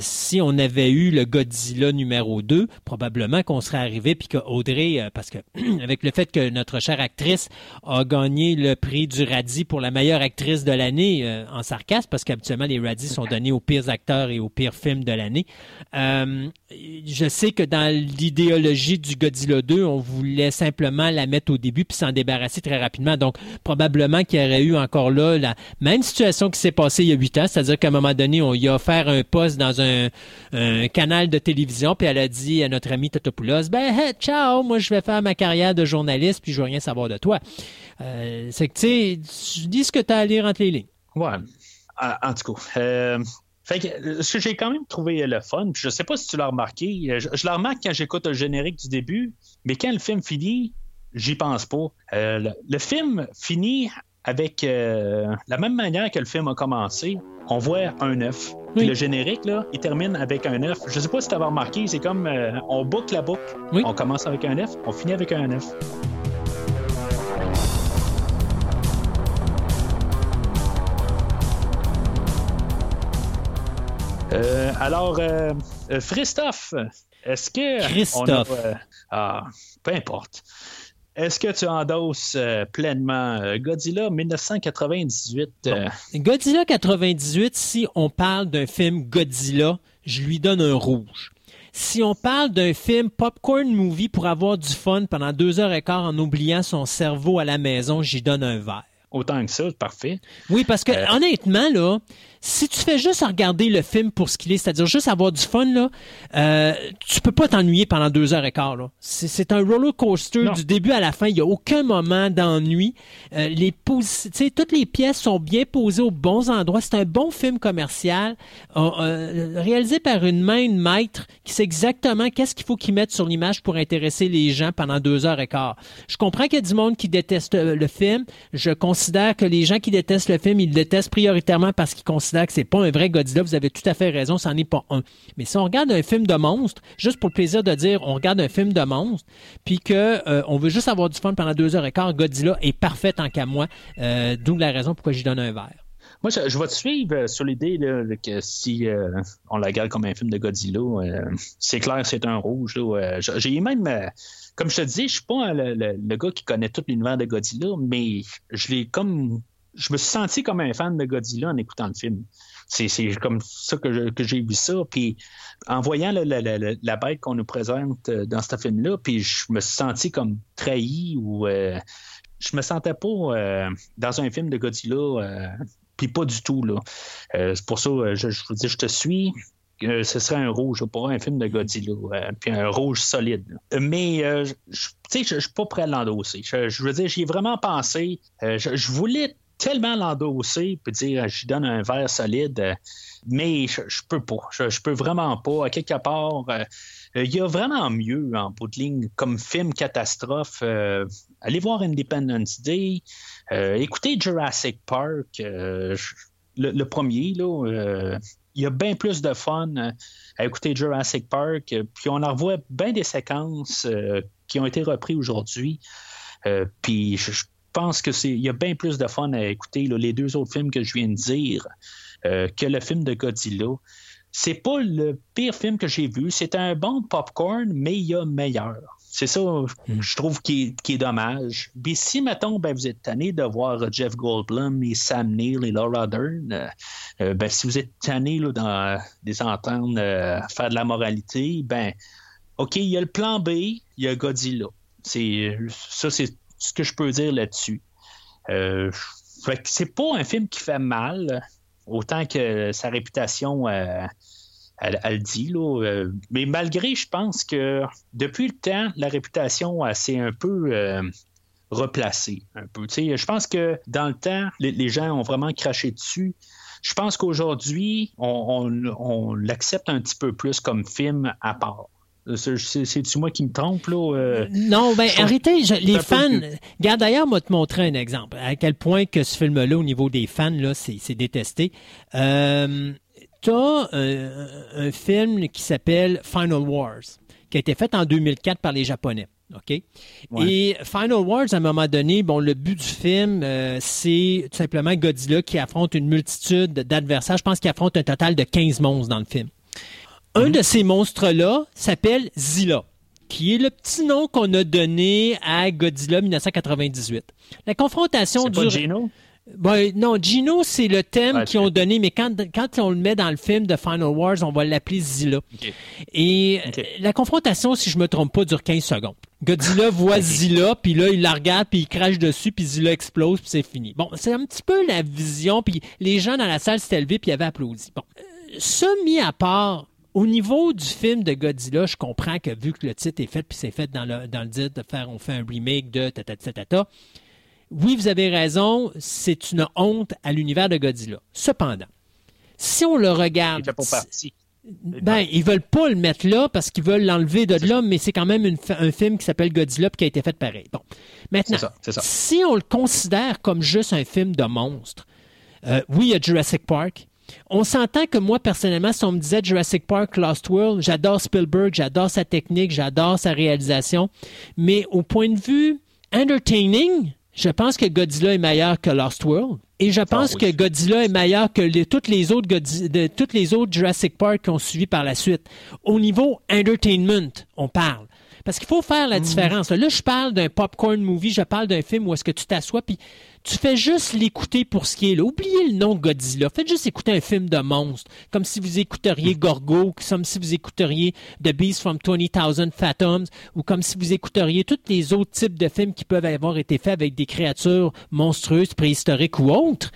si on avait eu le Godzilla numéro 2, probablement qu'on serait arrivé, puis qu'Audrey, parce que avec le fait que notre chère actrice a gagné le prix du Radis pour la meilleure actrice de l'année, en sarcasme, parce qu'habituellement, les Radis sont donnés aux pires acteurs et aux pires films de l'année. Je sais que dans l'idée du Godzilla 2, on voulait simplement la mettre au début puis s'en débarrasser très rapidement. Donc, probablement qu'il y aurait eu encore là la même situation qui s'est passée il y a 8 ans, c'est-à-dire qu'à un moment donné, on y a offert un poste dans un canal de télévision puis elle a dit à notre ami Totopoulos, ben, hey, ciao, moi, je vais faire ma carrière de journaliste puis je veux rien savoir de toi. C'est que, tu sais, tu dis ce que t'as à lire entre les lignes. Ouais. En tout cas, fait que ce que j'ai quand même trouvé le fun, puis je sais pas si tu l'as remarqué, je le remarque quand j'écoute le générique du début, mais quand le film finit, j'y pense pas. Le film finit avec la même manière que le film a commencé, on voit un œuf. Oui. Le générique, là, il termine avec un œuf. Je sais pas si tu avais remarqué, c'est comme on boucle la boucle. Oui. On commence avec un œuf, on finit avec un œuf. Alors, Christophe, est-ce que... Christophe. Peu importe. Est-ce que tu endosses pleinement Godzilla 1998? Godzilla 98, si on parle d'un film Godzilla, je lui donne un rouge. Si on parle d'un film popcorn movie pour avoir du fun pendant 2h15 en oubliant son cerveau à la maison, j'y donne un vert. Autant que ça, parfait. Oui, parce que honnêtement, là, si tu fais juste regarder le film pour ce qu'il est, c'est-à-dire juste avoir du fun, là, tu peux pas t'ennuyer pendant 2h15. Là. C'est un roller coaster du début à la fin. Il n'y a aucun moment d'ennui. Toutes les pièces sont bien posées aux bons endroits. C'est un bon film commercial réalisé par une main de maître qui sait exactement qu'est-ce qu'il faut qu'ils mettent sur l'image pour intéresser les gens pendant 2h15. Je comprends qu'il y a du monde qui déteste le film. Je considère que les gens qui détestent le film, ils le détestent prioritairement parce qu'ils considèrent que c'est pas un vrai Godzilla. Vous avez tout à fait raison, c'en est pas un. Mais si on regarde un film de monstre, juste pour le plaisir de dire on regarde un film de monstre, puis que on veut juste avoir du fun pendant 2h15, Godzilla est parfait tant qu'à moi. D'où la raison pourquoi j'y donne un vert. Moi, je vais te suivre sur l'idée là, que si on la regarde comme un film de Godzilla, c'est clair, c'est un rouge. Là, j'ai même... Comme je te dis, je suis pas le gars qui connaît tout l'univers de Godzilla, mais je me suis senti comme un fan de Godzilla en écoutant le film. C'est comme ça que j'ai vu ça. Puis en voyant la bête qu'on nous présente dans ce film-là, puis je me suis senti comme trahi ou je me sentais pas dans un film de Godzilla, puis pas du tout. Là. C'est pour ça que je vous dis, je te suis. Ce serait un rouge pour un film de Godzilla, puis un rouge solide. Mais je ne suis pas prêt à l'endosser. Je veux dire, j'y ai vraiment pensé. Je voulais tellement l'endosser puis dire j'y donne un vert solide, mais je peux pas. Je peux vraiment pas. À quelque part, il y a vraiment mieux en bout de ligne comme film catastrophe. Allez voir Independence Day. Écoutez Jurassic Park. le premier, là, il y a bien plus de fun à écouter Jurassic Park. Puis on en revoit bien des séquences qui ont été reprises aujourd'hui. Puis je pense qu'il y a bien plus de fun à écouter là, les deux autres films que je viens de dire que le film de Godzilla. C'est pas le pire film que j'ai vu. C'est un bon popcorn, mais il y a meilleur. C'est ça, je trouve, qui est dommage. Puis si, mettons, ben, vous êtes tanné de voir Jeff Goldblum et Sam Neill et Laura Dern, ben, si vous êtes tanné de les entendre faire de la moralité, ben, OK, il y a le plan B, il y a Godzilla. C'est ce que je peux dire là-dessus. Fait que c'est pas un film qui fait mal, autant que sa réputation... Elle le dit, là. Mais malgré, je pense que depuis le temps, la réputation, elle s'est un peu replacée. Un peu. Je pense que dans le temps, les gens ont vraiment craché dessus. Je pense qu'aujourd'hui, on l'accepte un petit peu plus comme film à part. C'est-tu moi qui me trompe, là? Non, bien, arrêtez. Les fans... Regarde, d'ailleurs, moi, te montrer un exemple. À quel point que ce film-là, au niveau des fans, là, c'est détesté. T'as un film qui s'appelle Final Wars, qui a été fait en 2004 par les Japonais. OK? Ouais. Et Final Wars, à un moment donné, bon, le but du film, c'est tout simplement Godzilla qui affronte une multitude d'adversaires. Je pense qu'il affronte un total de 15 monstres dans le film. Un de ces monstres-là s'appelle Zilla, qui est le petit nom qu'on a donné à Godzilla 1998. La confrontation c'est pas Gino? Ben, non, Gino, c'est le thème qu'ils ont donné, mais quand on le met dans le film de Final Wars, on va l'appeler Zilla. Okay. Et la confrontation, si je me trompe pas, dure 15 secondes. Godzilla voit Zilla, puis là, il la regarde, puis il crache dessus, puis Zilla explose, puis c'est fini. Bon, c'est un petit peu la vision, puis les gens dans la salle s'étaient levés, puis ils avaient applaudi. Bon, ça mis à part... Au niveau du film de Godzilla, je comprends que vu que le titre est fait, puis c'est fait dans le titre de faire, on fait un remake de ta. Oui, vous avez raison, c'est une honte à l'univers de Godzilla. Cependant, si on le regarde... Il fait pas partie. Ben, ils veulent pas le mettre là parce qu'ils veulent l'enlever de là, mais c'est quand même un film qui s'appelle Godzilla puis qui a été fait pareil. Bon, maintenant, c'est ça. Si on le considère comme juste un film de monstre, oui, il y a Jurassic Park. On s'entend que moi, personnellement, si on me disait Jurassic Park, Lost World, j'adore Spielberg, j'adore sa technique, j'adore sa réalisation. Mais au point de vue entertaining, je pense que Godzilla est meilleur que Lost World. Et je pense que Godzilla est meilleur que toutes les autres Jurassic Park qui ont suivi par la suite. Au niveau entertainment, on parle. Parce qu'il faut faire la différence. Là, je parle d'un popcorn movie, je parle d'un film où est-ce que tu t'assois puis tu fais juste l'écouter pour ce qui est là. Oubliez le nom Godzilla. Faites juste écouter un film de monstre, comme si vous écouteriez Gorgo, comme si vous écouteriez The Beast from 20,000 Fathoms ou comme si vous écouteriez tous les autres types de films qui peuvent avoir été faits avec des créatures monstrueuses, préhistoriques ou autres.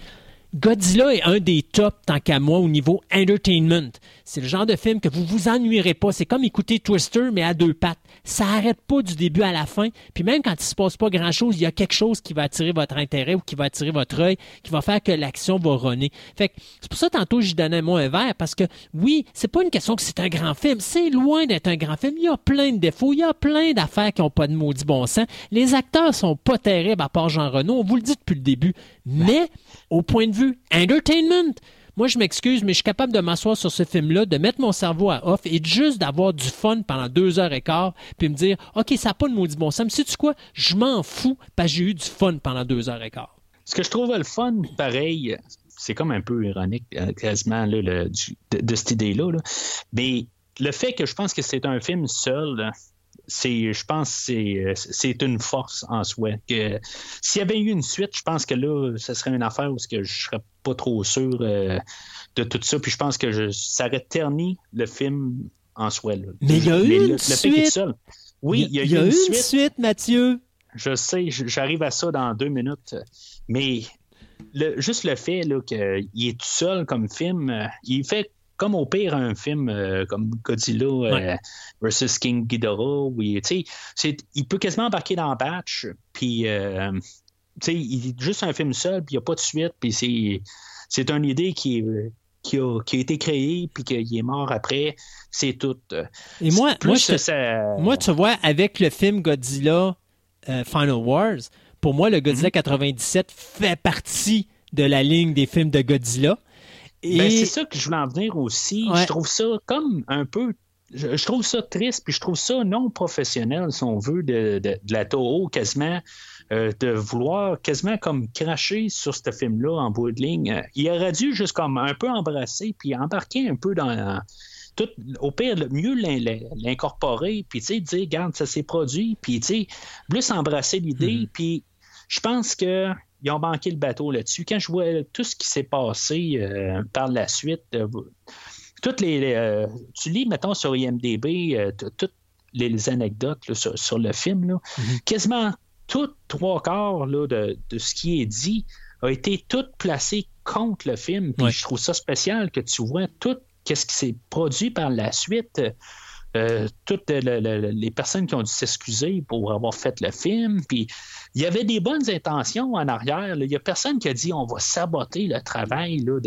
Godzilla est un des tops, tant qu'à moi, au niveau entertainment. C'est le genre de film que vous vous ennuierez pas. C'est comme écouter Twister, mais à deux pattes. Ça n'arrête pas du début à la fin. Puis même quand il se passe pas grand-chose, il y a quelque chose qui va attirer votre intérêt ou qui va attirer votre œil, qui va faire que l'action va runner. Fait que c'est pour ça tantôt j'y donnais un verre, parce que oui, c'est pas une question que c'est un grand film. C'est loin d'être un grand film. Il y a plein de défauts. Il y a plein d'affaires qui n'ont pas de maudit bon sens. Les acteurs sont pas terribles à part Jean-Renaud. On vous le dit depuis le début. Mais au point de vue entertainment. Moi, je m'excuse, mais je suis capable de m'asseoir sur ce film-là, de mettre mon cerveau à off et juste d'avoir du fun pendant 2h15 puis me dire « OK, ça n'a pas de maudit bon sens. Mais sais-tu quoi? Je m'en fous parce que j'ai eu du fun pendant 2h15. » Ce que je trouve le fun, pareil, c'est comme un peu ironique quasiment là, de cette idée-là, là. Mais le fait que je pense que c'est un film seul... Là, Je pense que c'est une force en soi. Que, s'il y avait eu une suite, je pense que là, ce serait une affaire où je ne serais pas trop sûr de tout ça. Puis je pense que ça aurait terni le film en soi. Là. Mais il y a eu une suite. Oui, il y a eu une suite, Mathieu. Je sais, j'arrive à ça dans 2 minutes. Mais juste le fait là, qu'il est tout seul comme film, il fait... Comme au pire, un film comme Godzilla versus King Ghidorah, il peut quasiment embarquer dans le batch, puis il est juste un film seul, puis il n'y a pas de suite, puis c'est une idée qui a été créée, puis qu'il est mort après, c'est tout. Et moi, tu vois, avec le film Godzilla Final Wars, pour moi, le Godzilla 97 fait partie de la ligne des films de Godzilla. Et... ben, c'est ça que je voulais en venir aussi. Ouais. Je trouve ça comme un peu... Je trouve ça triste, puis je trouve ça non professionnel, si on veut, de la Toho, quasiment, de vouloir quasiment comme cracher sur ce film-là en bout de ligne. Il aurait dû juste comme un peu embrasser, puis embarquer un peu dans... tout, au pire, mieux l'incorporer, puis tu sais, dire, regarde, ça s'est produit, puis tu sais, plus embrasser l'idée, puis je pense que... ils ont manqué le bateau là-dessus. Quand je vois tout ce qui s'est passé par la suite, toutes les tu lis, mettons, sur IMDb, toutes les anecdotes là, sur le film, là, quasiment tout, 3/4 là, de ce qui est dit a été tout placé contre le film. Puis je trouve ça spécial que tu vois tout ce qui s'est produit par la suite. Toutes les personnes qui ont dû s'excuser pour avoir fait le film. Puis il y avait des bonnes intentions en arrière. Il n'y a personne qui a dit on va saboter le travail là,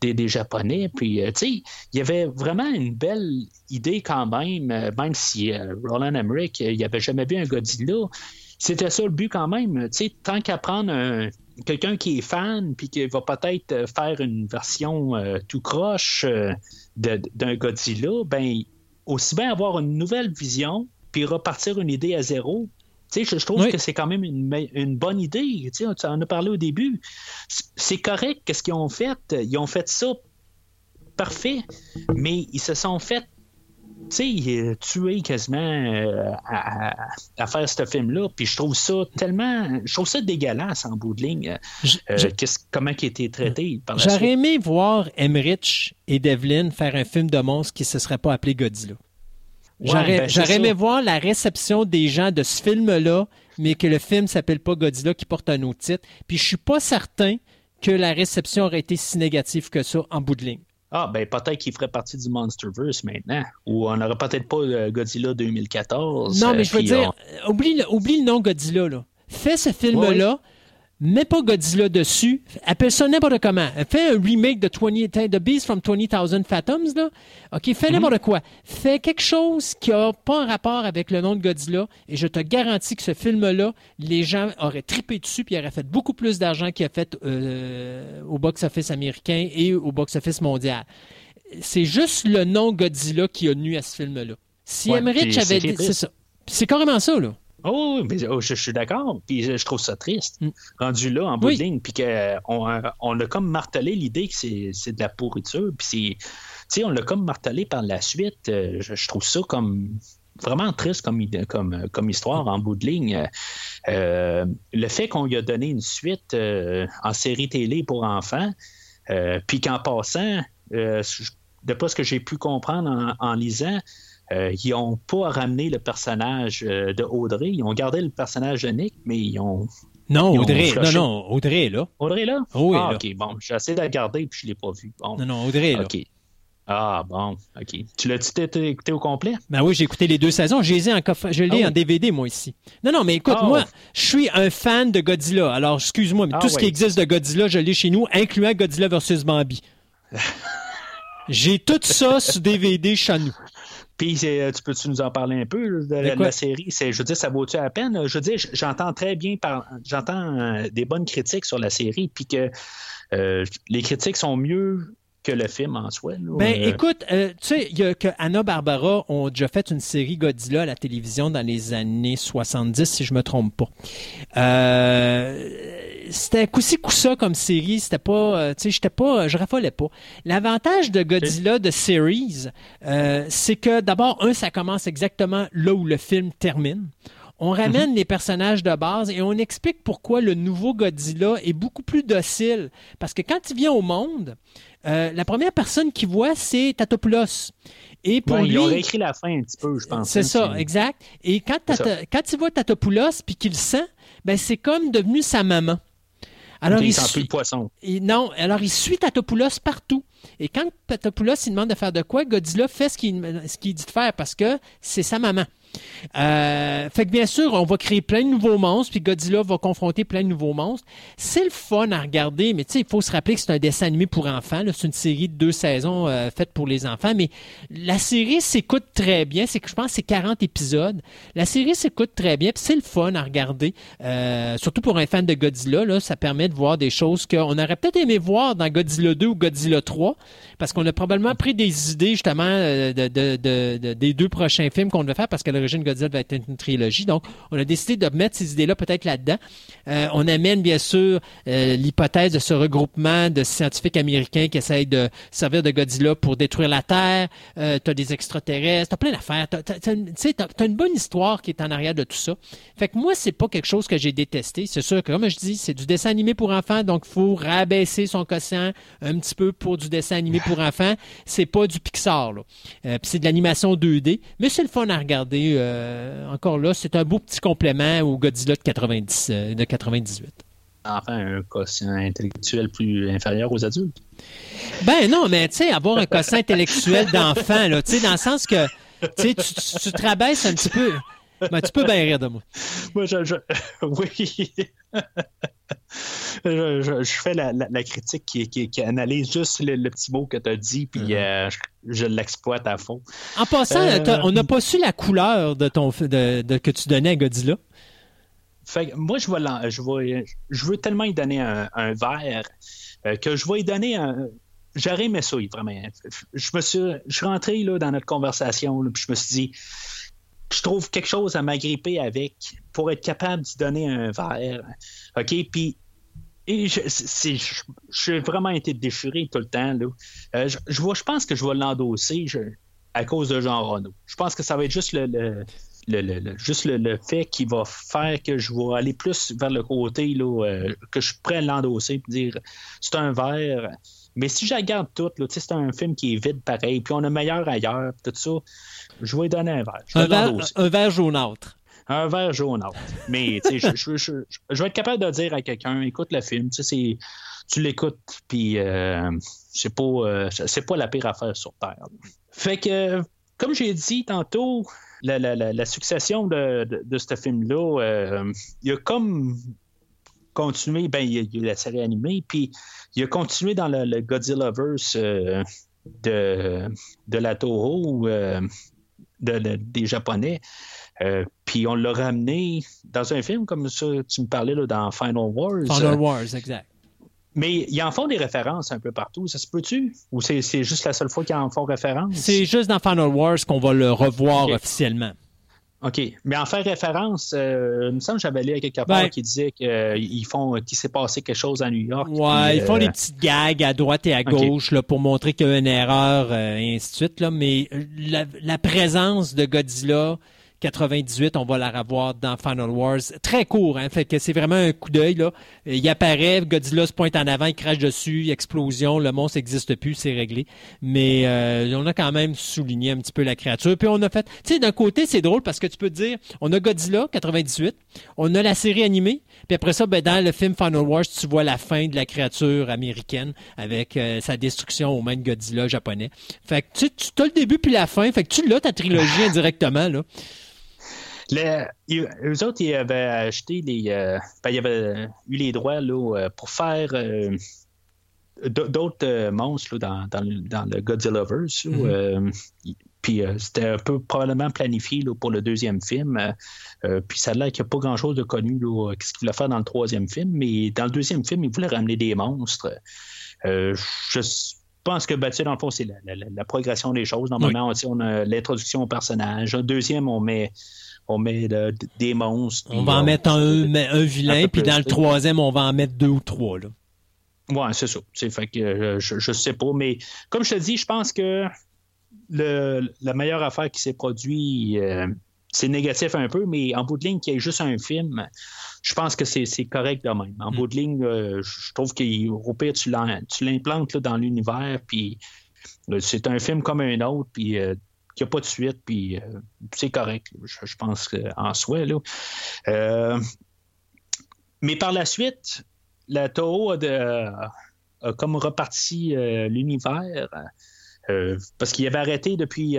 des Japonais. Puis tu sais, il y avait vraiment une belle idée quand même, même si Ron Emmerich, il n'avait jamais vu un Godzilla. C'était ça le but quand même. Tu sais, tant qu'à prendre quelqu'un qui est fan puis qui va peut-être faire une version tout croche d'un Godzilla, ben aussi bien avoir une nouvelle vision puis repartir une idée à zéro. Tu sais, je trouve que c'est quand même une bonne idée. Tu sais, on en a parlé au début. C'est correct qu'est-ce qu'ils ont fait. Ils ont fait ça parfait, mais ils se sont fait tuer quasiment à faire ce film-là. Puis je trouve ça tellement... je trouve ça dégueulasse en bout de ligne. Comment il a été traité par la suite. J'aurais aimé voir Emmerich et Devlin faire un film de monstre qui ne se serait pas appelé Godzilla. Ouais, j'aurais aimé voir la réception des gens de ce film-là, mais que le film ne s'appelle pas Godzilla, qui porte un autre titre. Puis je ne suis pas certain que la réception aurait été si négative que ça en bout de ligne. Ah, ben peut-être qu'il ferait partie du Monsterverse maintenant, ou on n'aurait peut-être pas Godzilla 2014. Non, mais je veux dire, oublie le nom Godzilla, là. Fais ce film-là, mets pas Godzilla dessus, appelle ça n'importe comment. Fais un remake de The Beast from 20,000 Fathoms, là. OK, fais n'importe quoi. Fais quelque chose qui n'a pas un rapport avec le nom de Godzilla, et je te garantis que ce film-là, les gens auraient trippé dessus, puis auraient fait beaucoup plus d'argent qu'il a fait au box-office américain et au box-office mondial. C'est juste le nom Godzilla qui a nu à ce film-là. Si Emmerich avait... c'est ça. C'est carrément ça, là. Oh, mais je suis d'accord. Puis je trouve ça triste, rendu là, en bout de ligne. Puis qu'on a comme martelé l'idée que c'est de la pourriture. Puis on l'a comme martelé par la suite. Je trouve ça comme vraiment triste comme histoire, en bout de ligne. Le fait qu'on lui a donné une suite en série télé pour enfants, puis qu'en passant, d'après ce que j'ai pu comprendre en lisant, ils n'ont pas ramené le personnage de Audrey. Ils ont gardé le personnage de Nick, mais ils ont... Audrey est là. Audrey est là? Oui, ah, là. OK, bon, j'ai essayé de la garder, puis je ne l'ai pas vue. Bon. Non, Audrey est là. Ah, bon, OK. Tu l'as-tu écouté au complet? Ben oui, j'ai écouté les 2 saisons. Je l'ai en DVD, moi, ici. Non, mais écoute, moi, je suis un fan de Godzilla. Alors, excuse-moi, mais tout ce qui existe de Godzilla, je l'ai chez nous, incluant Godzilla vs. Bambi. J'ai tout ça sur DVD chez nous. Puis, tu peux-tu nous en parler un peu de la série? Je veux dire, ça vaut-tu la peine? Je veux dire, j'entends des bonnes critiques sur la série, puis que les critiques sont mieux que le film en soi. Là. Ben, écoute, tu sais, il y a que Hanna-Barbera ont déjà fait une série Godzilla à la télévision dans les années 70, si je me trompe pas. C'était coup-ci, coup-ça comme série. C'était pas... tu sais, je raffolais pas. L'avantage de Godzilla de series, c'est que, d'abord, ça commence exactement là où le film termine. On ramène les personnages de base et on explique pourquoi le nouveau Godzilla est beaucoup plus docile. Parce que quand il vient au monde, la première personne qu'il voit, c'est Tatopoulos. Et pour lui, il aurait écrit la fin un petit peu, je pense. C'est ça, exact. Et quand il voit Tatopoulos puis qu'il le sent, ben c'est comme devenu sa maman. Alors, il sent plus le poisson. Alors il suit Tatopoulos partout. Et quand Tatopoulos il demande de faire de quoi, Godzilla fait ce qu'il dit de faire parce que c'est sa maman. Fait que bien sûr, on va créer plein de nouveaux monstres, puis Godzilla va confronter plein de nouveaux monstres. C'est le fun à regarder, mais tu sais, il faut se rappeler que c'est un dessin animé pour enfants. Là. C'est une série de 2 saisons faite pour les enfants, mais la série s'écoute très bien. C'est que je pense que c'est 40 épisodes. La série s'écoute très bien, puis c'est le fun à regarder. Surtout pour un fan de Godzilla, là, ça permet de voir des choses qu'on aurait peut-être aimé voir dans Godzilla 2 ou Godzilla 3, parce qu'on a probablement pris des idées justement des 2 prochains films qu'on devait faire, parce qu'à l'origine Godzilla va être une trilogie. Donc, on a décidé de mettre ces idées-là peut-être là-dedans. On amène, bien sûr, l'hypothèse de ce regroupement de scientifiques américains qui essayent de servir de Godzilla pour détruire la Terre. T'as des extraterrestres, t'as plein d'affaires. T'as une bonne histoire qui est en arrière de tout ça. Fait que moi, c'est pas quelque chose que j'ai détesté. C'est sûr que, comme je dis, c'est du dessin animé pour enfants, donc il faut rabaisser son quotient un petit peu pour du dessin animé pour enfants. C'est pas du Pixar, là. Puis c'est de l'animation 2D, mais c'est le fun à regarder. Encore là, c'est un beau petit complément au Godzilla de 98. Enfin, un quotient intellectuel plus inférieur aux adultes? Ben non, mais tu sais, avoir un quotient intellectuel d'enfant, là, tu sais, dans le sens que tu te rabaisses un petit peu. Ben, tu peux bien rire de moi. Moi, oui. Je fais la critique qui analyse juste le petit mot que tu as dit, puis je l'exploite à fond. En passant, on n'a pas su la couleur que tu donnais à Godzilla. Fait que moi, je veux tellement y donner un vert que je vais y donner un... J'aurais aimé ça, vraiment. Je suis rentré là, dans notre conversation, là, puis je me suis dit... Je trouve quelque chose à m'agripper avec pour être capable d'y donner un verre. OK? Puis, j'ai vraiment été déchiré tout le temps. Là. Je pense que je vais l'endosser à cause de Jean-Renaud. Je pense que ça va être juste le fait qui va faire que je vais aller plus vers le côté là, que je suis prêt à l'endosser et dire c'est un verre. Mais si je regarde tout, là, c'est un film qui est vide pareil, puis on a meilleur ailleurs, tout ça, je vais lui donner un verre. Un verre jaunâtre. Un verre jaunâtre. Mais je vais être capable de dire à quelqu'un, écoute le film, tu l'écoutes, puis c'est pas la pire affaire sur Terre. Fait que, comme j'ai dit tantôt, la succession de ce film-là, il y a comme... continué, ben il y a la série animée, puis il a continué dans le Godzillaverse de la Toho des Japonais, puis on l'a ramené dans un film comme ça, tu me parlais là, dans Final Wars. Final Wars, exact. Mais ils en font des références un peu partout, ça se peut-tu? Ou c'est juste la seule fois qu'ils en font référence? C'est juste dans Final Wars qu'on va le revoir officiellement. OK. Mais en faire référence, il me semble que j'avais lu à quelque part qui disait qu'il s'est passé quelque chose à New York. Ouais, puis, ils font des petites gags à droite et à gauche là, pour montrer qu'il y a une erreur et ainsi de suite. Là. Mais la présence de Godzilla 98, on va la revoir dans Final Wars. Très court, hein? Fait que c'est vraiment un coup d'œil. Là. Il apparaît, Godzilla se pointe en avant, il crache dessus, explosion, le monstre n'existe plus, c'est réglé. Mais on a quand même souligné un petit peu la créature. Puis on a fait... Tu sais, d'un côté, c'est drôle parce que tu peux te dire, on a Godzilla 98, on a la série animée, puis après ça, ben, dans le film Final Wars, tu vois la fin de la créature américaine avec sa destruction aux mains de Godzilla japonais. Fait que tu as le début puis la fin, fait que tu l'as ta trilogie indirectement, là. Eux autres, ils avaient acheté ils avaient eu les droits là, pour faire d'autres monstres là, dans le Godzillaverse. Mm-hmm. Puis c'était un peu probablement planifié là, pour le 2e film. Puis ça a l'air qu'il n'y a pas grand-chose de connu là, ce qu'ils voulaient faire dans le 3e film. Mais dans le 2e film, ils voulaient ramener des monstres. Je pense que dans le fond, c'est la progression des choses. Normalement, on a l'introduction au personnage. Un deuxième, on met des monstres. On va en mettre un vilain, puis dans le 3e, on va en mettre 2 ou 3. Là. Ouais, c'est ça. Fait que je sais pas, mais comme je te dis, je pense que la meilleure affaire qui s'est produite, c'est négatif un peu, mais en bout de ligne, qu'il y ait juste un film, je pense que c'est correct de même. En bout de ligne, je trouve qu'au pire, tu l'implantes là, dans l'univers, puis c'est un film comme un autre, puis... qu'il n'y a pas de suite, puis c'est correct, je pense en soi. Là. Mais par la suite, la Toho a comme reparti l'univers Parce qu'il avait arrêté depuis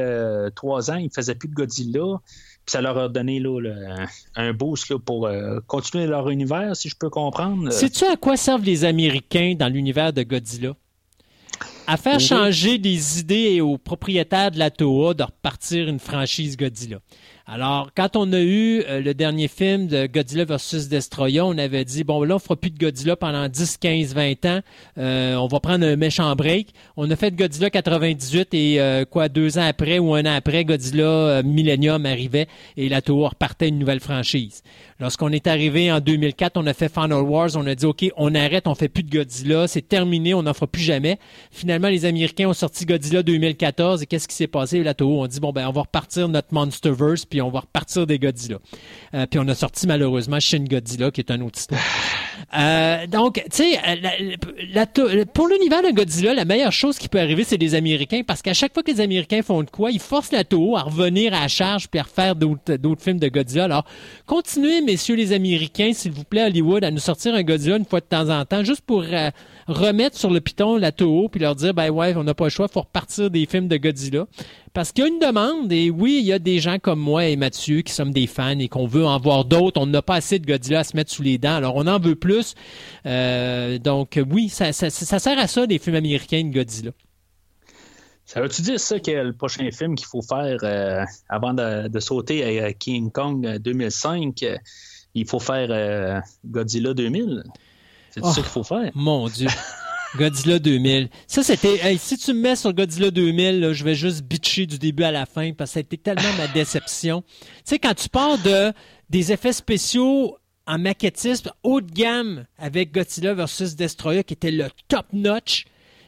3 ans, il ne faisait plus de Godzilla, puis ça leur a donné là, un boost là, pour continuer leur univers, si je peux comprendre. Sais-tu à quoi servent les Américains dans l'univers de Godzilla? À faire changer des idées aux propriétaires de la Toho de repartir une franchise Godzilla. Alors, quand on a eu le dernier film de Godzilla vs. Destroyer, on avait dit, bon, là, on ne fera plus de Godzilla pendant 10, 15, 20 ans. On va prendre un méchant break. On a fait Godzilla 98 et 2 ans après ou 1 an après, Godzilla Millennium arrivait et la Toho repartait une nouvelle franchise. Lorsqu'on est arrivé en 2004, on a fait Final Wars. On a dit, OK, on arrête, on ne fait plus de Godzilla. C'est terminé, on n'en fera plus jamais. Finalement, les Américains ont sorti Godzilla 2014 et qu'est-ce qui s'est passé? La Toho, on dit, bon, ben, on va repartir notre Monsterverse puis on va repartir des Godzilla. Puis on a sorti malheureusement Shin Godzilla, qui est un autre histoire. Donc, tu sais, pour l'univers de Godzilla, la meilleure chose qui peut arriver, c'est les Américains, parce qu'à chaque fois que les Américains font de quoi, ils forcent la Toho à revenir à la charge puis à refaire d'autres films de Godzilla. Alors, continuez, messieurs les Américains, s'il vous plaît, Hollywood, à nous sortir un Godzilla une fois de temps en temps, juste pour remettre sur le piton la Toho puis leur dire, ben ouais, on n'a pas le choix, il faut repartir des films de Godzilla. Parce qu'il y a une demande, et oui, il y a des gens comme moi et Mathieu qui sommes des fans et qu'on veut en voir d'autres. On n'a pas assez de Godzilla à se mettre sous les dents, alors on en veut plus. Donc oui, ça sert à ça, des films américains de Godzilla. Ça veut-tu dire ça que le prochain film qu'il faut faire avant de sauter à King Kong 2005, il faut faire Godzilla 2000? C'est ça qu'il faut faire? Mon Dieu! Godzilla 2000. Ça, c'était... Hey, si tu me mets sur Godzilla 2000, là, je vais juste bitcher du début à la fin parce que ça a été tellement ma déception. Tu sais, quand tu parles des effets spéciaux en maquettisme haut de gamme avec Godzilla vs. Destroyer qui était le top-notch,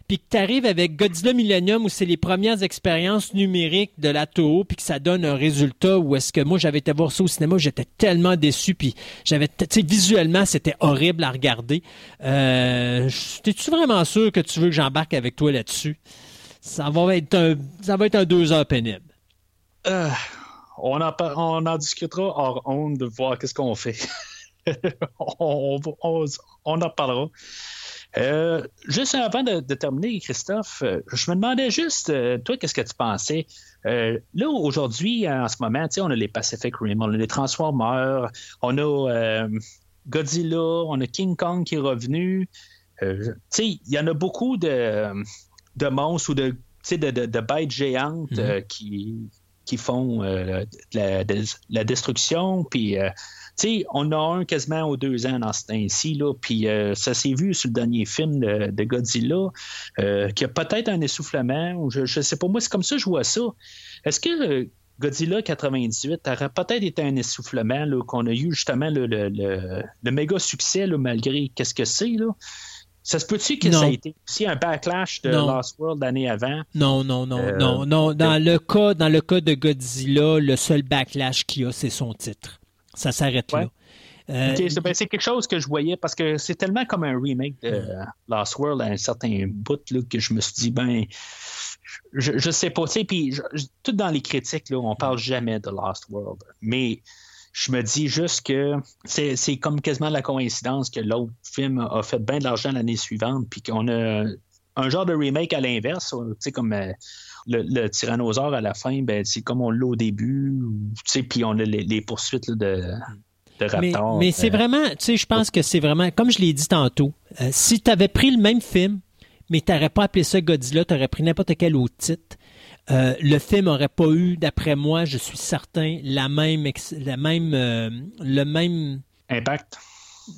puis que tu arrives avec Godzilla Millennium où c'est les premières expériences numériques de la Toho, puis que ça donne un résultat où est-ce que moi, j'avais été voir ça au cinéma, j'étais tellement déçu, puis j'avais, tu sais, visuellement, c'était horrible à regarder. T'es-tu vraiment sûr que tu veux que j'embarque avec toi là-dessus? Ça va être un 2 heures pénible. On en discutera hors honte de voir qu'est-ce qu'on fait. on en parlera. Juste avant de terminer, Christophe, je me demandais juste, toi, qu'est-ce que tu pensais? Là, aujourd'hui, en ce moment, tu sais, on a les Pacific Rim, on a les Transformers, on a Godzilla, on a King Kong qui est revenu. Tu sais, il y en a beaucoup de monstres ou de bêtes géantes qui font de la destruction, puis... Tu sais, on a un quasiment aux 2 ans dans ce temps-ci, là, puis ça s'est vu sur le dernier film de Godzilla, qu'il y a peut-être un essoufflement, ou je sais pas, moi, c'est comme ça que je vois ça. Est-ce que Godzilla 98 aurait peut-être été un essoufflement, là, qu'on a eu justement le méga succès, là, malgré qu'est-ce que c'est, là? Ça se peut-tu que ça a été aussi un backlash de Lost World l'année avant? Non. Dans le cas de Godzilla, le seul backlash qu'il y a, c'est son titre. Ça s'arrête là. Okay, c'est quelque chose que je voyais parce que c'est tellement comme un remake de Lost World à un certain bout là, que je me suis dit, je sais pas. Puis tout dans les critiques, là, on parle jamais de Lost World. Mais je me dis juste que c'est comme quasiment la coïncidence que l'autre film a fait bien de l'argent l'année suivante puis qu'on a un genre de remake à l'inverse, comme... Le tyrannosaure à la fin, ben, c'est comme on l'a au début, puis on a les poursuites là, de Raptor. Mais c'est vraiment, tu sais, je pense que c'est vraiment, comme je l'ai dit tantôt, si tu avais pris le même film, mais tu n'aurais pas appelé ça Godzilla, tu aurais pris n'importe quel autre titre, le film n'aurait pas eu, d'après moi, je suis certain, le même impact.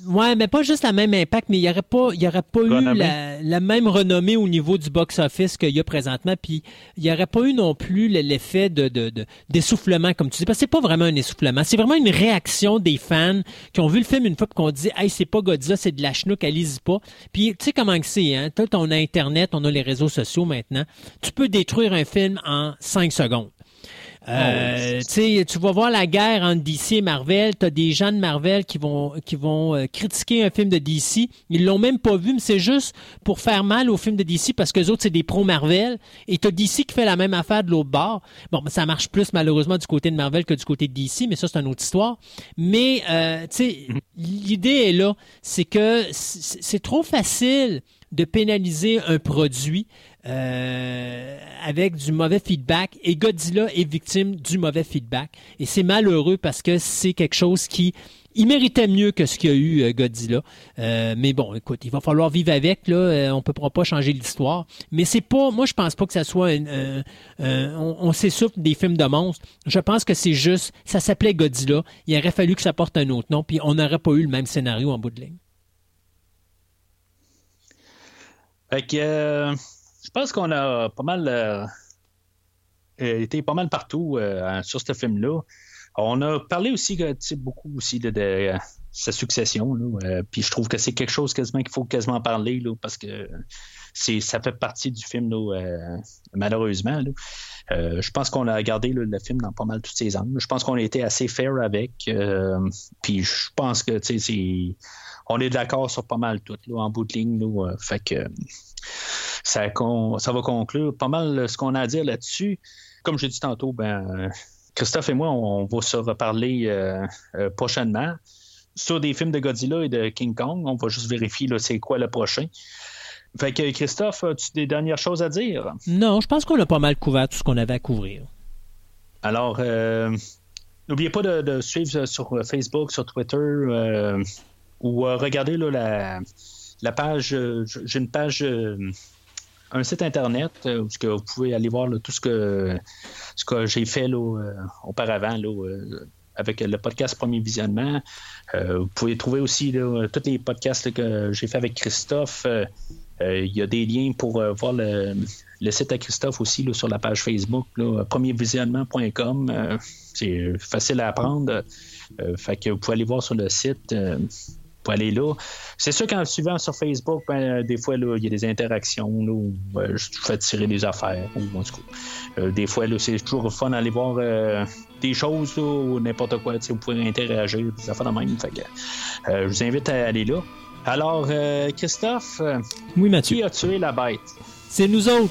Ouais, mais pas juste le même impact, mais il n'y aurait pas eu la même renommée au niveau du box-office qu'il y a présentement, puis il n'y aurait pas eu non plus l'effet d'essoufflement, comme tu dis, parce que c'est pas vraiment un essoufflement, c'est vraiment une réaction des fans qui ont vu le film une fois et qu'on dit « Hey, c'est pas Godzilla, c'est de la chenoute, allez-y pas ». Puis tu sais comment que c'est, hein? Toi, on a Internet, on a les réseaux sociaux maintenant, tu peux détruire un film en 5 secondes. Tu vas voir la guerre entre DC et Marvel, t'as des gens de Marvel qui vont critiquer un film de DC, ils l'ont même pas vu, mais c'est juste pour faire mal au film de DC parce qu'eux autres c'est des pros Marvel et t'as DC qui fait la même affaire de l'autre bord. Bon, ben, ça marche plus malheureusement du côté de Marvel que du côté de DC, mais ça c'est une autre histoire. Mais l'idée est là, c'est que c'est trop facile de pénaliser un produit avec du mauvais feedback, et Godzilla est victime du mauvais feedback. Et c'est malheureux parce que c'est quelque chose qui... Il méritait mieux que ce qu'il y a eu Godzilla. Mais bon, écoute, il va falloir vivre avec, là. On ne pourra pas changer l'histoire. Mais c'est pas... Moi, je pense pas que ça soit... on s'essouffle des films de monstres. Je pense que c'est juste... Ça s'appelait Godzilla. Il aurait fallu que ça porte un autre nom, puis on n'aurait pas eu le même scénario en bout de ligne. Fait que... je pense qu'on a pas mal... été pas mal partout sur ce film-là. On a parlé aussi beaucoup aussi de sa succession. Puis je trouve que c'est quelque chose quasiment qu'il faut quasiment parler là, parce que ça fait partie du film là, malheureusement. Là. Je pense qu'on a regardé là, le film dans pas mal tous ses angles. Je pense qu'on a été assez fair avec. Puis je pense que on est d'accord sur pas mal tout là, en bout de ligne. Là, fait que ça va conclure pas mal là, ce qu'on a à dire là-dessus. Comme je l'ai dit tantôt, Christophe et moi, on va se reparler prochainement sur des films de Godzilla et de King Kong. On va juste vérifier là, c'est quoi le prochain. Fait que Christophe, as-tu des dernières choses à dire? Non, je pense qu'on a pas mal couvert tout ce qu'on avait à couvrir. Alors, n'oubliez pas de suivre sur Facebook, sur Twitter ou regarder là, la page. J'ai une page... un site internet où vous pouvez aller voir là, tout ce que j'ai fait là, auparavant là, avec le podcast Premier Visionnement. Vous pouvez trouver aussi là, tous les podcasts là, que j'ai fait avec Christophe. Il y a des liens pour voir le site à Christophe aussi là, sur la page Facebook, là, premiervisionnement.com. C'est facile à apprendre. Fait que vous pouvez aller voir sur le site. Pour aller là. C'est sûr qu'en suivant sur Facebook, des fois, il y a des interactions là, où je fais tirer des affaires. Ou, en tout cas, des fois, là, c'est toujours fun d'aller voir des choses là, ou n'importe quoi. Vous pouvez interagir, des affaires de même. Fait que, je vous invite à aller là. Alors, Christophe, oui, Mathieu. Qui a tué la bête? C'est nous autres!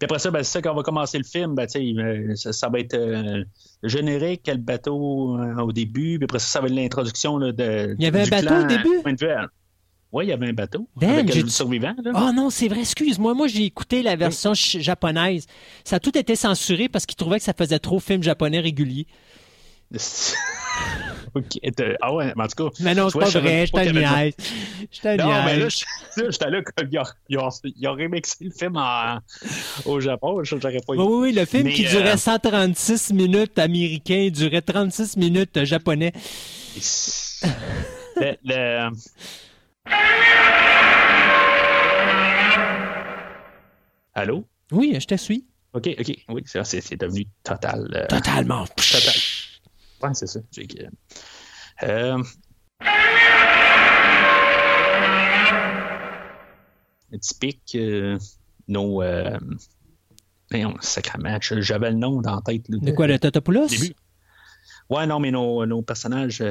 Puis après ça, c'est ça qu'on va commencer le film. Ça va être générique, le bateau au début. Puis après ça, ça va être l'introduction là, de. Il y avait un bateau au début? Oui, il y avait un bateau. Avec le survivant. Ah non, c'est vrai, excuse-moi. Moi, j'ai écouté la version japonaise. Ça a tout été censuré parce qu'ils trouvaient que ça faisait trop film japonais régulier. Okay. Ah ouais, mais en tout cas. Mais non, c'est pas vrai, je t'ai niaise. Non, mais là, j'étais là comme ils ont remixé le film au Japon. J'aurais pas eu. Oui, le film qui durait 136 minutes américain, durait 36 minutes japonais. Allô? Oui, je te suis. OK. Oui, c'est devenu total. Totalement. Total. Ouais, c'est ça. Typique, nos... sacrément, j'avais le nom dans la tête. Là, de quoi, le Totopoulos? Ouais, non, mais nos personnages... tu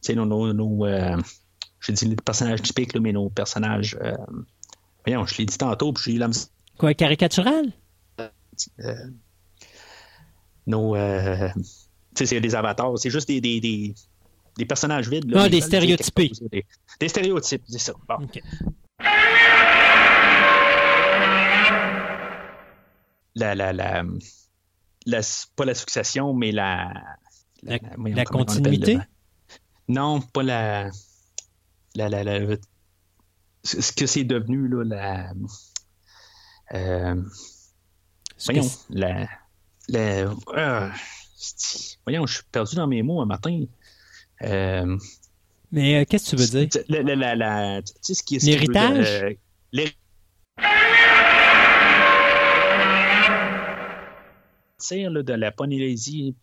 sais, je dis les personnages typiques, là, mais nos personnages... je l'ai dit tantôt, puis j'ai eu la... Quoi, caricatural? Nos... Tu sais, c'est des avatars, c'est juste des personnages vides. Là, des stéréotypés. Des stéréotypes, c'est ça. Bon. Okay. Pas la succession, mais la continuité. Non, pas la ce que c'est devenu, là, voyons, je suis perdu dans mes mots un matin. Mais qu'est-ce que tu veux dire? Tu sais ce qui est... L'héritage? De la Polynésie...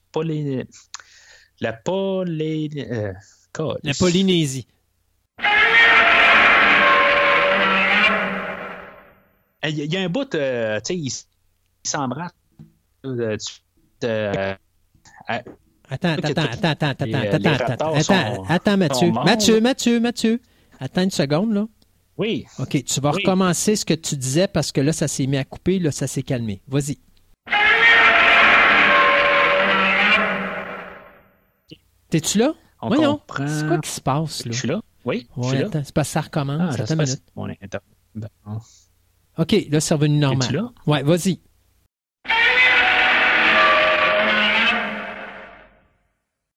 La Polynésie. Il y a un bout, tu sais, il s'embrasse. Attends, Mathieu. Mathieu. Attends une seconde, là. Oui. OK, tu vas recommencer ce que tu disais parce que là, ça s'est mis à couper, là, ça s'est calmé. Vas-y. T'es-tu là? Voyons, c'est quoi qui se passe, là? Je suis là, oui. Ouais, attends, c'est parce que ça recommence. Attends une minute. OK, là, c'est revenu normal. Ouais, vas-y.